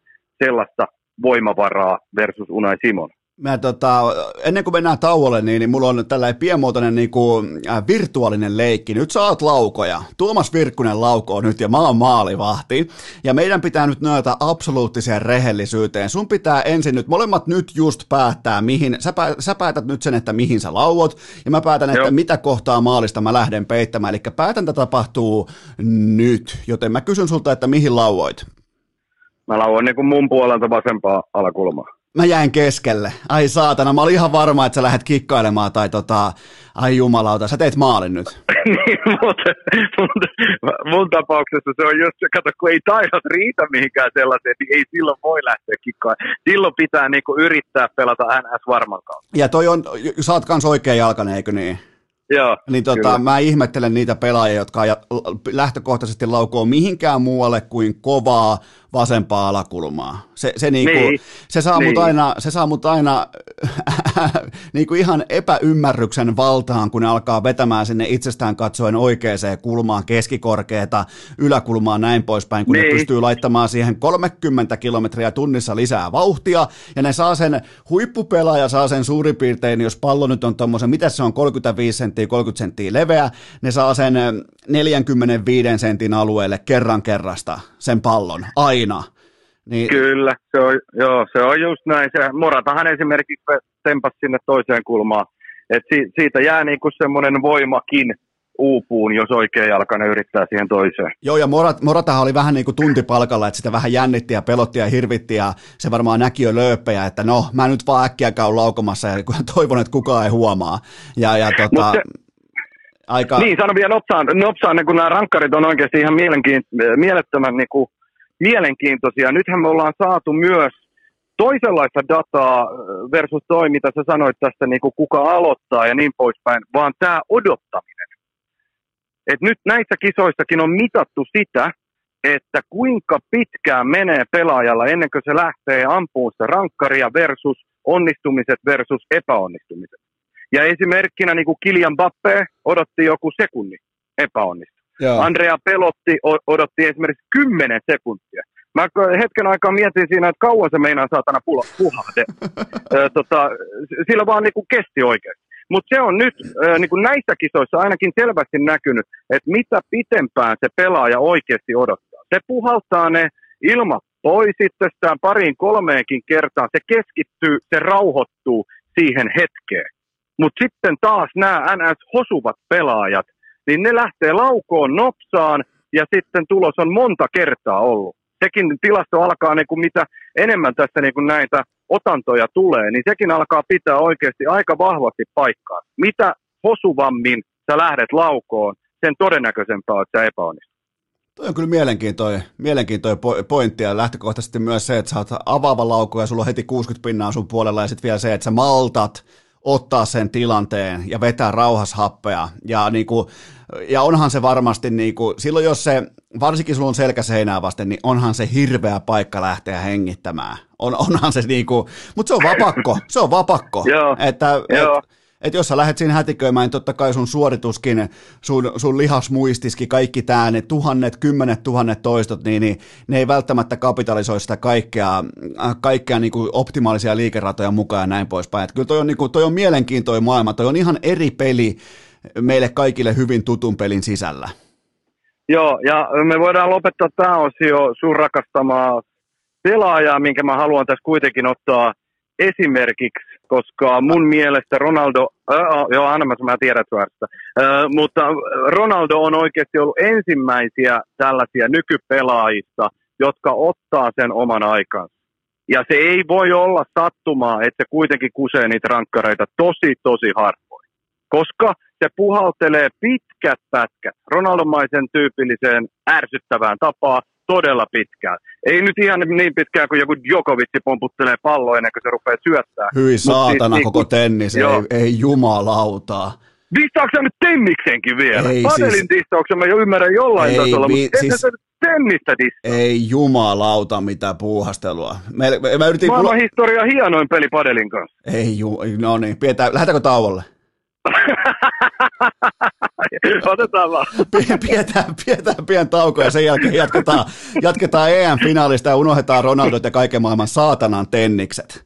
sellaista voimavaraa versus Unai Simon. Mä tota, ennen kuin mennään tauolle, niin, niin mulla on tällainen pienmuotoinen niin kuin, äh, virtuaalinen leikki. Nyt sä oot laukoja. Tuomas Virkkunen laukoo nyt ja mä oon maalivahti. Ja meidän pitää nyt nojata absoluuttiseen rehellisyyteen. Sun pitää ensin nyt, molemmat nyt just päättää mihin. Sä, pä, sä päätät nyt sen, että mihin sä lauot. Ja mä päätän, että Joo. mitä kohtaa maalista mä lähden peittämään. Eli päätäntä tapahtuu nyt. Joten mä kysyn sulta, että mihin lauoit? Mä lauon niin kuin mun puolelta vasempaa alakulmaa. Mä jäin keskelle. Ai saatana, mä olin ihan varma, että sä lähdet kikkailemaan tai tota, ai jumalauta, sä teet maalin nyt. Niin, mutta mun, mun tapauksessa se on just, kato, kun ei taidot riitä mihinkään sellaiseen, niin ei silloin voi lähteä kikkailemaan. Silloin pitää niinku yrittää pelata N S varman kautta. Ja toi on, sä oot kans oikein jalkainen, eikö niin? Joo, niin tota, mä ihmettelen niitä pelaajia, jotka lähtökohtaisesti laukoo mihinkään muualle kuin kovaa vasempaa alakulmaa. Se, se, niinku, niin. se, saa, niin. mut aina, se saa mut aina niinku ihan epäymmärryksen valtaan, kun ne alkaa vetämään sinne itsestään katsoen oikeaan kulmaan, keskikorkeata, yläkulmaan näin poispäin, kun niin. ne pystyy laittamaan siihen kolmekymmentä kilometriä tunnissa lisää vauhtia, ja ne saa sen, huippupelaaja saa sen suurin piirtein, jos pallo nyt on tommosen, mitä se on, kolmekymmentäviisi senttiä, kolmekymmentä senttiä leveä, ne saa sen neljänkymmenenviiden sentin alueelle kerran kerrasta sen pallon, aina. Niin. Kyllä, se on, joo, se on just näin. Se, Moratahan esimerkiksi tempasi sinne toiseen kulmaan. Et si, siitä jää niinku semmoinen voimakin uupuun, jos oikein jalkainen yrittää siihen toiseen. Joo, ja Morat, Moratahan oli vähän niin kuin tuntipalkalla, että sitä vähän jännitti ja pelotti ja hirvitti, ja se varmaan näki jo lööppejä, että no, mä nyt vaan äkkiä käyn laukomassa, ja toivon, että kukaan ei huomaa. Ja, ja tota... Aika... Niin, sano vielä nopsaan, nopsaan niin kun nämä rankkarit on oikeasti ihan mielenkiint- mielettömän niin kuin, mielenkiintoisia. Nythän me ollaan saatu myös toisenlaista dataa versus toi, mitä sä sanoit tästä, niin kuin kuka aloittaa ja niin poispäin, vaan tämä odottaminen. Et nyt näissä kisoissakin on mitattu sitä, että kuinka pitkään menee pelaajalla ennen kuin se lähtee ampumaan sitä rankkaria versus onnistumiset versus epäonnistumiset. Ja esimerkkinä niin kuin Kylian Mbappé odotti joku sekunni epäonnistua. Andrea Pelotti odotti esimerkiksi kymmenen sekuntia. Mä hetken aikaa mietin siinä, että kauan se meinaa saatana puhata. tota, sillä vaan niin kuin kesti oikeasti. Mutta se on nyt niin kuin näissä kisoissa ainakin selvästi näkynyt, että mitä pitempään se pelaaja oikeasti odottaa. Se puhaltaa ne ilmat pois itsestään pariin kolmeenkin kertaan. Se keskittyy, se rauhoittuu siihen hetkeen. Mutta sitten taas nämä N S-hosuvat pelaajat, niin ne lähtee laukoon nopsaan ja sitten tulos on monta kertaa ollut. Sekin tilasto alkaa, niin kuin mitä enemmän tässä niin kuin näitä otantoja tulee, niin sekin alkaa pitää oikeasti aika vahvasti paikkaa. Mitä hosuvammin sä lähdet laukoon, sen todennäköisempää, että sä epäonnistut. Toi on kyllä mielenkiintoinen, mielenkiintoinen pointti ja lähtökohtaisesti myös se, että sä oot avaava lauko ja sulla on heti kuusikymmentä pinnaa sun puolella ja sitten vielä se, että sä maltat ottaa sen tilanteen ja vetää rauhashappea. Ja, niin kuin, ja onhan se varmasti, niin kuin, silloin jos se, varsinkin sulla on selkä seinää vasten, niin onhan se hirveä paikka lähteä hengittämään. On, onhan se niin kuin, mutta se on vapakko, se on vapakko. että et, et jos sä lähdet siinä hätiköimään, niin totta kai sun suorituskin, sun, sun lihasmuistiskin, kaikki tää, ne tuhannet, kymmenet tuhannet toistot, niin, niin ne ei välttämättä kapitalisoi sitä kaikkea, kaikkea niin kuin optimaalisia liikeratoja mukaan ja näin poispäin. Et kyllä toi on, niin kuin, toi on mielenkiintoinen maailma, toi on ihan eri peli meille kaikille hyvin tutun pelin sisällä. Joo, ja me voidaan lopettaa tämä osio sun rakastamaa pelaajaa, minkä mä haluan tässä kuitenkin ottaa esimerkiksi, koska mun mielestä Ronaldo, äh, joo aina mä tiedän suorasta, äh, mutta Ronaldo on oikeasti ollut ensimmäisiä tällaisia nykypelaajista, jotka ottaa sen oman aikansa. Ja se ei voi olla sattumaa, että se kuitenkin kusee niitä rankkareita tosi, tosi harvoin. Koska se puhaltelee pitkät pätkät Ronaldomaisen tyypilliseen ärsyttävään tapaan, todella pitkään. Ei nyt ihan niin pitkään, kun joku Djokovic pomputtelee palloa ennen kuin se rupeaa syöttämään. Hyi saatana siis, koko niin, tennis, joo. ei, ei jumalautaa. Distauksen nyt tenniksenkin vielä. Ei, Padelin siis, distauksen mä jo ymmärrän jollain ei, tasolla, mi- mutta siis, ei tennistä distauksen. Ei jumalauta mitään puuhastelua. Mä, mä yritin Maailman kul... historia hienoin peli Padelin kanssa. Ei ju... No niin, pidetään... Lähdetäänkö tauolle? Otetaan vaan. Pidetään, pidetään pieni tauko ja sen jälkeen jatketaan, jatketaan E M-finaalista ja unohdetaan Ronaldot ja kaiken maailman saatanan tennikset.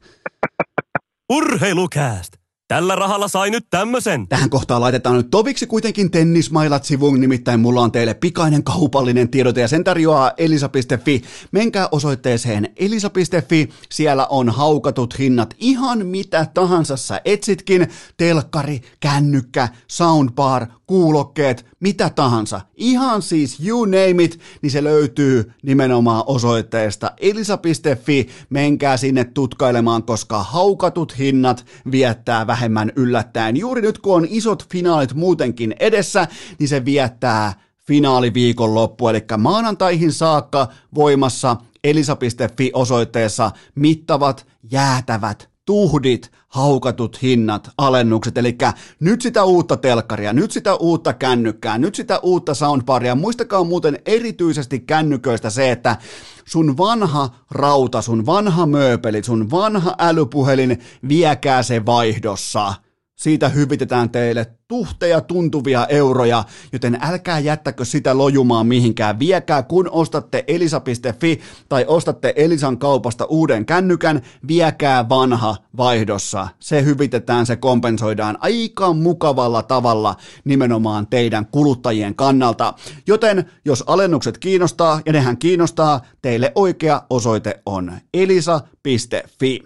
Urheilukääst! Tällä rahalla sai nyt tämmösen. Tähän kohtaan laitetaan nyt toviksi kuitenkin tennismailat sivuun, nimittäin mulla on teille pikainen kaupallinen tiedote ja sen tarjoaa elisa piste fi. Menkää osoitteeseen elisa piste fi, siellä on haukatut hinnat ihan mitä tahansa sä etsitkin, telkkari, kännykkä, soundbar, kuulokkeet, mitä tahansa, ihan siis you name it, niin se löytyy nimenomaan osoitteesta elisa piste fi. Menkää sinne tutkailemaan, koska haukatut hinnat viettää vähemmän yllättäen. Juuri nyt, kun on isot finaalit muutenkin edessä, niin se viettää finaaliviikon loppu, eli maanantaihin saakka voimassa elisa piste fi osoitteessa mittavat, jäätävät tuhdit, haukatut hinnat, alennukset, eli nyt sitä uutta telkkaria, nyt sitä uutta kännykkää, nyt sitä uutta soundbaria. Muistakaa muuten erityisesti kännyköistä se, että sun vanha rauta, sun vanha mööpeli, sun vanha älypuhelin, viekää se vaihdossa. Siitä hyvitetään teille tuhteja tuntuvia euroja, joten älkää jättäkö sitä lojumaan mihinkään. Viekää, kun ostatte elisa piste fi tai ostatte Elisan kaupasta uuden kännykän, viekää vanha vaihdossa. Se hyvitetään, se kompensoidaan aika mukavalla tavalla nimenomaan teidän kuluttajien kannalta. Joten jos alennukset kiinnostaa, ja nehän kiinnostaa, teille oikea osoite on elisa piste fi.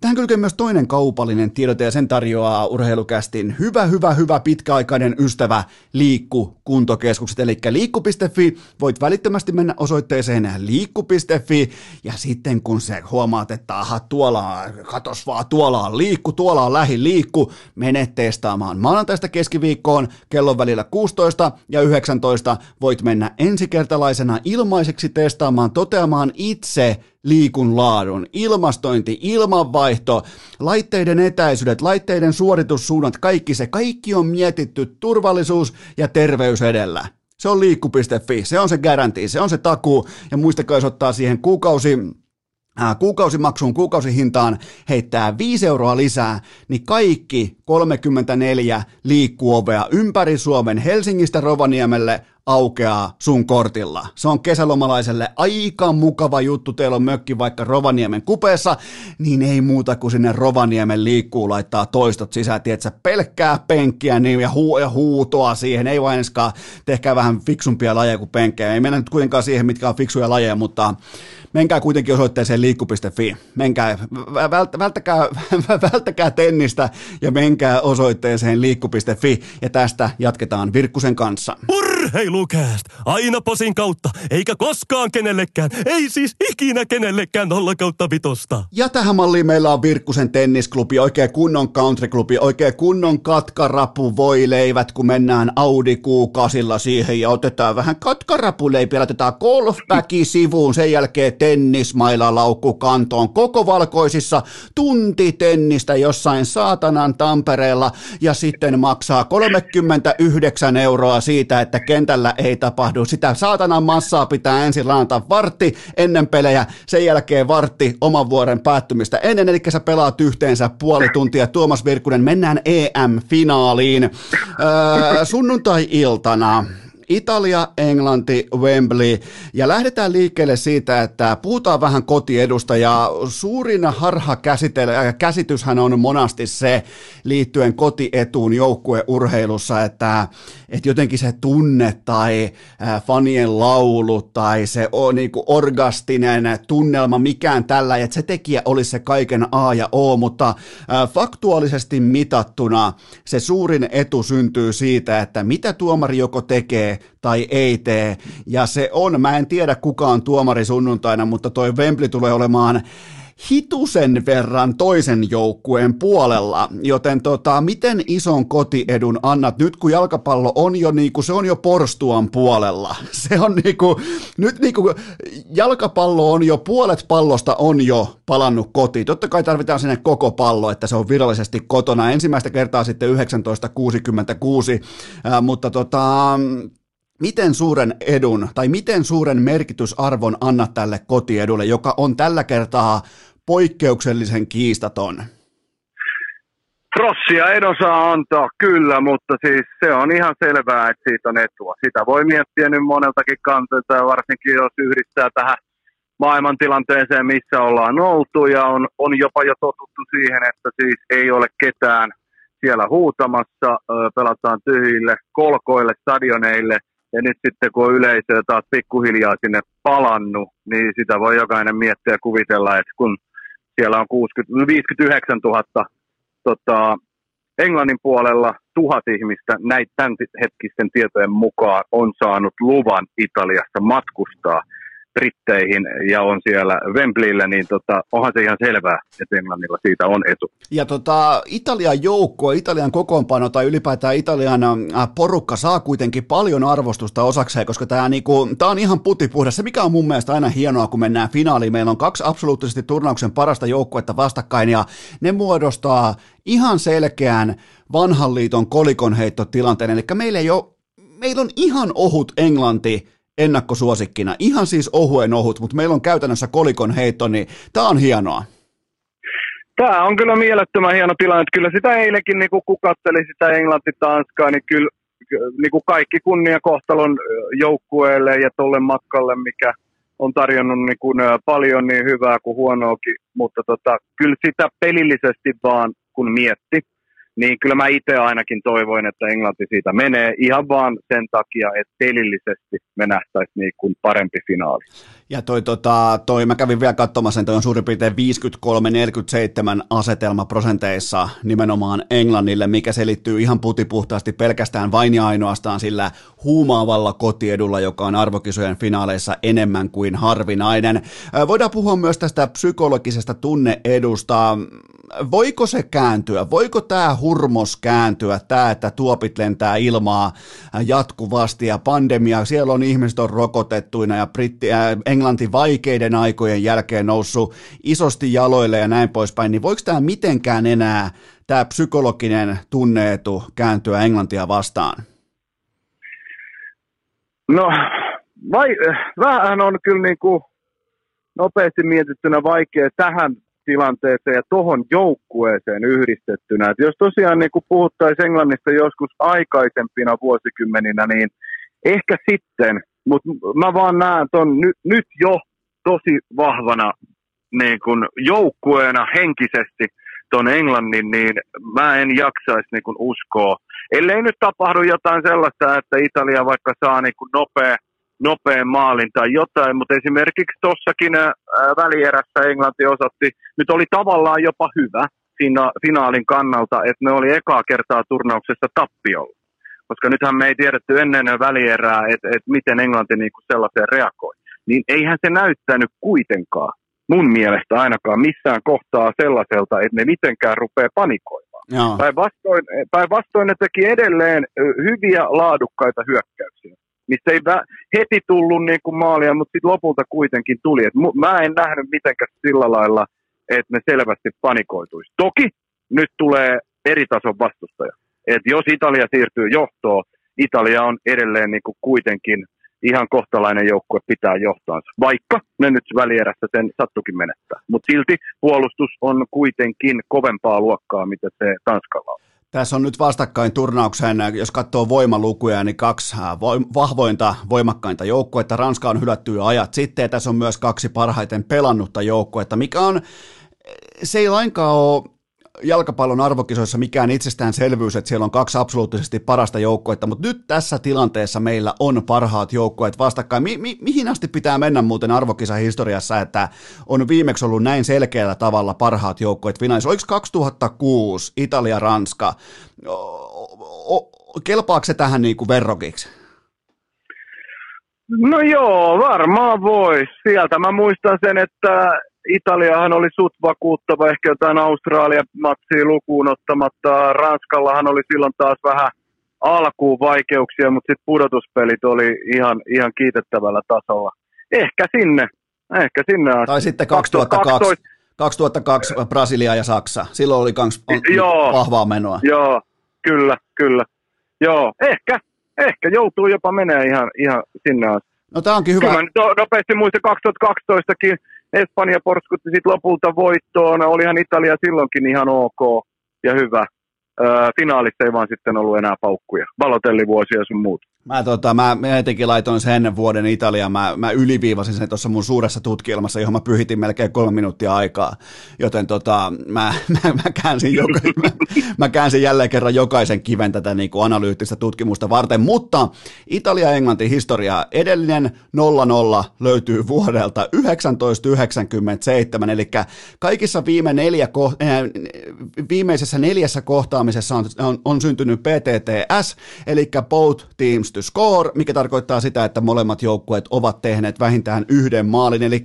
Tähän kylkeen myös toinen kaupallinen tiedote ja sen tarjoaa Urheilukästin hyvä, hyvä, hyvä pitkäaikainen ystävä Liikku-kuntokeskukset. Eli liikku piste fi, voit välittömästi mennä osoitteeseen liikku piste fi ja sitten kun se huomaat, että aha, tuolla on, katos vaan, tuolla on Liikku, tuolla on lähiliikku, mene testaamaan maanantaista keskiviikkoon kellon välillä kuusitoista ja yhdeksäntoista voit mennä ensikertalaisena ilmaiseksi testaamaan, toteamaan itse liikun laadun, ilmastointi, ilmanvaihto, laitteiden etäisyydet, laitteiden suoritussuunnat, kaikki se, kaikki on mietitty turvallisuus ja terveys edellä. Se on liikku piste fi, se on se garanti, se on se takuu ja muistakaa, jos ottaa siihen kuukausi, äh, kuukausimaksuun, kuukausihintaan heittää viisi euroa lisää, niin kaikki kolmekymmentäneljä liikkuovea ympäri Suomen Helsingistä Rovaniemelle aukeaa sun kortilla. Se on kesälomalaiselle aika mukava juttu, teillä on mökki vaikka Rovaniemen kupeessa, niin ei muuta kuin sinne Rovaniemen liikkuu laittaa toistot sisään, tietsä, pelkkää penkkiä niin, ja, hu- ja huutoa siihen, ei vain edeskaan, tehkää vähän fiksumpia lajeja kuin penkkejä, ei mennä nyt kuitenkaan siihen, mitkä on fiksuja lajeja, mutta menkää kuitenkin osoitteeseen liikku piste fi, menkää, vält- välttäkää, välttäkää tennistä ja menkää osoitteeseen liikku piste fi, ja tästä jatketaan Virkkusen kanssa. Urheilukääst! Aina posin kautta, eikä koskaan kenellekään, ei siis ikinä kenellekään nolla kautta vitosta. Ja tähän malliin meillä on Virkkusen tennisklubi, oikein kunnon countryklubi, oikein kunnon katkarapu voi leivät, kun mennään Audi Q kahdella siihen ja otetaan vähän katkarapuleipiä, otetaan golfbacki sivuun, sen jälkeen tennismaila laukku kantoon koko valkoisissa, tunti tennistä jossain saatanan Tampereella ja sitten maksaa kolmekymmentäyhdeksän euroa siitä, että kentällä ei tapahdu. Sitä saatanan massaa pitää ensin laanata vartti ennen pelejä, sen jälkeen vartti oman vuoden päättymistä ennen, eli sä pelaat yhteensä puoli tuntia. Tuomas Virkkunen, mennään E M-finaaliin. Öö, sunnuntai-iltana Italia, Englanti, Wembley ja lähdetään liikkeelle siitä, että puhutaan vähän kotiedusta ja suurin harha käsityshän on monasti se liittyen kotietuun joukkueurheilussa, että, että jotenkin se tunne tai fanien laulu tai se on niin kuin orgastinen tunnelma, mikään tällä, että se tekijä olisi se kaiken A ja O, mutta faktuaalisesti mitattuna se suurin etu syntyy siitä, että mitä tuomari joko tekee tai ei tee, ja se on, mä en tiedä kuka on tuomari sunnuntaina, mutta toi Wembley tulee olemaan hitusen verran toisen joukkueen puolella, joten tota, miten ison kotiedun annat nyt, kun jalkapallo on jo niinku, se on jo porstuan puolella, se on niinku, nyt niinku, jalkapallo on jo, puolet pallosta on jo palannut kotiin, totta kai tarvitaan sinne koko pallo, että se on virallisesti kotona, ensimmäistä kertaa sitten yhdeksäntoista kuusikymmentäkuusi, äh, mutta tota... Miten suuren edun tai miten suuren merkitysarvon annat tälle kotiedulle, joka on tällä kertaa poikkeuksellisen kiistaton? Trossia en osaa antaa kyllä, mutta siis se on ihan selvää, että siitä on etua. Sitä voi miettiä nyt moneltakin kantilta ja varsinkin jos yhdistää tähän maailmantilanteeseen, missä ollaan oltu ja on, on jopa jo totuttu siihen, että siis ei ole ketään siellä huutamassa, pelataan tyhjille kolkoille, stadioneille. Ja nyt sitten kun on yleisö taas pikkuhiljaa sinne palannut, niin sitä voi jokainen miettiä ja kuvitella, että kun siellä on kuusikymmentä, viisikymmentäyhdeksäntuhatta tota, Englannin puolella tuhat ihmistä näitä tämän hetkisten tietojen mukaan on saanut luvan Italiasta matkustaa Britteihin ja on siellä Wembleyllä, niin tota, onhan se ihan selvää, että Englannilla siitä on etu. Ja tota, Italian joukko, Italian kokoonpano tai ylipäätään Italian porukka saa kuitenkin paljon arvostusta osakseen, koska tämä niinku, on ihan putipuhdas. Se, mikä on mun mielestä aina hienoa, kun mennään finaaliin, meillä on kaksi absoluuttisesti turnauksen parasta joukkuetta vastakkain ja ne muodostaa ihan selkeän vanhan liiton kolikonheittotilanteen. Eli meillä, ei ole, meillä on ihan ohut Englanti ennakkosuosikkina. Ihan siis ohuen ohut, mutta meillä on käytännössä kolikon heitto, niin tämä on hienoa. Tämä on kyllä mielettömän hieno tilanne. Kyllä sitä eilenkin, niin kun katseli sitä Englanti-Tanskaa, niin kyllä niin kuin kaikki kunnia kohtalon joukkueelle ja tolle matkalle, mikä on tarjonnut niin kuin paljon niin hyvää kuin huonoakin. Mutta tota, kyllä sitä pelillisesti vaan kun mietti, niin kyllä mä itse ainakin toivoin, että Englanti siitä menee ihan vaan sen takia, että pelillisesti me nähtäisiin niin kuin parempi finaali. Ja toi, tota, toi mä kävin vielä katsomassa, että on suurin piirtein viisikymmentäkolme neljäkymmentäseitsemän asetelma prosenteissa nimenomaan Englannille, mikä selittyy ihan putipuhtaasti pelkästään vain ja ainoastaan sillä huumaavalla kotiedulla, joka on arvokisojen finaaleissa enemmän kuin harvinainen. Voidaan puhua myös tästä psykologisesta tunneedusta. Voiko se kääntyä? Voiko tämä hurmos kääntyä? Tämä, että tuopit lentää ilmaa jatkuvasti ja pandemia, siellä on ihmiset on rokotettuina ja Britti, äh, Englanti vaikeiden aikojen jälkeen noussut isosti jaloille ja näin poispäin, niin voiko tämä mitenkään enää, tämä psykologinen tunneetu kääntyä Englantia vastaan? No, vai, vähän on kyllä niin kuin nopeasti mietittynä vaikea tähän tilanteeseen ja tuohon joukkueeseen yhdistettynä. Et jos tosiaan niin puhuttaisiin Englannista joskus aikaisempina vuosikymmeninä, niin ehkä sitten, mutta mä vaan näen ton ny, nyt jo tosi vahvana niin joukkueena henkisesti ton Englannin, niin mä en jaksaisi niin uskoa. Ellei nyt tapahdu jotain sellaista, että Italia vaikka saa niin nopea nopean maalin tai jotain, mutta esimerkiksi tuossakin välierässä Englanti osatti, nyt oli tavallaan jopa hyvä fina- finaalin kannalta, että ne oli ekaa kertaa turnauksessa tappiolla, koska nythän me ei tiedetty ennen välierää, että et miten Englanti niinku sellaiseen reagoi. Niin eihän se näyttänyt kuitenkaan, mun mielestä ainakaan missään kohtaa sellaiselta, että ne mitenkään rupeaa panikoimaan. Päinvastoin, päinvastoin ne teki edelleen hyviä laadukkaita hyökkäyksiä, mistä ei heti tullut niin kuin maalia, mutta sitten lopulta kuitenkin tuli. Et mä en nähnyt mitenkään sillä lailla, että ne selvästi panikoituisi. Toki nyt tulee eri tason vastustaja. Et jos Italia siirtyy johtoon, Italia on edelleen niin kuin kuitenkin ihan kohtalainen joukkue pitää johtaansa. Vaikka ne nyt välierässä sen sattukin menettää. Mutta silti puolustus on kuitenkin kovempaa luokkaa, mitä se Tanskalla on. Tässä on nyt vastakkain turnauksen, jos katsoo voimalukuja, niin kaksi vahvointa, voimakkainta joukkuetta. Ranska on hylätty jo ajat sitten, ja tässä on myös kaksi parhaiten pelannutta joukkuetta, mikä on, se ei lainkaan ole jalkapallon arvokisoissa mikään itsestäänselvyys, että siellä on kaksi absoluuttisesti parasta joukkuetta, mutta nyt tässä tilanteessa meillä on parhaat joukkueet vastakkain. Mi- mi- mihin asti pitää mennä muuten arvokisahistoriassa, että on viimeksi ollut näin selkeällä tavalla parhaat joukkueet finaalissa? Oliko kaksituhattakuusi Italia-Ranska? O- o- kelpaako se tähän niin kuin verrokiksi? No joo, varmaan voisi. Sieltä mä muistan sen, että Italiahan oli sut vakuuttava, ehkä jotain Australia-matsia lukuun ottamatta. Ranskallahan oli silloin taas vähän alkuun vaikeuksia, mutta sitten pudotuspelit oli ihan, ihan kiitettävällä tasolla. Ehkä sinne. Ehkä sinne asti. Tai sitten kaksituhattakaksi Brasilia ja Saksa. Silloin oli kans joo, vahvaa menoa. Joo, kyllä, kyllä. Joo, ehkä, ehkä joutuu jopa menee ihan, ihan sinne asti. No tämä onkin hyvä. Kyllä nyt nopeasti muistin kaksituhattakaksitoistakin. Espanja porskutti sitten lopulta voittoon. Olihan Italia silloinkin ihan ok ja hyvä. Finaalissa ei vaan sitten ollut enää paukkuja. Balotelli-vuosia ja sun muut. Mä, tota, mä, mä etenkin laitoin sen ennen vuoden Italiaan. Mä, mä yliviivasin sen tuossa mun suuressa tutkielmassa, johon mä pyhitin melkein kolme minuuttia aikaa. Joten tota, mä, mä, mä, käänsin joka, mä, mä käänsin jälleen kerran jokaisen kiven tätä niin kuin analyyttistä tutkimusta varten. Mutta Italia-Englanti historia edellinen nolla nolla löytyy vuodelta tuhatyhdeksänsataayhdeksänkymmentäseitsemän. Eli kaikissa viime neljä koht- viimeisessä neljässä kohtaamisessa on, on, on syntynyt P T T S, eli both teams to score, mikä tarkoittaa sitä, että molemmat joukkueet ovat tehneet vähintään yhden maalin, eli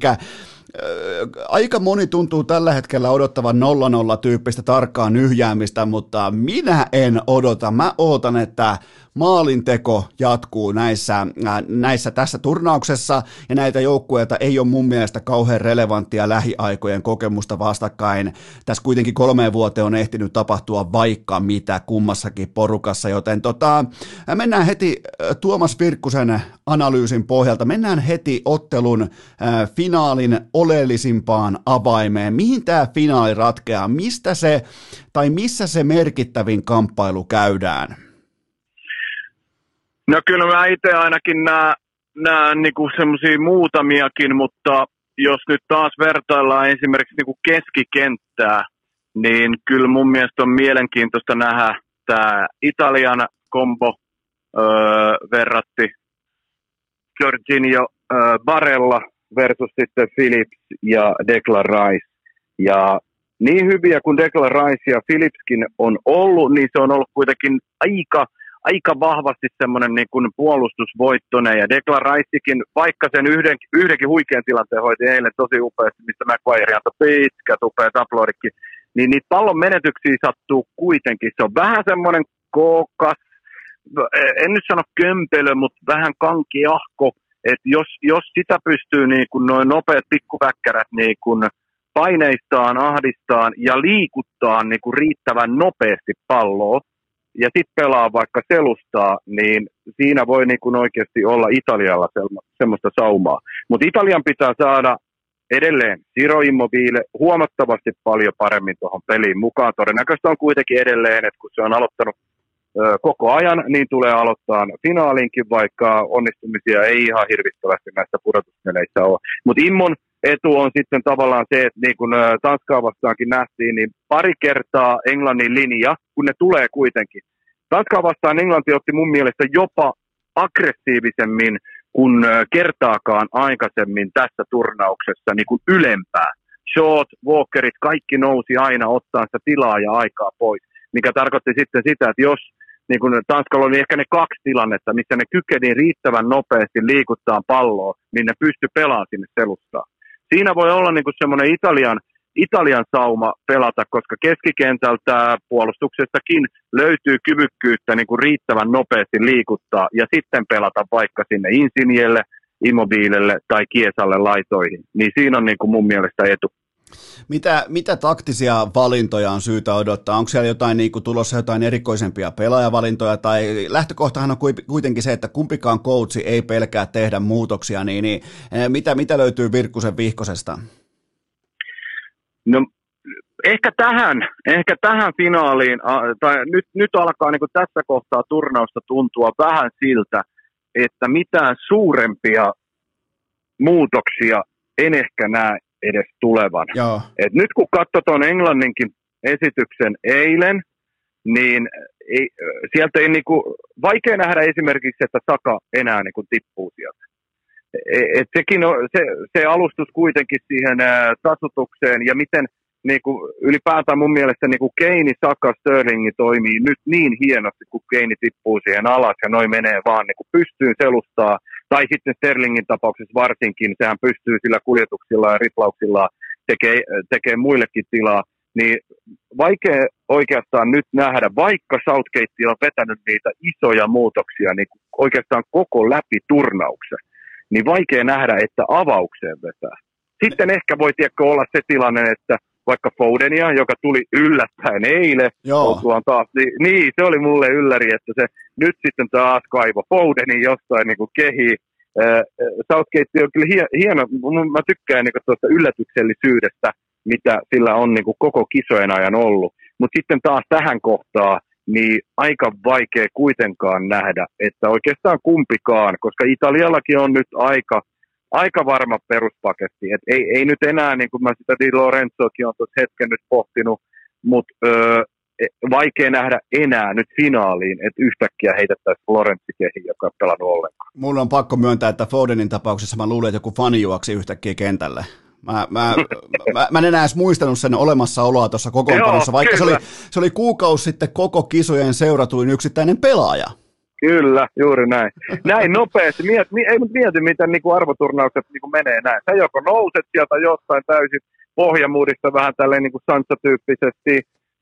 aika moni tuntuu tällä hetkellä odottavan nolla nolla-tyyppistä tarkkaa nyhjäämistä, mutta minä en odota. Mä ootan, että maalinteko jatkuu näissä, näissä tässä turnauksessa, ja näitä joukkueita ei ole mun mielestä kauhean relevanttia lähiaikojen kokemusta vastakkain. Tässä kuitenkin kolmeen vuoteen on ehtinyt tapahtua vaikka mitä kummassakin porukassa, joten tota, mennään heti Tuomas Virkkusen analyysin pohjalta, mennään heti ottelun äh, finaalin oleellisimpaan avaimeen. Mihin tämä finaali ratkeaa? Mistä se, tai missä se merkittävin kamppailu käydään? No kyllä mä itse ainakin näen niinku semmoisia muutamiakin, mutta jos nyt taas vertaillaan esimerkiksi niinku keskikenttää, niin kyllä mun mielestä on mielenkiintoista nähdä tämä Italian kombo öö, verratti Jorginho öö, Barella versus sitten Phillips ja Declan Rice. Ja niin hyviä kuin Declan Rice ja Phillipskin on ollut, niin se on ollut kuitenkin aika, aika vahvasti semmoinen niin kuin puolustusvoittoinen. Ja Declan Ricekin, vaikka sen yhden, yhdenkin huikean tilanteen hoiti eilen tosi upeasti, mistä McQuire antoi pitkät upeat aploditkin, niin niitä pallon menetyksiä sattuu kuitenkin. Se on vähän semmoinen kookas, en nyt sano kömpelö, mutta vähän kankiahko. Et jos, jos sitä pystyy niin kun noin nopeat pikkuväkkärät niin kun paineistaan, ahdistaan ja liikuttaa niin kun riittävän nopeasti palloa ja sitten pelaa vaikka selustaa, niin siinä voi niin kun oikeasti olla Italialla semmoista saumaa. Mutta Italian pitää saada edelleen Ciro Immobile huomattavasti paljon paremmin tuohon peliin mukaan. Todennäköistä on kuitenkin edelleen, että kun se on aloittanut koko ajan, niin tulee aloittaa finaalinkin, vaikka onnistumisia ei ihan hirvittävästi näissä pudotuspeleissä ole. Mutta Immon etu on sitten tavallaan se, että niin kuin Tanskaa vastaankin nähtiin, niin pari kertaa Englannin linja, kun ne tulee kuitenkin. Tanskaa vastaan Englanti otti mun mielestä jopa aggressiivisemmin kuin kertaakaan aikaisemmin tässä turnauksessa niin kuin ylempää. Short, walkerit, kaikki nousi aina ottaa sitä tilaa ja aikaa pois, mikä tarkoitti sitten sitä, että jos niin kun Tanskalla oli ehkä ne kaksi tilannetta, missä ne kykeni riittävän nopeasti liikuttaa palloa, niin ne pysty pelaamaan sinne selustaan. Siinä voi olla niin semmoinen Italian, Italian sauma pelata, koska keskikentältä puolustuksestakin löytyy kyvykkyyttä niin riittävän nopeasti liikuttaa ja sitten pelata vaikka sinne Insignelle, Immobilelle tai Chiesalle laitoihin. Niin siinä on niin mun mielestä etu. Mitä, mitä taktisia valintoja on syytä odottaa? Onko siellä jotain, niin kuin, tulossa jotain erikoisempia pelaajavalintoja? Tai lähtökohtahan on kuitenkin se, että kumpikaan coachi ei pelkää tehdä muutoksia. Niin, niin, mitä, mitä löytyy Virkkusen vihkosesta? No, ehkä tähän, ehkä tähän finaaliin, tai nyt, nyt alkaa niin kuin tässä kohtaa turnausta tuntua vähän siltä, että mitään suurempia muutoksia en ehkä näe edes tulevan. Et nyt kun katsoi tuon Englanninkin esityksen eilen, niin ei, sieltä ei niinku, vaikea nähdä esimerkiksi, että Saka enää niinku tippuu sieltä. Et sekin on, se, se alustus kuitenkin siihen ää, tasutukseen ja miten niinku, ylipäätään mun mielestä niinku Kane, Saka, Sterling toimii nyt niin hienosti, kun Kane tippuu siihen alas ja noi menee vaan niinku pystyyn selustaa. Tai sitten Sterlingin tapauksessa varsinkin, sehän pystyy sillä kuljetuksilla ja riplauksillaan tekee, tekee muillekin tilaa, niin vaikea oikeastaan nyt nähdä, vaikka Southgate on vetänyt niitä isoja muutoksia niin oikeastaan koko läpi turnauksen, niin vaikea nähdä, että avaukseen vetää. Sitten ehkä voi tiedäkö olla se tilanne, että vaikka Fodenia, joka tuli yllättäen eilen, taas, niin, niin se oli mulle ylläri, että se nyt sitten taas kaivo Fodenin jostain niin kuin kehi. Southgate on kyllä hie, hieno, mä tykkään niin tuosta yllätyksellisyydestä, mitä sillä on niin kuin koko kisojen ajan ollut. Mutta sitten taas tähän kohtaan, niin aika vaikea kuitenkaan nähdä, että oikeastaan kumpikaan, koska Italiallakin on nyt aika, aika varma peruspaketti. Et ei, ei nyt enää, niin kuin mä sitä Di Lorenzokin on tuossa hetken nyt pohtinut, mutta öö, vaikea nähdä enää nyt finaaliin, että yhtäkkiä heitettäisiin Lorenzi kehiin, joka on pelannut ollenkaan. Mulla on pakko myöntää, että Fodenin tapauksessa mä luulen, että joku fani juoksi yhtäkkiä kentälle. Mä, mä, mä, mä en enää edes muistanut sen olemassaoloa tuossa kokoonpanossa, vaikka se oli, se oli kuukausi sitten koko kisojen seuratuin yksittäinen pelaaja. Kyllä, juuri näin. Näin nopeasti. Miet, ei mut mieti, miten niinku arvoturnaukset niinku menee näin. Sä joko nouset sieltä jostain täysin pohjamuudista vähän tälleen niinku Sansa-tyyppisesti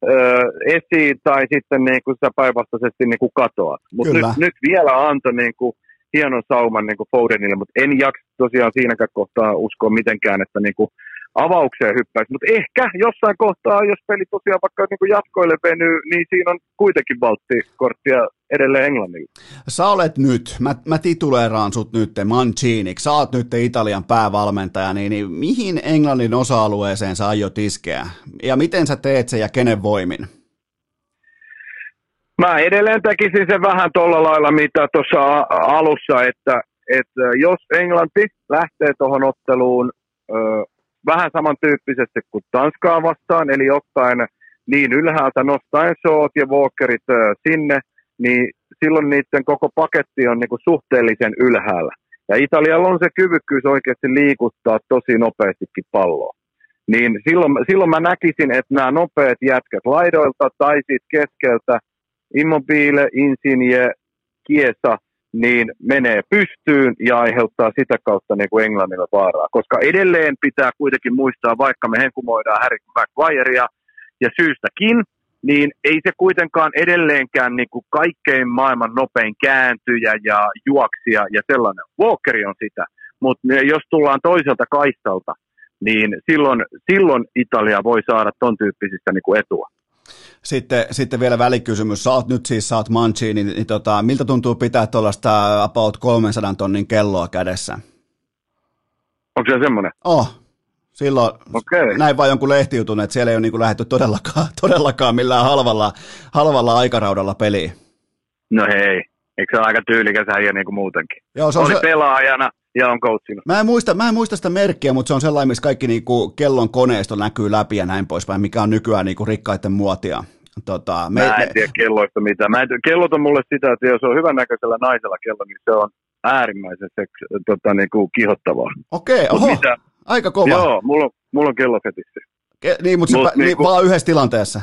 öö, esiin, tai sitten niinku sä päinvastaisesti niinku katoat. Mutta nyt, nyt vielä antoi niinku hienon sauman niinku Fodenille, mutta en jaksa tosiaan siinäkään kohtaa uskoa mitenkään, että niinku avaukseen hyppäisi. Mutta ehkä jossain kohtaa, jos peli tosiaan vaikka niinku jatkoille venyy, niin siinä on kuitenkin valttikorttia edelleen Englannille. Sä olet nyt, mä, mä tituleeraan sut nyt Manciniksi, sä oot nyt Italian päävalmentaja, niin, niin mihin Englannin osa-alueeseen sä aiot iskeä? Ja miten sä teet sen ja kenen voimin? Mä edelleen tekisin sen vähän tuolla lailla, mitä tuossa alussa, että, että jos Englanti lähtee tuohon otteluun ö, vähän samantyyppisesti kuin Tanskaa vastaan, eli ottaen niin ylhäältä nostaen Shawt ja Walkerit ö, sinne, niin silloin niiden koko paketti on niinku suhteellisen ylhäällä. Ja Italialla on se kyvykkyys oikeasti liikuttaa tosi nopeastikin palloa. Niin silloin, silloin mä näkisin, että nämä nopeat jätkät laidoilta tai siitä keskeltä, Immobile, Insigne, Chiesa, niin menee pystyyn ja aiheuttaa sitä kautta niinku Englannilla vaaraa. Koska edelleen pitää kuitenkin muistaa, vaikka me henkumoidaan Harry Maguirea ja syystäkin, niin ei se kuitenkaan edelleenkään niin kuin kaikkein maailman nopein kääntyjä ja juoksija ja sellainen. Walkeri on sitä, mutta jos tullaan toiselta kaistalta, niin silloin, silloin Italia voi saada ton tyyppisistä niin kuin etua. Sitten, sitten vielä välikysymys. Sä oot nyt siis, sä oot Mancini, niin tota, miltä tuntuu pitää tuollaista about kolmensadan tonnin kelloa kädessä? Onko se semmoinen? Oh. Silloin okay. Näin vaan jonkun lehtiutun, että siellä ei ole niin kuin lähdetty todellakaan, todellakaan millään halvalla, halvalla aikaraudalla peliin. No hei, eikö se ole aika tyylikäs äijä niin kuin muutenkin? Joo, se on Oli se... pelaajana ja on coachina. Mä en muista, mä en muista sitä merkkiä, mutta se on sellainen, missä kaikki niin kuin kellon koneisto näkyy läpi ja näin poispäin, mikä on nykyään niin kuin rikkaiden muotia. Tota, me... Mä en tiedä kelloista mitään. Mä en tiedä, kellot on mulle sitä, että jos on hyvännäköisellä naisella kello, niin se on äärimmäisen seks- tota, niin kuin kihottavaa. Okei, okay, mitä? Aika kova. Joo, mulla on, mulla on kello fetissä. Ke- niin, mutta mut, niin, niin, kun... vaan yhdessä tilanteessa.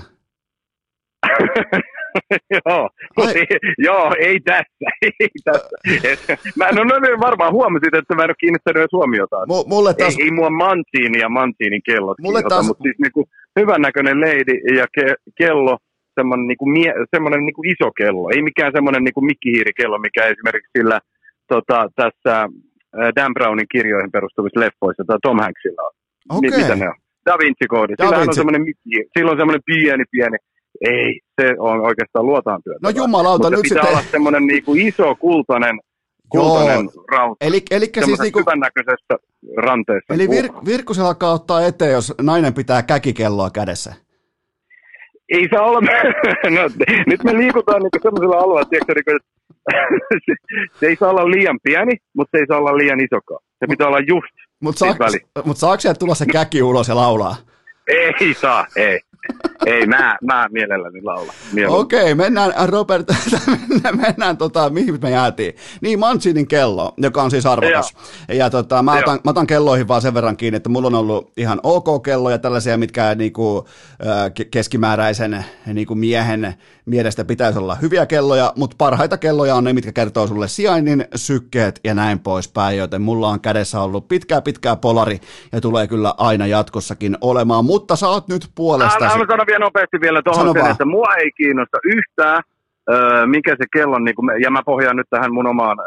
joo, ei, joo, ei tässä. Ei tässä. Et, mä en ole varmaan huomasin, että mä en ole kiinnittänyt edes huomiotaan. M- taas... ei, ei mua Mancini ja Mancinin kellot kiinnota, taas... mutta siis niinku hyvännäköinen leidi ja ke- kello, semmoinen niinku mie- niinku iso kello. Ei mikään semmoinen niinku mikkihiirikello, mikä esimerkiksi sillä tota, tässä... Dan Brownin kirjoihin perustuvissa leffoissa, tai Tom Hanksilla on. Okay. Mitä ne on? Da Vinci-koodi. Da Vinci. Sillä on semmoinen pieni, pieni. Ei, se on oikeastaan luotaan työtä. No jumalauta, mutta nyt pitää sitten... olla semmoinen niinku iso kultainen, kultainen rauta. Eli, elikkä siis niinku... hyvännäköisessä ranteessa. Eli vir, Virkkusen alkaa ottaa eteen, jos nainen pitää käkikelloa kädessä. Ei saa olla. No, nyt me liikutaan niinku semmoisella alueella, tiedätkö, se ei saa olla liian pieni, mutta se ei saa olla liian isokaan. Se pitää olla just mut saaks, väliin. Mutta saako sieltä tulla se käki ulos ja laulaa? Ei saa, ei. Ei, mä, mä mielelläni laula. Okei, okay, mennään, Robert, mennään, mennään tota, mihin me jäätiin. Niin, Mancinin kello, joka on siis arvokas. Joo. Ja tota, mä, otan, mä otan kelloihin vaan sen verran kiinni, että mulla on ollut ihan ok kelloja, tällaisia, mitkä niinku, keskimääräisen niinku miehen mielestä pitäisi olla hyviä kelloja, mutta parhaita kelloja on ne, mitkä kertoo sulle sijainnin, sykkeet ja näin poispäin, joten mulla on kädessä ollut pitkää, pitkää polari ja tulee kyllä aina jatkossakin olemaan, mutta sä oot nyt puolestasi. Älä sano vielä nopeasti vielä tuohon sen, että mua ei kiinnosta yhtään, äh, mikä se kello on, niin kun, ja mä pohjaan nyt tähän mun omaan äh,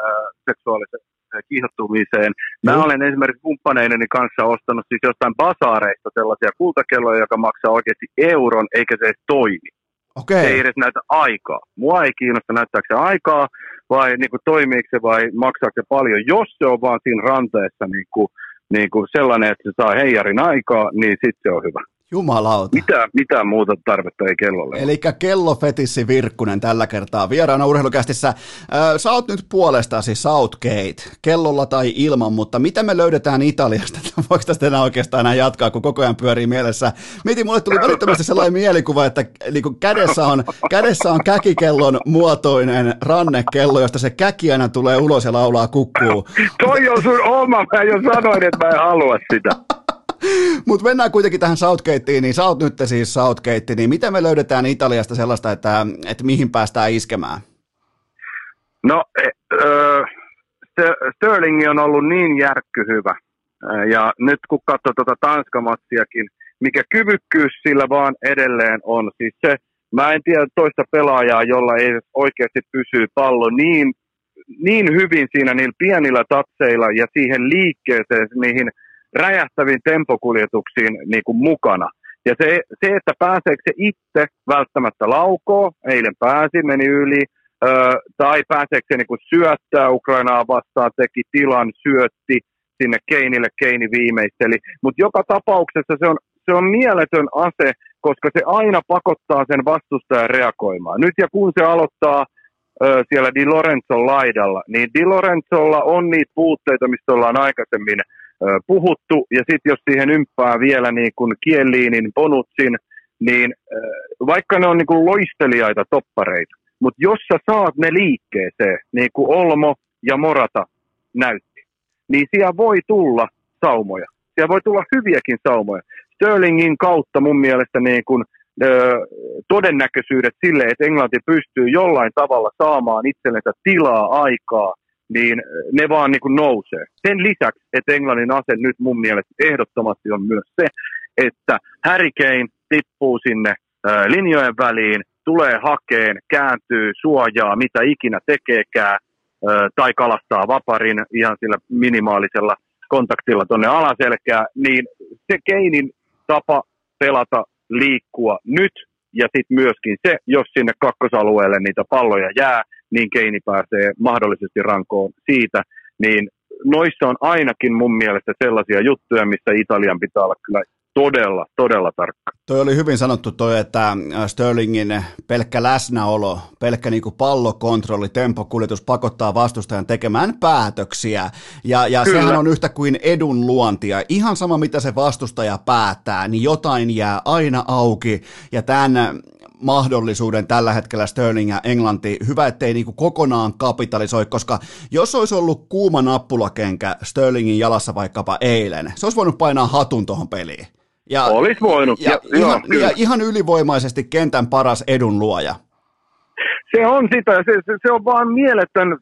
seksuaaliseen äh, kiihottumiseen. Mä mm. olen esimerkiksi kumppaneideni kanssa ostanut siis jostain basaareista sellaisia kultakelloja, joka maksaa oikeasti euron, eikä se toimi. Okay. Se ei edes näytä aikaa. Mua ei kiinnosta näyttääkö se aikaa, vai niin kuin, toimiiko se, vai maksaako se paljon. Jos se on vaan siinä ranteessa niin kuin, niin kuin sellainen, että se saa heijarin aikaa, niin sitten se on hyvä. Jumalauta. Mitä, mitä muuta tarvetta ei kellolle ole. Elikkä kellofetissi Virkkunen tällä kertaa vieraana Urheilukästissä. Sä oot nyt puolestasi Southgate, kellolla tai ilman, mutta mitä me löydetään Italiasta? Voiko tästä enää oikeastaan enää jatkaa, kun koko ajan pyörii mielessä? Mietin, mulle tuli välittömästi sellainen mielikuva, että niin kädessä, on, kädessä on käkikellon muotoinen rannekello, josta se käki aina tulee ulos ja laulaa kukkuu. Toi on sun oma, mä jo sanoin, että mä en halua sitä. Mutta mennään kuitenkin tähän Southgateen, niin sä oot nyt siis Southgate, niin mitä me löydetään Italiasta sellaista, että, että mihin päästään iskemään? No, äh, Sterling on ollut niin järkkyhyvä, ja nyt kun katsoo tuota Tanskamatsiakin, mikä kyvykkyys sillä vaan edelleen on, siis se, mä en tiedä toista pelaajaa, jolla ei oikeasti pysy pallo niin, niin hyvin siinä niillä pienillä tatseilla ja siihen liikkeeseen, niihin räjähtäviin tempokuljetuksiin niin kuin mukana. Ja se, se, että pääseekö se itse välttämättä laukoo, eilen pääsi, meni yli, ö, tai pääseekö se niin kuin syöttää Ukrainaa vastaan, teki tilan, syötti sinne Keinille, Keini viimeisteli. Mutta joka tapauksessa se on, se on mieletön ase, koska se aina pakottaa sen vastustajan reagoimaan. Nyt ja kun se aloittaa ö, siellä Di Lorenzon laidalla, niin Di Lorenzolla on niitä puutteita, mistä ollaan aikaisemmin puhuttu, ja sitten jos siihen ympää vielä niin kuin Kielinin, Bonucin, niin vaikka ne on niin kuin loistelijaita toppareita, mutta jos sä saat ne liikkeeseen, niin kuin Olmo ja Morata näytti, niin siellä voi tulla saumoja. Siellä voi tulla hyviäkin saumoja. Sterlingin kautta mun mielestä niin kuin, ö, todennäköisyydet sille, että Englanti pystyy jollain tavalla saamaan itsellensä tilaa, aikaa, niin ne vaan niin kuin nousee. Sen lisäksi, että Englannin ase nyt mun mielestä ehdottomasti on myös se, että Harry Kane tippuu sinne linjojen väliin, tulee hakeen, kääntyy, suojaa, mitä ikinä tekeekään, tai kalastaa vaparin ihan sillä minimaalisella kontaktilla tuonne alaselkään, niin se Kanein tapa pelata, liikkua nyt, ja sitten myöskin se, jos sinne kakkosalueelle niitä palloja jää, niin Keini pääsee mahdollisesti rankoon siitä, niin noissa on ainakin mun mielestä sellaisia juttuja, missä Italian pitää olla kyllä todella, todella tarkka. Toi oli hyvin sanottu toi, että Sterlingin pelkkä läsnäolo, pelkkä niinku pallokontrolli, tempokuljetus pakottaa vastustajan tekemään päätöksiä. Ja, ja sehän on yhtä kuin edun luontia. Ihan sama, mitä se vastustaja päättää, niin jotain jää aina auki. Ja tämän mahdollisuuden tällä hetkellä Sterling ja Englanti, hyvä ettei niinku kokonaan kapitalisoi, koska jos olisi ollut kuuma nappulakenkä Sterlingin jalassa vaikkapa eilen, se olisi voinut painaa hatun tuohon peliin. Ja, olisi voinut. Ja, ja, ihan, joo, ja ihan ylivoimaisesti kentän paras edunluoja. Se on sitä, se, se, se on vaan mielettön,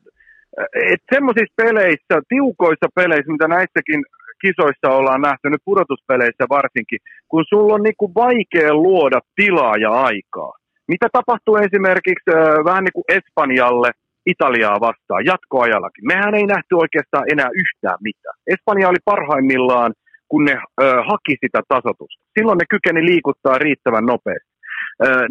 että semmoisissa peleissä, tiukoissa peleissä, mitä näissäkin kisoissa ollaan nähty, nyt pudotuspeleissä varsinkin, kun sulla on niinku vaikea luoda tilaa ja aikaa. Mitä tapahtuu esimerkiksi äh, vähän niin kuin Espanjalle Italiaa vastaan jatkoajallakin? Mehän ei nähty oikeastaan enää yhtään mitään. Espanja oli parhaimmillaan, kun ne äh, haki sitä tasoitusta. Silloin ne kykeni liikuttaa riittävän nopeasti. Äh,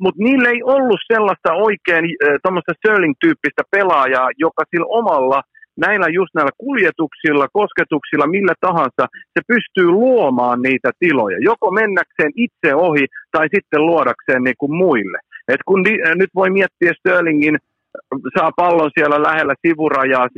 Mutta niillä ei ollut sellaista oikein äh, tuommoista Sterling-tyyppistä pelaajaa, joka sillä omalla näillä just näillä kuljetuksilla, kosketuksilla, millä tahansa, se pystyy luomaan niitä tiloja, joko mennäkseen itse ohi tai sitten luodakseen niin kuin muille. Et kun di, nyt voi miettiä Sterlingin, saa pallon siellä lähellä sivurajaa,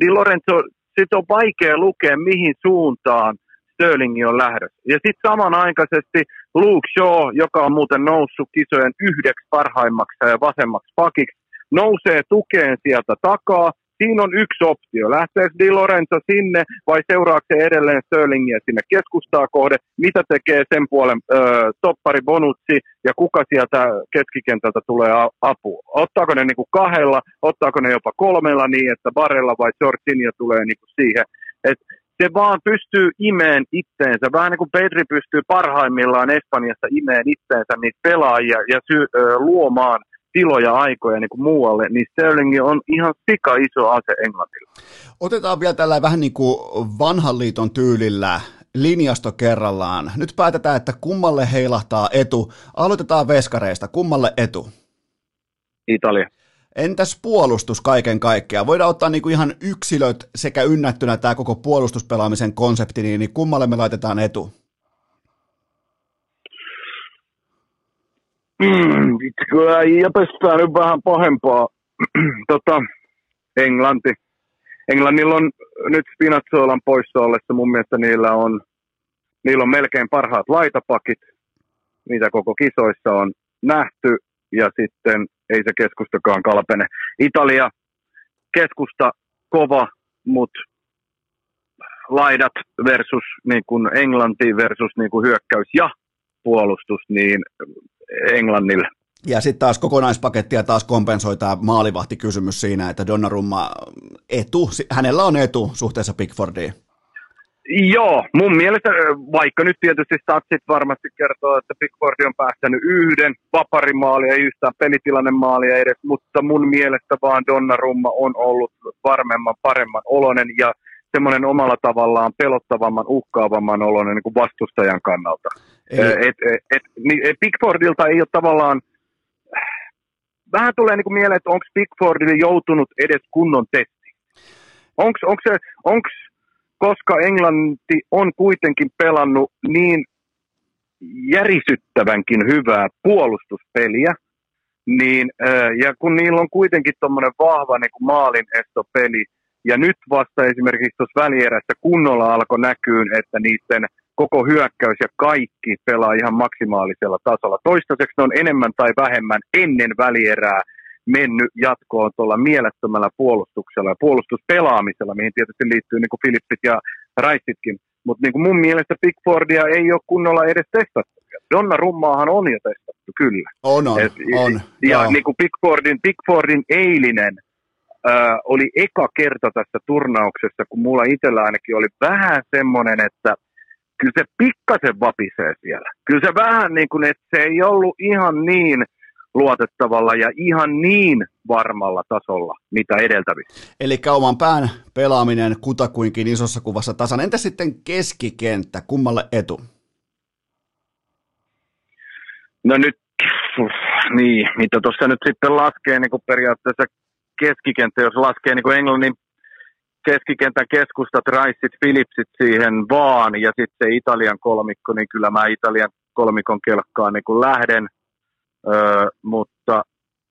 Di Lorenzo, sit on vaikea lukea mihin suuntaan Sterling on lähdössä. Ja sitten samanaikaisesti Luke Shaw, joka on muuten noussut kisojen yhdeksi parhaimmaksi ja vasemmaksi pakiksi, nousee tukeen sieltä takaa. Siinä on yksi optio. Lähteekö Di Lorenzo sinne vai seuraako se edelleen Sterlingiä sinne keskustaa kohde? Mitä tekee sen puolen öö, toppari Bonucci ja kuka sieltä keskikentältä tulee apua? Ottaako ne niinku kahdella, ottaako ne jopa kolmella niin, että Barella vai Jorginho tulee niinku siihen? Et se vaan pystyy imeen itteensä. Vähän niin kuin Pedri pystyy parhaimmillaan Espanjassa imeen itteensä niitä pelaajia ja sy- öö, luomaan tiloja aikoja niin kuin muualle, niin Sterling on ihan sika iso ase Englannille. Otetaan vielä tällä vähän niin kuin vanhan liiton tyylillä linjasto kerrallaan. Nyt päätetään, että kummalle heilahtaa etu. Aloitetaan veskareista. Kummalle etu? Italia. Entäs puolustus kaiken kaikkiaan? Voidaan ottaa niin kuin ihan yksilöt sekä ynnättynä tämä koko puolustuspelaamisen konsepti, niin kummalle me laitetaan etu? Mm, kyllä jäpestää nyt vähän pahempaa. tota, Englanti. Englannilla on nyt Spinazzolan poissa ollessa. Mun mielestä niillä on, niillä on melkein parhaat laitapakit, mitä koko kisoissa on nähty. Ja sitten ei se keskustakaan kalpene. Italia, keskusta kova, mutta laidat versus niin kuin Englanti versus niin kuin hyökkäys ja puolustus, niin Englannille. Ja sitten taas kokonaispakettia taas kompensoi tämä maalivahtikysymys siinä, että Donnarumma etu, hänellä on etu suhteessa Pickfordiin. Joo, mun mielestä, vaikka nyt tietysti statsit varmasti kertoo, että Pickford on päästänyt yhden vaparimaalia, ei yhtään pelitilannemaalia edes, mutta mun mielestä vaan Donnarumma on ollut varmemman, paremman oloinen ja semmoinen omalla tavallaan pelottavamman, uhkaavamman oloinen niin kuin vastustajan kannalta. Ei. Et, et, et, niin Pickfordilta ei ole tavallaan, vähän tulee niin kuin mieleen, että onko Pickfordille joutunut edes kunnon testiin. Onko, onko se, onko, koska Englanti on kuitenkin pelannut niin järisyttävänkin hyvää puolustuspeliä, niin, ja kun niillä on kuitenkin tuommoinen vahva niin kuin maalinestopeli, ja nyt vasta esimerkiksi tuossa välierässä kunnolla alkoi näkyyn, että niiden koko hyökkäys ja kaikki pelaa ihan maksimaalisella tasolla. Toistaiseksi ne on enemmän tai vähemmän ennen välierää mennyt jatkoon tuolla mielettömällä puolustuksella ja puolustuspelaamisella, mihin tietysti liittyy niin kuin Filippit ja Raissitkin. Mutta niin kuin mun mielestä Pickfordia ei ole kunnolla edes testattu. Donnarummaahan on jo testattu, kyllä. On, on, Et, on. Ja on. Niin kuin Pickfordin, Pickfordin eilinen Öö, oli eka kerta tässä turnauksessa, kun mulla itsellä ainakin oli vähän semmoinen, että kyllä se pikkasen vapisee siellä. Kyllä se vähän niin kuin, että se ei ollut ihan niin luotettavalla ja ihan niin varmalla tasolla, mitä edeltävissä. Eli oman pään pelaaminen kutakuinkin isossa kuvassa tasan. Entä sitten keskikenttä? Kummalle etu? No nyt, niin, mitä tuossa nyt sitten laskee niin kuin periaatteessa keskikenttä, jos laskee niin kuin Englannin keskikentän keskustat, Rice'it, Phillipsit siihen vaan, ja sitten se Italian kolmikko, niin kyllä mä Italian kolmikon kelkkaan niin kuin lähden, öö, mutta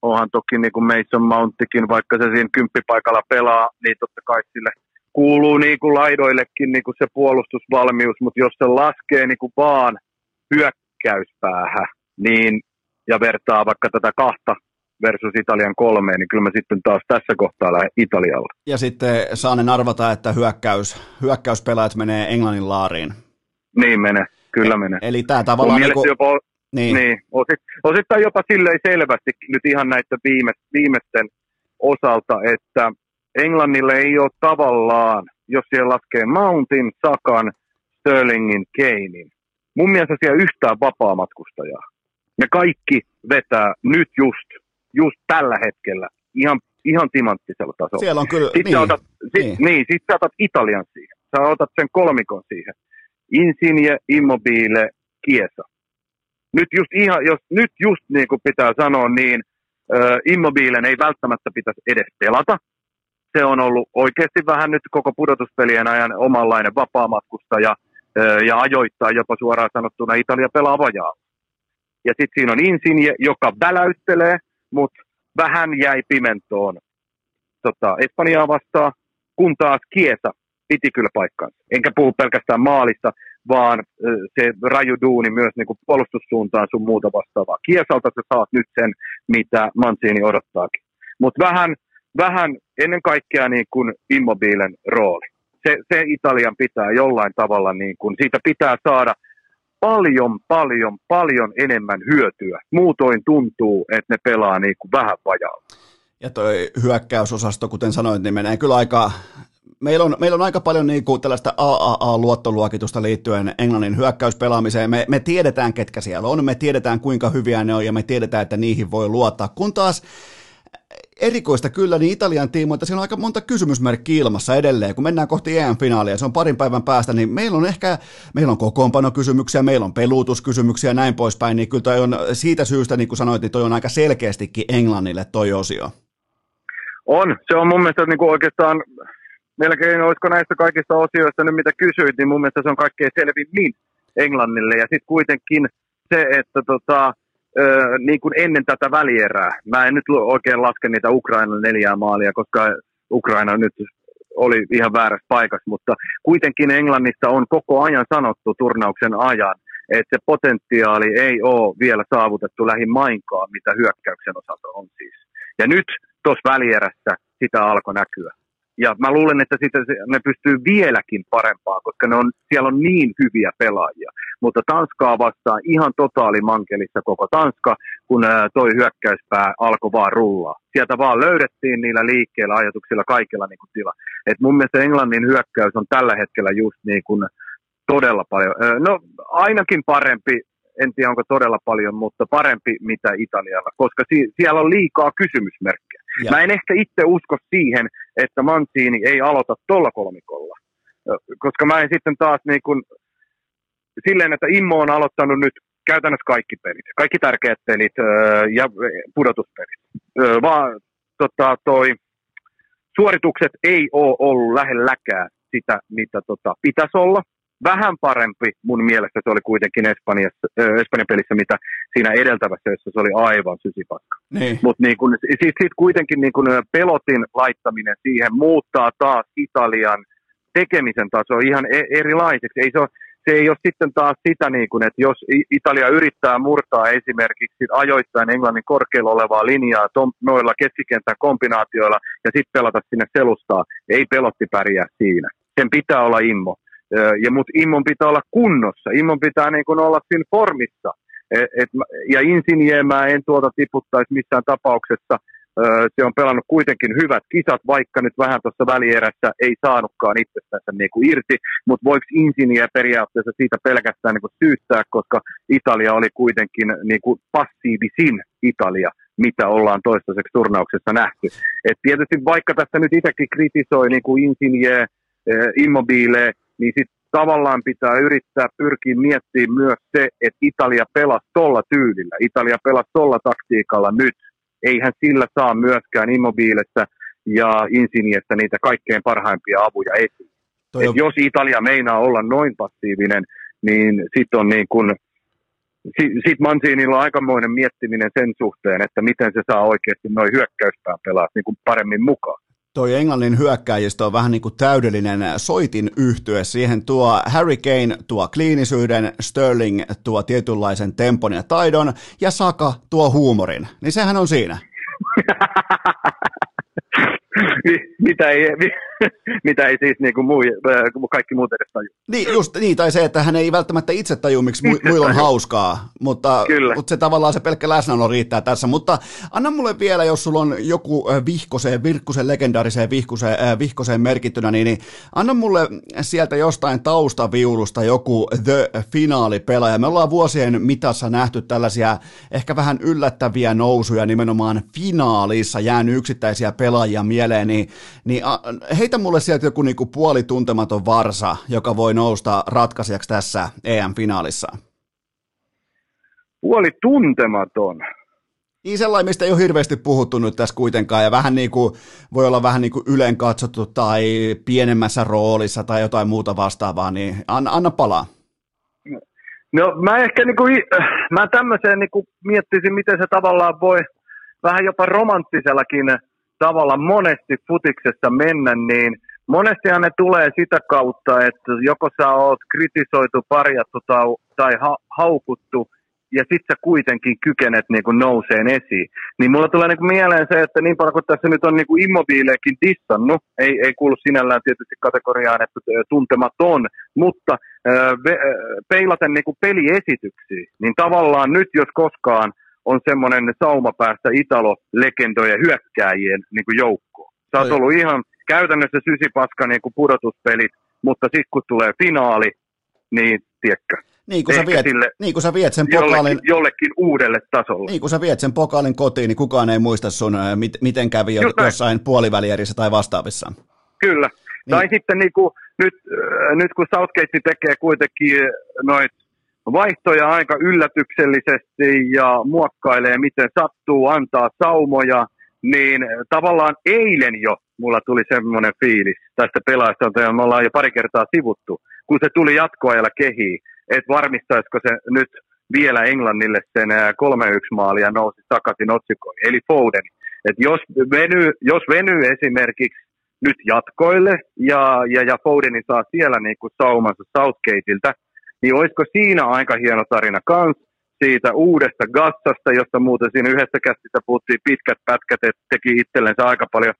onhan toki niin kuin Mason Mounttikin, vaikka se siinä kymppipaikalla pelaa, niin totta kai sille kuuluu niin kuin laidoillekin niin kuin se puolustusvalmius, mutta jos se laskee niin kuin vaan hyökkäyspäähän, niin, ja vertaa vaikka tätä kahta versus Italian kolmeen, niin kyllä mä sitten taas tässä kohtaa lähden Italialla. Ja sitten saanen arvata, että hyökkäys, hyökkäyspelaajat menee Englannin laariin. Niin menee, kyllä menee. Eli tämä tavallaan niin kuin jopa, niin. Niin, osittain jopa silleen selvästi nyt ihan näiden viime, viimeisten osalta, että Englannille ei ole tavallaan, jos siellä laskee Mountin, Sakan, Sterlingin, Kanein. Mun mielestä siellä yhtään vapaamatkustajaa. Ne kaikki vetää nyt just Just tällä hetkellä, ihan, ihan timanttisella tasolla. Siellä on kyllä, sitten niin. Sä otat, sit, niin. niin, sit sä otat Italian siihen. Sä otat sen kolmikon siihen. Insigne, Immobile, Chiesa. Nyt just, ihan, jos, nyt just niin kuin pitää sanoa, niin uh, Immobilen ei välttämättä pitäisi edes pelata. Se on ollut oikeasti vähän nyt koko pudotuspelien ajan omanlainen vapaamatkustaja uh, ja ajoittaa jopa suoraan sanottuna Italia pelaa vajaa. Ja sitten siinä on Insigne, joka väläyttelee, mutta vähän jäi pimentoon tota, Espanjaa vastaan, kun taas Chiesa piti kyllä paikkansa. Enkä puhu pelkästään maalista, vaan se raju duuni myös niin kuin puolustussuuntaan sun muuta vastaavaa. Chiesalta sä saat nyt sen, mitä Mancini odottaakin. Mutta vähän, vähän ennen kaikkea niin kuin Immobilen rooli. Se, se Italian pitää jollain tavalla, niin kuin, siitä pitää saada paljon, paljon, paljon enemmän hyötyä. Muutoin tuntuu, että ne pelaa niin kuin vähän vajalla. Ja toi hyökkäysosasto, kuten sanoit, niin menee kyllä aika... Meillä on, meillä on aika paljon niin kuin tällaista A A A-luottoluokitusta liittyen Englannin hyökkäyspelaamiseen. Me, me tiedetään, ketkä siellä on, me tiedetään, kuinka hyviä ne on, ja me tiedetään, että niihin voi luottaa. Kun taas erikoista kyllä, niin Italian tiimoilta siinä on aika monta kysymysmerkkiä ilmassa edelleen. Kun mennään kohti E M-finaalia, se on parin päivän päästä, niin meillä on ehkä, meillä on kokoonpanokysymyksiä, meillä on peluutuskysymyksiä ja näin poispäin. Niin kyllä toi on siitä syystä, niin kuin sanoit, niin toi on aika selkeästikin Englannille toi osio. On, se on mun mielestä niin kuin oikeastaan... Melkein, olisiko näistä kaikista osioista nyt, mitä kysyit, niin mun mielestä se on kaikkein selvimmin Englannille. Ja sitten kuitenkin se, että tota, ö, niin kuin ennen tätä välierää, mä en nyt oikein laske niitä Ukrainan neljää maalia, koska Ukraina nyt oli ihan väärässä paikassa, mutta kuitenkin Englannissa on koko ajan sanottu turnauksen ajan, että se potentiaali ei ole vielä saavutettu lähimainkaan, mitä hyökkäyksen osalta on siis. Ja nyt tuossa välierässä sitä alkoi näkyä. Ja mä luulen, että siitä ne pystyy vieläkin parempaan, koska ne on, siellä on niin hyviä pelaajia. Mutta Tanskaa vastaan ihan totaalimankelissa koko Tanska, kun toi hyökkäyspää alkoi vaan rullaa. Sieltä vaan löydettiin niillä liikkeillä, ajatuksilla, kaikilla niin kuin tila. Et mun mielestä Englannin hyökkäys on tällä hetkellä just niin kuin todella paljon, no ainakin parempi, en tiedä onko todella paljon, mutta parempi mitä Italialla, koska si- siellä on liikaa kysymysmerkkejä. Ja. Mä en ehkä itse usko siihen, että Mancini ei aloita tuolla kolmikolla, koska mä en sitten taas niin kuin, silleen, että Immo on aloittanut nyt käytännössä kaikki pelit, kaikki tärkeät pelit öö, ja pudotuspelit, öö, vaan tota, toi, suoritukset ei ole ollut lähelläkään sitä, mitä tota, pitäisi olla. Vähän parempi mun mielestä se oli kuitenkin Espanjassa, äh, Espanjan pelissä, mitä siinä edeltävässä, jossa se oli aivan sysipakka. Niin. Mutta niin siis, siis kuitenkin niin kun pelotin laittaminen siihen muuttaa taas Italian tekemisen taso ihan e- erilaiseksi. Ei se, ole, se ei ole sitten taas sitä, niin kun, että jos Italia yrittää murtaa esimerkiksi ajoittain Englannin korkealla olevaa linjaa tom, noilla keskikentän kombinaatioilla ja sitten pelata sinne selustaa, ei pelotti pärjää siinä. Sen pitää olla Immo. Ja mut Immon pitää olla kunnossa, Immon pitää niin kun olla siinä formissa. Et, et, ja Insigneä mä en tuota tiputtaisi missään tapauksessa. Se on pelannut kuitenkin hyvät kisat, vaikka nyt vähän tuossa välierässä ei saanutkaan itsestänsä niin kuin irti. Mutta voiko Insigneä periaatteessa siitä pelkästään niin kuin syyttää, koska Italia oli kuitenkin niin kuin passiivisin Italia, mitä ollaan toistaiseksi turnauksessa nähty. Et tietysti vaikka tässä nyt itsekin kritisoi niin kuin Insigneä, Immobileä, niin sitten tavallaan pitää yrittää pyrkiä miettimään myös se, että Italia pelasi tolla tyylillä. Italia pelasi tolla taktiikalla nyt. Eihän sillä saa myöskään Immobilesta ja Insignestä niitä kaikkein parhaimpia avuja esiin. On... Jos Italia meinaa olla noin passiivinen, niin sitten on niin kun... Sitten Mancinilla on aikamoinen miettiminen sen suhteen, että miten se saa oikeasti noin hyökkäystään pelaa niin kun paremmin mukaan. Toi Englannin hyökkäjistö on vähän niin kuin täydellinen soitin yhtye. Siihen tuo Harry Kane tuo kliinisyyden, Sterling tuo tietynlaisen tempon ja taidon ja Saka tuo huumorin. Niin sehän on siinä. Mitä ei, mitä ei siis niin kuin muu, kaikki muut edes tajua. Niin, just niin, tai se, että hän ei välttämättä itse tajua, miksi mu- muilla on hauskaa, mutta, mutta se tavallaan se pelkkä läsnäolo riittää tässä. Mutta anna mulle vielä, jos sulla on joku Vihkoseen, Virkkusen, legendaariseen Vihkoseen, Vihkoseen merkittynä, niin, niin anna mulle sieltä jostain taustaviulusta joku The-finaalipelaaja. Me ollaan vuosien mitassa nähty tällaisia ehkä vähän yllättäviä nousuja nimenomaan finaalissa, jäänyt yksittäisiä pelaajia mieleen. Niin, niin heitä mulle sieltä joku niinku puolituntematon varsa, joka voi nousta ratkaisijaksi tässä E M-finaalissa. Puolituntematon? Niin sellainen, mistä ei ole hirveästi puhuttu nyt tässä kuitenkaan, ja vähän niinku, voi olla vähän niinku ylen katsottu tai pienemmässä roolissa tai jotain muuta vastaavaa, niin anna, anna palaa. No mä ehkä niinku, mä tämmöiseen niinku miettisin, miten se tavallaan voi vähän jopa romanttisellakin tavallaan monesti futiksesta mennä, niin monestihan ne tulee sitä kautta, että joko sä oot kritisoitu, parjattu tai, tai ha, haukuttu, ja sit sä kuitenkin kykenet niinku nouseen esiin. Niin mulla tulee niinku mieleen se, että niin paljon kuin tässä nyt on niinku Immobiileekin dissannut, ei, ei kuulu sinällään tietysti kategoriaan, että tuntematon, mutta äh, peilaten niinku peliesityksiä, niin tavallaan nyt jos koskaan on semmoinen sauma päästä Italo-legendojen hyökkääjien niinku joukkoon. Sä oot ollut ihan käytännössä sysipaska niinku pudotuspelit, mutta sit kun tulee finaali, niin tiedätkö. Niin kun, sä viet, sille, niin kun sä viet sen jollekin, pokaalin jollekin uudelle tasolle. Niin kun sä viet sen pokaalin kotiin, niin kukaan ei muista sun, mit, miten kävi just jossain puolivälierissä tai vastaavissa. Kyllä. Niin. Tai sitten niin kun, nyt, nyt kun Southgate tekee kuitenkin noit vaihtoja aika yllätyksellisesti ja muokkailee miten sattuu, antaa saumoja, niin tavallaan eilen jo mulla tuli semmoinen fiilis tästä pelaajasta, jota me ollaan jo pari kertaa sivuttu, kun se tuli jatkoajalla kehiin, että varmistaisiko se nyt vielä Englannille sen kolme yksi maali ja nousi takaisin otsikoihin, eli Foden. Et jos venyy, jos venyy esimerkiksi nyt jatkoille ja, ja, ja Fodenin saa siellä niin kuin saumansa Southgateilta, niin olisiko siinä aika hieno tarina kanssa siitä uudesta gassasta, josta muuten siinä yhdessä käsissä puhuttiin pitkät pätkät, että teki itsellensä aika paljon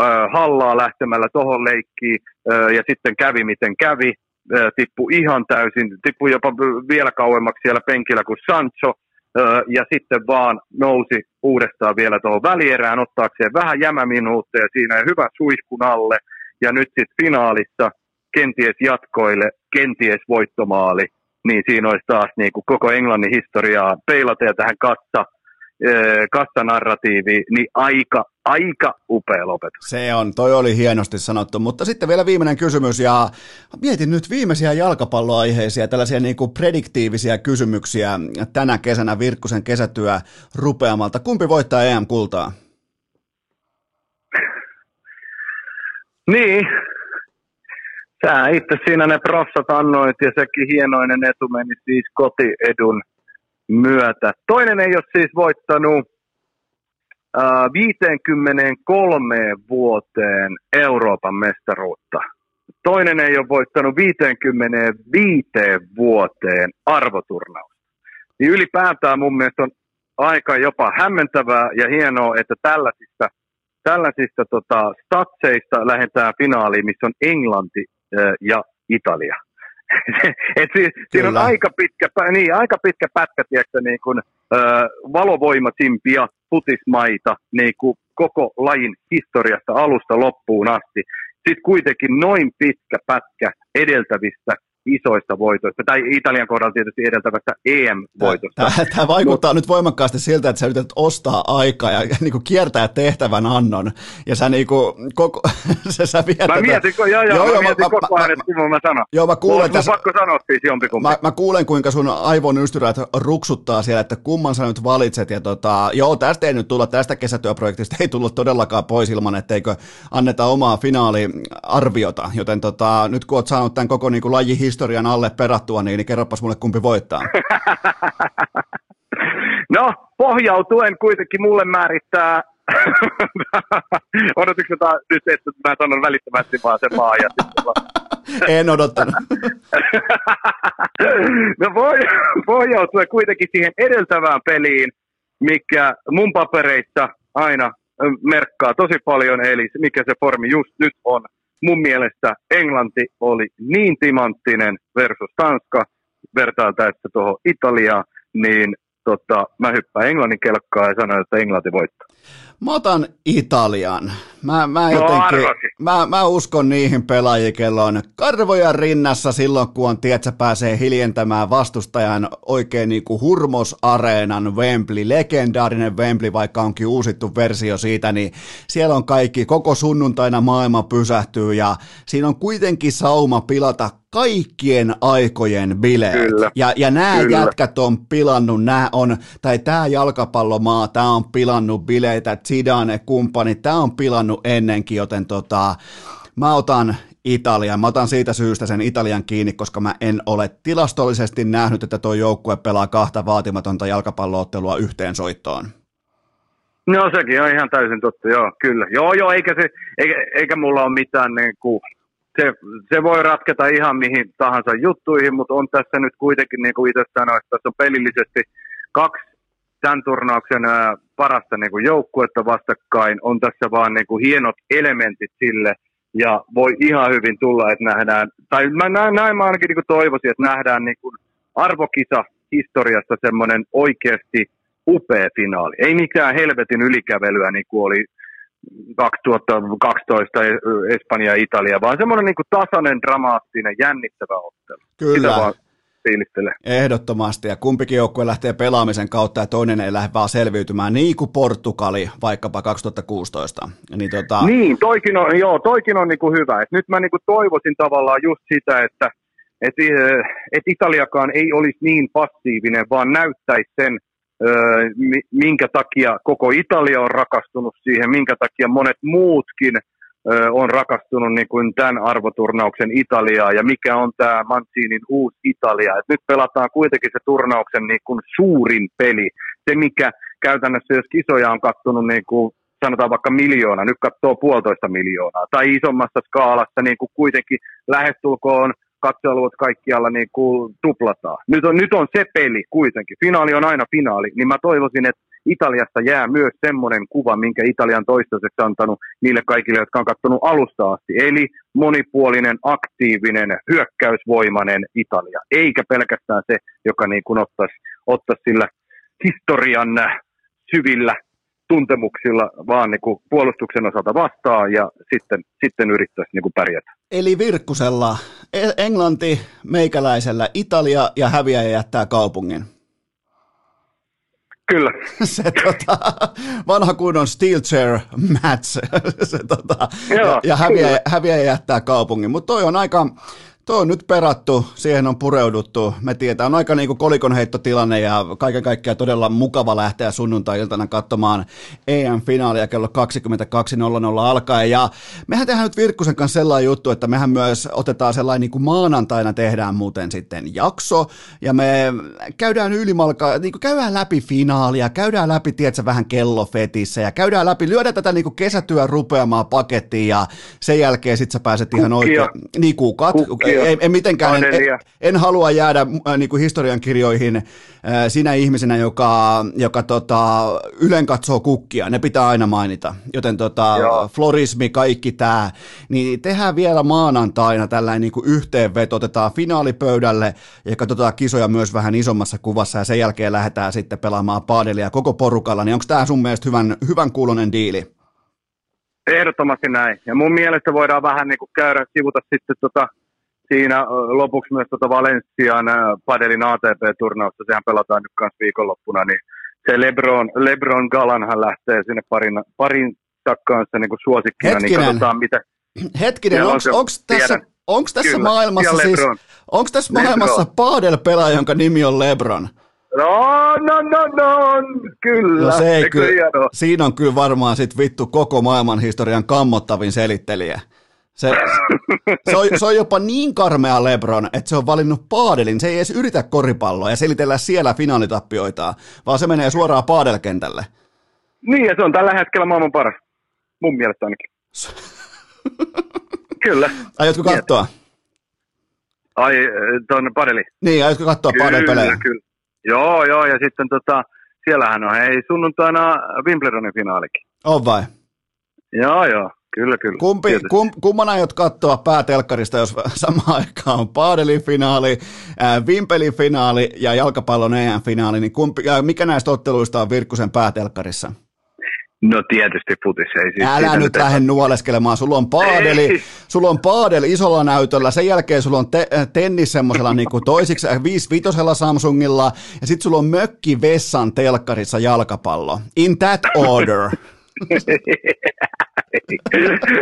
äh, hallaa lähtemällä tohon leikkiin äh, ja sitten kävi miten kävi. Tippui ihan täysin, tippui jopa vielä kauemmaksi siellä penkillä kuin Sancho, ja sitten vaan nousi uudestaan vielä tuohon välierään, ottaakseen vähän jämäminuutteja siinä, ja hyvä suihkun alle, ja nyt sitten finaalissa kenties jatkoille, kenties voittomaali, niin siinä olisi taas niin kuin koko Englannin historiaa peilaten tähän kassa, kassanarratiivi, niin aika, aika upea lopetus. Se on, toi oli hienosti sanottu, mutta sitten vielä viimeinen kysymys, ja mietin nyt viimeisiä jalkapalloaiheisia, tällaisia niin kuin prediktiivisiä kysymyksiä tänä kesänä Virkkusen kesätyö rupeamalta. Kumpi voittaa E M-kultaa? Niin, sä itse siinä ne prossat annoit, ja sekin hienoinen etu meni siis kotiedun myötä. Toinen ei ole siis voittanut ää, viiteenkymmeneenkolmeen vuoteen Euroopan mestaruutta. Toinen ei ole voittanut viiteenkymmeneenviiteen vuoteen arvoturnausta. Niin ylipäätään mun mielestä on aika jopa hämmentävää ja hienoa, että tällaisista, tällaisista tota, statseista lähdetään finaaliin, missä on Englanti ää, ja Italia. Et siis, siinä on aika pitkä, niin, aika pitkä pätkä, tiedätkö, niin kuin, ö, valovoimaisimpia futismaita niin kuin koko lajin historiasta alusta loppuun asti. Sitten kuitenkin noin pitkä pätkä edeltävistä isoista voitoista, tai Italian kohdalla tietysti edeltävästä E M-voitosta. Tämä, tämä vaikuttaa Mut, nyt voimakkaasti siltä, että sä yrität ostaa aikaa ja niin kuin kiertää tehtävän annon, ja sä niin kuin koko... sä vietät, mä mietin, joo, joo, joo, mä mietin mä, koko ajan, että kun mä sanon. Joo, mä kuulen tässä... pakko sanoa siis jompikumpi. Mä, mä kuulen, kuinka sun aivon ystyrät ruksuttaa siellä, että kumman sä nyt valitset, ja tota, joo, tästä ei nyt tulla, tästä kesätyöprojektista ei tullut todellakaan pois ilman, etteikö anneta omaa finaaliarviota, joten tota, nyt kun oot saanut tämän koko niin kuin lajihin historian alle perattua, niin, niin kerropas mulle kumpi voittaa. No, pohjautuen kuitenkin mulle määrittää, odotinko nyt, että mä sanon välittömästi vaan sen maa ja en odottanut. No pohjautuen kuitenkin siihen edeltävään peliin, mikä mun papereissa aina merkkaa tosi paljon, eli mikä se formi just nyt on. Mun mielestä Englanti oli niin timanttinen versus Tanska, vertailtaessa tuohon Italiaan, niin tota, mä hyppään Englannin kelkkaa ja sanon, että Englanti voittaa. Mä otan Italian. Mä, mä, jotenkin, no, mä, mä uskon niihin pelaajiin, kello on karvoja rinnassa silloin, kun on, tietsä, pääsee hiljentämään vastustajan oikein niin kuin hurmosareenan Wembley, legendaarinen Wembley, vaikka onkin uusittu versio siitä, niin siellä on kaikki, koko sunnuntaina maailma pysähtyy ja siinä on kuitenkin sauma pilata kaikkien aikojen bileet. Kyllä. Ja, ja nämä Kyllä. jätkät on pilannut, nämä on, tai tämä jalkapallomaa, tämä on pilannut bileitä, Zidane, kumppani, tämä on pilannut ennenkin, joten tota, mä otan Italian, mä otan siitä syystä sen Italian kiinni, koska mä en ole tilastollisesti nähnyt, että tuo joukkue pelaa kahta vaatimatonta jalkapalloottelua yhteen soittoon. No sekin on ihan täysin totta, joo, kyllä. Joo, joo, eikä, se, eikä, eikä mulla ole mitään, niin kuin, se, se voi ratketa ihan mihin tahansa juttuihin, mutta on tässä nyt kuitenkin, niin kuin itse sanoin, että tässä on pelillisesti kaksi tämän turnauksen ää, parasta niin kuin joukkuetta vastakkain, on tässä vaan niin kuin hienot elementit sille, ja voi ihan hyvin tulla, että nähdään, tai mä, näin mä ainakin niin kuin toivoisin, että nähdään niin kuin arvokisa historiasta semmoinen oikeasti upea finaali. Ei mitään helvetin ylikävelyä, niin kuin oli kaksituhattakaksitoista Espanja ja Italia, vaan semmoinen niin kuin tasainen, dramaattinen, jännittävä ottelu. Kyllä. Ehdottomasti, ja kumpikin joukkue lähtee pelaamisen kautta ja toinen ei lähde vaan selviytymään, niin kuin Portugali vaikkapa kaksituhattakuusitoista. Niin, tota... niin toikin on, joo, toikin on niin kuin hyvä. Et nyt mä niin kuin toivoisin tavallaan just sitä, että et, et Italiakaan ei olisi niin passiivinen, vaan näyttäisi sen, minkä takia koko Italia on rakastunut siihen, minkä takia monet muutkin on rakastunut niin kuin tämän arvoturnauksen Italiaa ja mikä on tämä Mancinin uusi Italia. Et nyt pelataan kuitenkin se turnauksen niin kuin suurin peli. Se mikä käytännössä, jos kisoja on katsonut niin kuin sanotaan vaikka miljoona, nyt katsoo puolitoista miljoonaa. Tai isommassa skaalassa niin kuin kuitenkin lähestulkoon katseluot kaikkialla niin kuin tuplataan. Nyt on, nyt on se peli kuitenkin. Finaali on aina finaali, niin mä toivoisin, että Italiasta jää myös semmoinen kuva, minkä Italian toistaiseksi antanut niille kaikille, jotka on katsonut alusta asti. Eli monipuolinen, aktiivinen, hyökkäysvoimainen Italia. Eikä pelkästään se, joka niin kuin ottaisi, ottaisi sillä historian syvillä tuntemuksilla vaan niin kuin puolustuksen osalta vastaan ja sitten, sitten yrittäisi niin kuin pärjätä. Eli Virkkusella Englanti, meikäläisellä Italia ja häviäjä jättää kaupungin. Kyllä. Se tota, vanha kunnon steel chair match. Se, tota, joo, ja häviäjä, häviäjä jättää kaupungin. Mutta toi on aika... Tuo on nyt perattu, siihen on pureuduttu. Me tiedetään, on aika niin kuin kolikonheittotilanne ja kaiken kaikkiaan todella mukava lähteä sunnuntai-iltana katsomaan E M-finaalia kello kaksikymmentäkaksi nolla nolla alkaen. Ja mehän tehdään nyt Virkkusen kanssa sellainen juttu, että mehän myös otetaan sellainen, niin kuin maanantaina tehdään muuten sitten jakso. Ja me käydään ylimalkaa, niin kuin käydään läpi finaalia, käydään läpi, tiedätkö, vähän kellofetissä ja käydään läpi, lyödään tätä niin kuin kesätyön rupeamaan pakettiin ja sen jälkeen sitten sä pääset ihan oikein. Niin kuukaat. Ei, ei mitenkään, en, en, en halua jäädä äh, niin kuin historiankirjoihin äh, sinä ihmisenä, joka, joka tota, ylen katsoo kukkia, ne pitää aina mainita, joten tota, florismi, kaikki tämä, niin tehdään vielä maanantaina tällainen niin kuin yhteenveto, otetaan finaalipöydälle ja katsotaan kisoja myös vähän isommassa kuvassa ja sen jälkeen lähdetään sitten pelaamaan padelia koko porukalla, niin onko tämä sun mielestä hyvän, hyvän kuuloinen diili? Ehdottomasti näin, ja mun mielestä voidaan vähän niin kuin käydä, sivuta sitten tota siinä lopuksi myös tuota Valenssian padelin A T P-turnausta, sehän pelataan nyt kanssa viikonloppuna, niin se Lebron, Lebron Galanhan lähtee sinne parin, parin takkaansa niin kuin suosikkina, hetkinen. Niin katsotaan mitä. Hetkinen, onko on tässä, tässä maailmassa siis, onko tässä maailmassa padel-pelaaja, jonka nimi on Lebron? No, no, no, no, kyllä. No se ei kyllä, siinä on kyllä varmaan sit vittu koko maailman historian kammottavin selittelijä. Se, se, on, se on jopa niin karmea Lebron, että se on valinnut paadelin. Se ei edes yritä koripalloa ja selitellä siellä finaalitappioitaan, vaan se menee suoraan paadelkentälle. Niin, ja se on tällä hetkellä maailman paras. Mun mielestä ainakin. Kyllä. Aiotko katsoa? Ai, tuon padelin. Niin, aiotko katsoa paadelpelejä? Kyllä, joo, joo, ja sitten tota, siellähän on hei, sunnuntaina Wimbledonin finaalikin. On vai? Joo, joo. Kyllä, kyllä. Kumpi, kum, kumman aiot katsoa päätelkkarista, jos samaan aikaan on paadelin finaali, äh, vimpelin finaali ja jalkapallon E M-finaali, niin kumpi, äh, mikä näistä otteluista on Virkkusen päätelkkarissa? No tietysti futis. Ei siis älä nyt lähde nuoleskelemaan. Sulla on paadeli, sulla on paadeli isolla näytöllä, sen jälkeen sulla on te- tennis semmoisella niin kuin toisiksi viisivitosella Samsungilla ja sitten sulla on mökki vessan telkkarissa jalkapallo. In that order.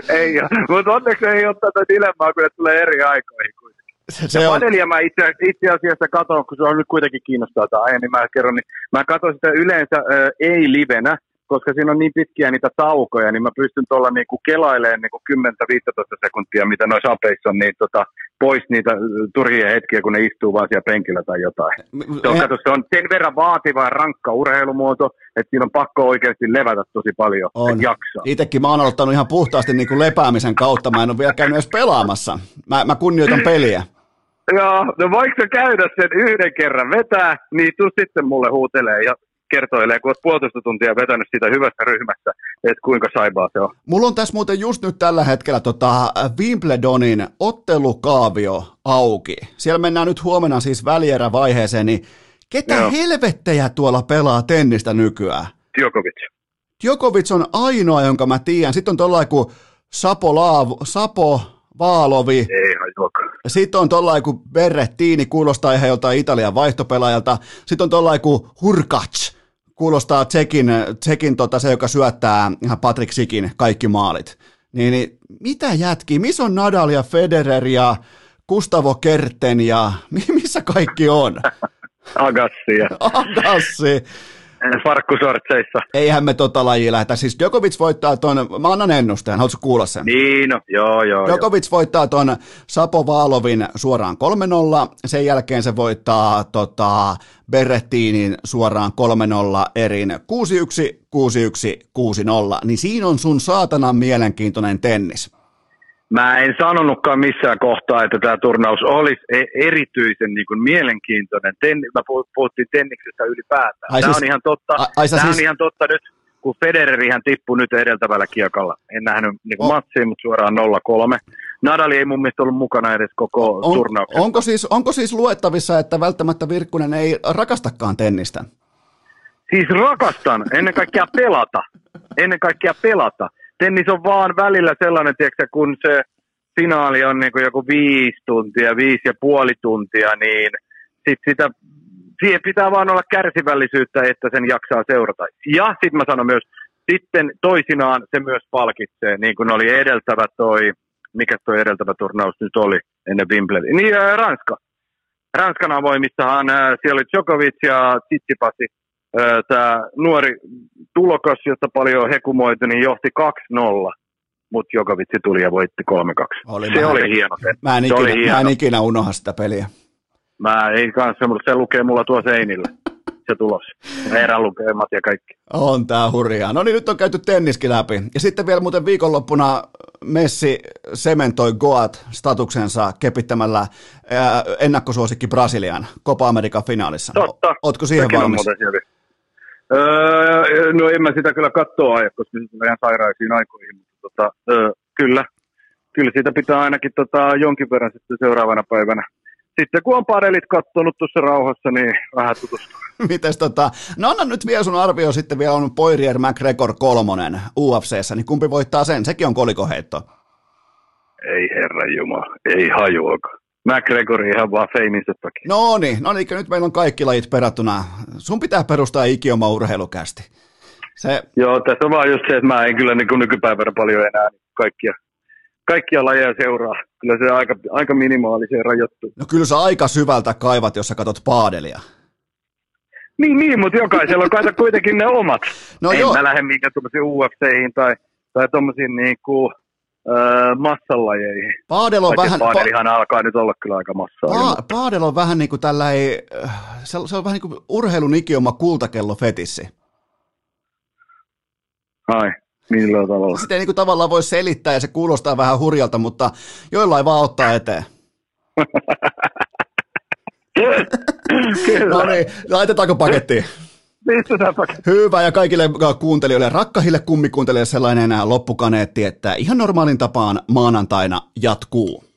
Ei joo, mutta onneksi ei ole tätä dilemmaa, kun ne tulee eri aikoihin kuitenkin. Se ja on... padelia mä itse, itse asiassa katon, kun se on nyt kuitenkin kiinnostaa tämä aiemmin, mä kerron, niin mä katon sitä yleensä ä, ei livenä, koska siinä on niin pitkiä niitä taukoja, niin mä pystyn tuolla niinku kelailemaan niinku kymmenestä viiteentoista sekuntia, mitä noissa apeissa on, niin tota, pois niitä turhia hetkiä, kun ne istuu vaan siellä penkillä tai jotain. Se on, kato, se on sen verran vaativa ja rankka urheilumuoto, että siinä on pakko oikeasti levätä tosi paljon, että jaksaa. Itsekin mä oon aloittanut ihan puhtaasti niin kuin lepäämisen kautta, mä en ole vielä käynyt edes pelaamassa. Mä, mä kunnioitan peliä. Joo, no voiko käydä sen yhden kerran vetää, niin tuu sitten mulle huutelee ja kertoilee, kun olet puolitoista tuntia vetänyt siitä hyvästä ryhmästä, että kuinka saibaa se on. Mulla on tässä muuten just nyt tällä hetkellä tota Wimbledonin ottelukaavio auki. Siellä mennään nyt huomenna siis välierävaiheeseen, niin ketä Joo. helvettejä tuolla pelaa tennistä nykyään? Djokovic. Djokovic on ainoa, jonka mä tiedän. Sitten on tollain kuin Sapo, Laav, Sapo Vaalovi. Ei, sitten on tollain kuin Berrettini, kuulostaa ihan joltain Italian vaihtopelaajalta. Sitten on tollain kuin Hurkacz. Kuulostaa Tsekin, Tsekin tota, se, joka syöttää ihan Patrick Sikin kaikki maalit. Niin, niin mitä jätkiä? Missä on Nadal ja Federer ja Gustavo Kerten ja missä kaikki on? Agassi. Agassi. Farkkusortseissa. Eihän me tota lajia lähetä. Siis Djokovic voittaa ton, mä annan ennusteen, haluatko kuulla sen? Niin, no, joo, joo. Djokovic joo. voittaa ton Sapo Vaalovin suoraan kolme nolla, sen jälkeen se voittaa tota Berrettinin suoraan kolme nolla erin kuusi yksi, kuusi yksi, kuusi nolla, niin siinä on sun saatanan mielenkiintoinen tennis. Mä en sanonutkaan missään kohtaa, että tämä turnaus olisi erityisen niin kuin mielenkiintoinen. Ten, mä puhuttiin tenniksestä ylipäätään. Ai tämä siis, on, ihan totta, ai, tämä on siis... ihan totta nyt, kun Federerihän tippui nyt edeltävällä kiekalla. En nähnyt niin kuin matsia, mutta suoraan nolla kolme. Nadal ei mun mielestä ollut mukana edes koko on, turnauksessa. Onko siis, onko siis luettavissa, että välttämättä Virkkunen ei rakastakaan tennistä? Siis rakastan, ennen kaikkea pelata. Ennen kaikkea pelata. Tennis on vaan välillä sellainen, tiedätkö, kun se finaali on niin kuin joku viisi tuntia, viisi ja puoli tuntia, niin sit sitä, siihen pitää vaan olla kärsivällisyyttä, että sen jaksaa seurata. Ja sitten mä sanon myös, sitten toisinaan se myös palkitsee, niin kuin oli edeltävä toi, mikä toi edeltävä turnaus nyt oli ennen Wimbledonia. Niin ää, Ranska. Ranskan avoimissahan ää, siellä oli Djokovic ja Tsitsipasi. Tämä nuori tulokas, josta paljon hekumoitu, niin johti kaksi nolla, mutta Djokovic tuli ja voitti kolme kaksi. Oli se mä, oli hieno. Mä en, se ikinä, oli hieno. Mä en ikinä unoha sitä peliä. Mä ei kanssa, se lukee mulla tuo seinillä, se tulos. Erään lukemat ja kaikki. On tää hurjaa. No niin, nyt on käyty tenniskin läpi. Ja sitten vielä muuten viikonloppuna Messi sementoi Goat-statuksensa kepittämällä ää, ennakkosuosikki Brasilian Copa American finaalissa. Totta. Ootko siihen valmis? Öö, no en mä sitä kyllä katsoa aja, koska se on ihan sairaisiin aikoihin, mutta tota, öö, kyllä. Kyllä siitä pitää ainakin tota, jonkin verran sitten seuraavana päivänä. Sitten kun on parelit katsonut tuossa rauhassa, niin vähän tutustua. Mites tota, no anna nyt vielä sun arvio, sitten vielä on Poirier McGregor kolmonen U F C:ssä, niin kumpi voittaa sen? Sekin on kolikoheitto. Ei herranjumala, ei hajuakaan. McGregor ihan vaan feiminsä takia. No niin, no niin, nyt meillä on kaikki lajit perattuna. Sun pitää perustaa ikioma urheilukästi. Se... Joo, tässä on vaan just se, että mä en kyllä niin nykypäivänä paljon enää kaikkia, kaikkia lajeja seuraa. Kyllä se aika, aika minimaaliseen rajoittuu. No kyllä sä aika syvältä kaivat, jos sä katot paadelia. Niin, niin, mutta jokaisella on kaita kuitenkin ne omat. No en joo. mä lähde mihinkään tuollaisiin U F C:ihin tai, tai tuollaisiin niin kuin... Öö, massalajeihin. Paadel on vähän... Paadelihan pa- alkaa nyt olla kyllä aika massaa. Pa- paadel on vähän niin kuin tällainen, se on, se on vähän niin kuin urheilun ikioma kultakellofetissi. Ai, millä tavalla? Sitä ei niin kuin tavallaan voi selittää ja se kuulostaa vähän hurjalta, mutta joillain vaan ottaa eteen. No niin, laitetaanko pakettiin? Hyvä, ja kaikille kuuntelijoille, rakkahille kummikuuntelijoille sellainen loppukaneetti, että ihan normaalin tapaan maanantaina jatkuu.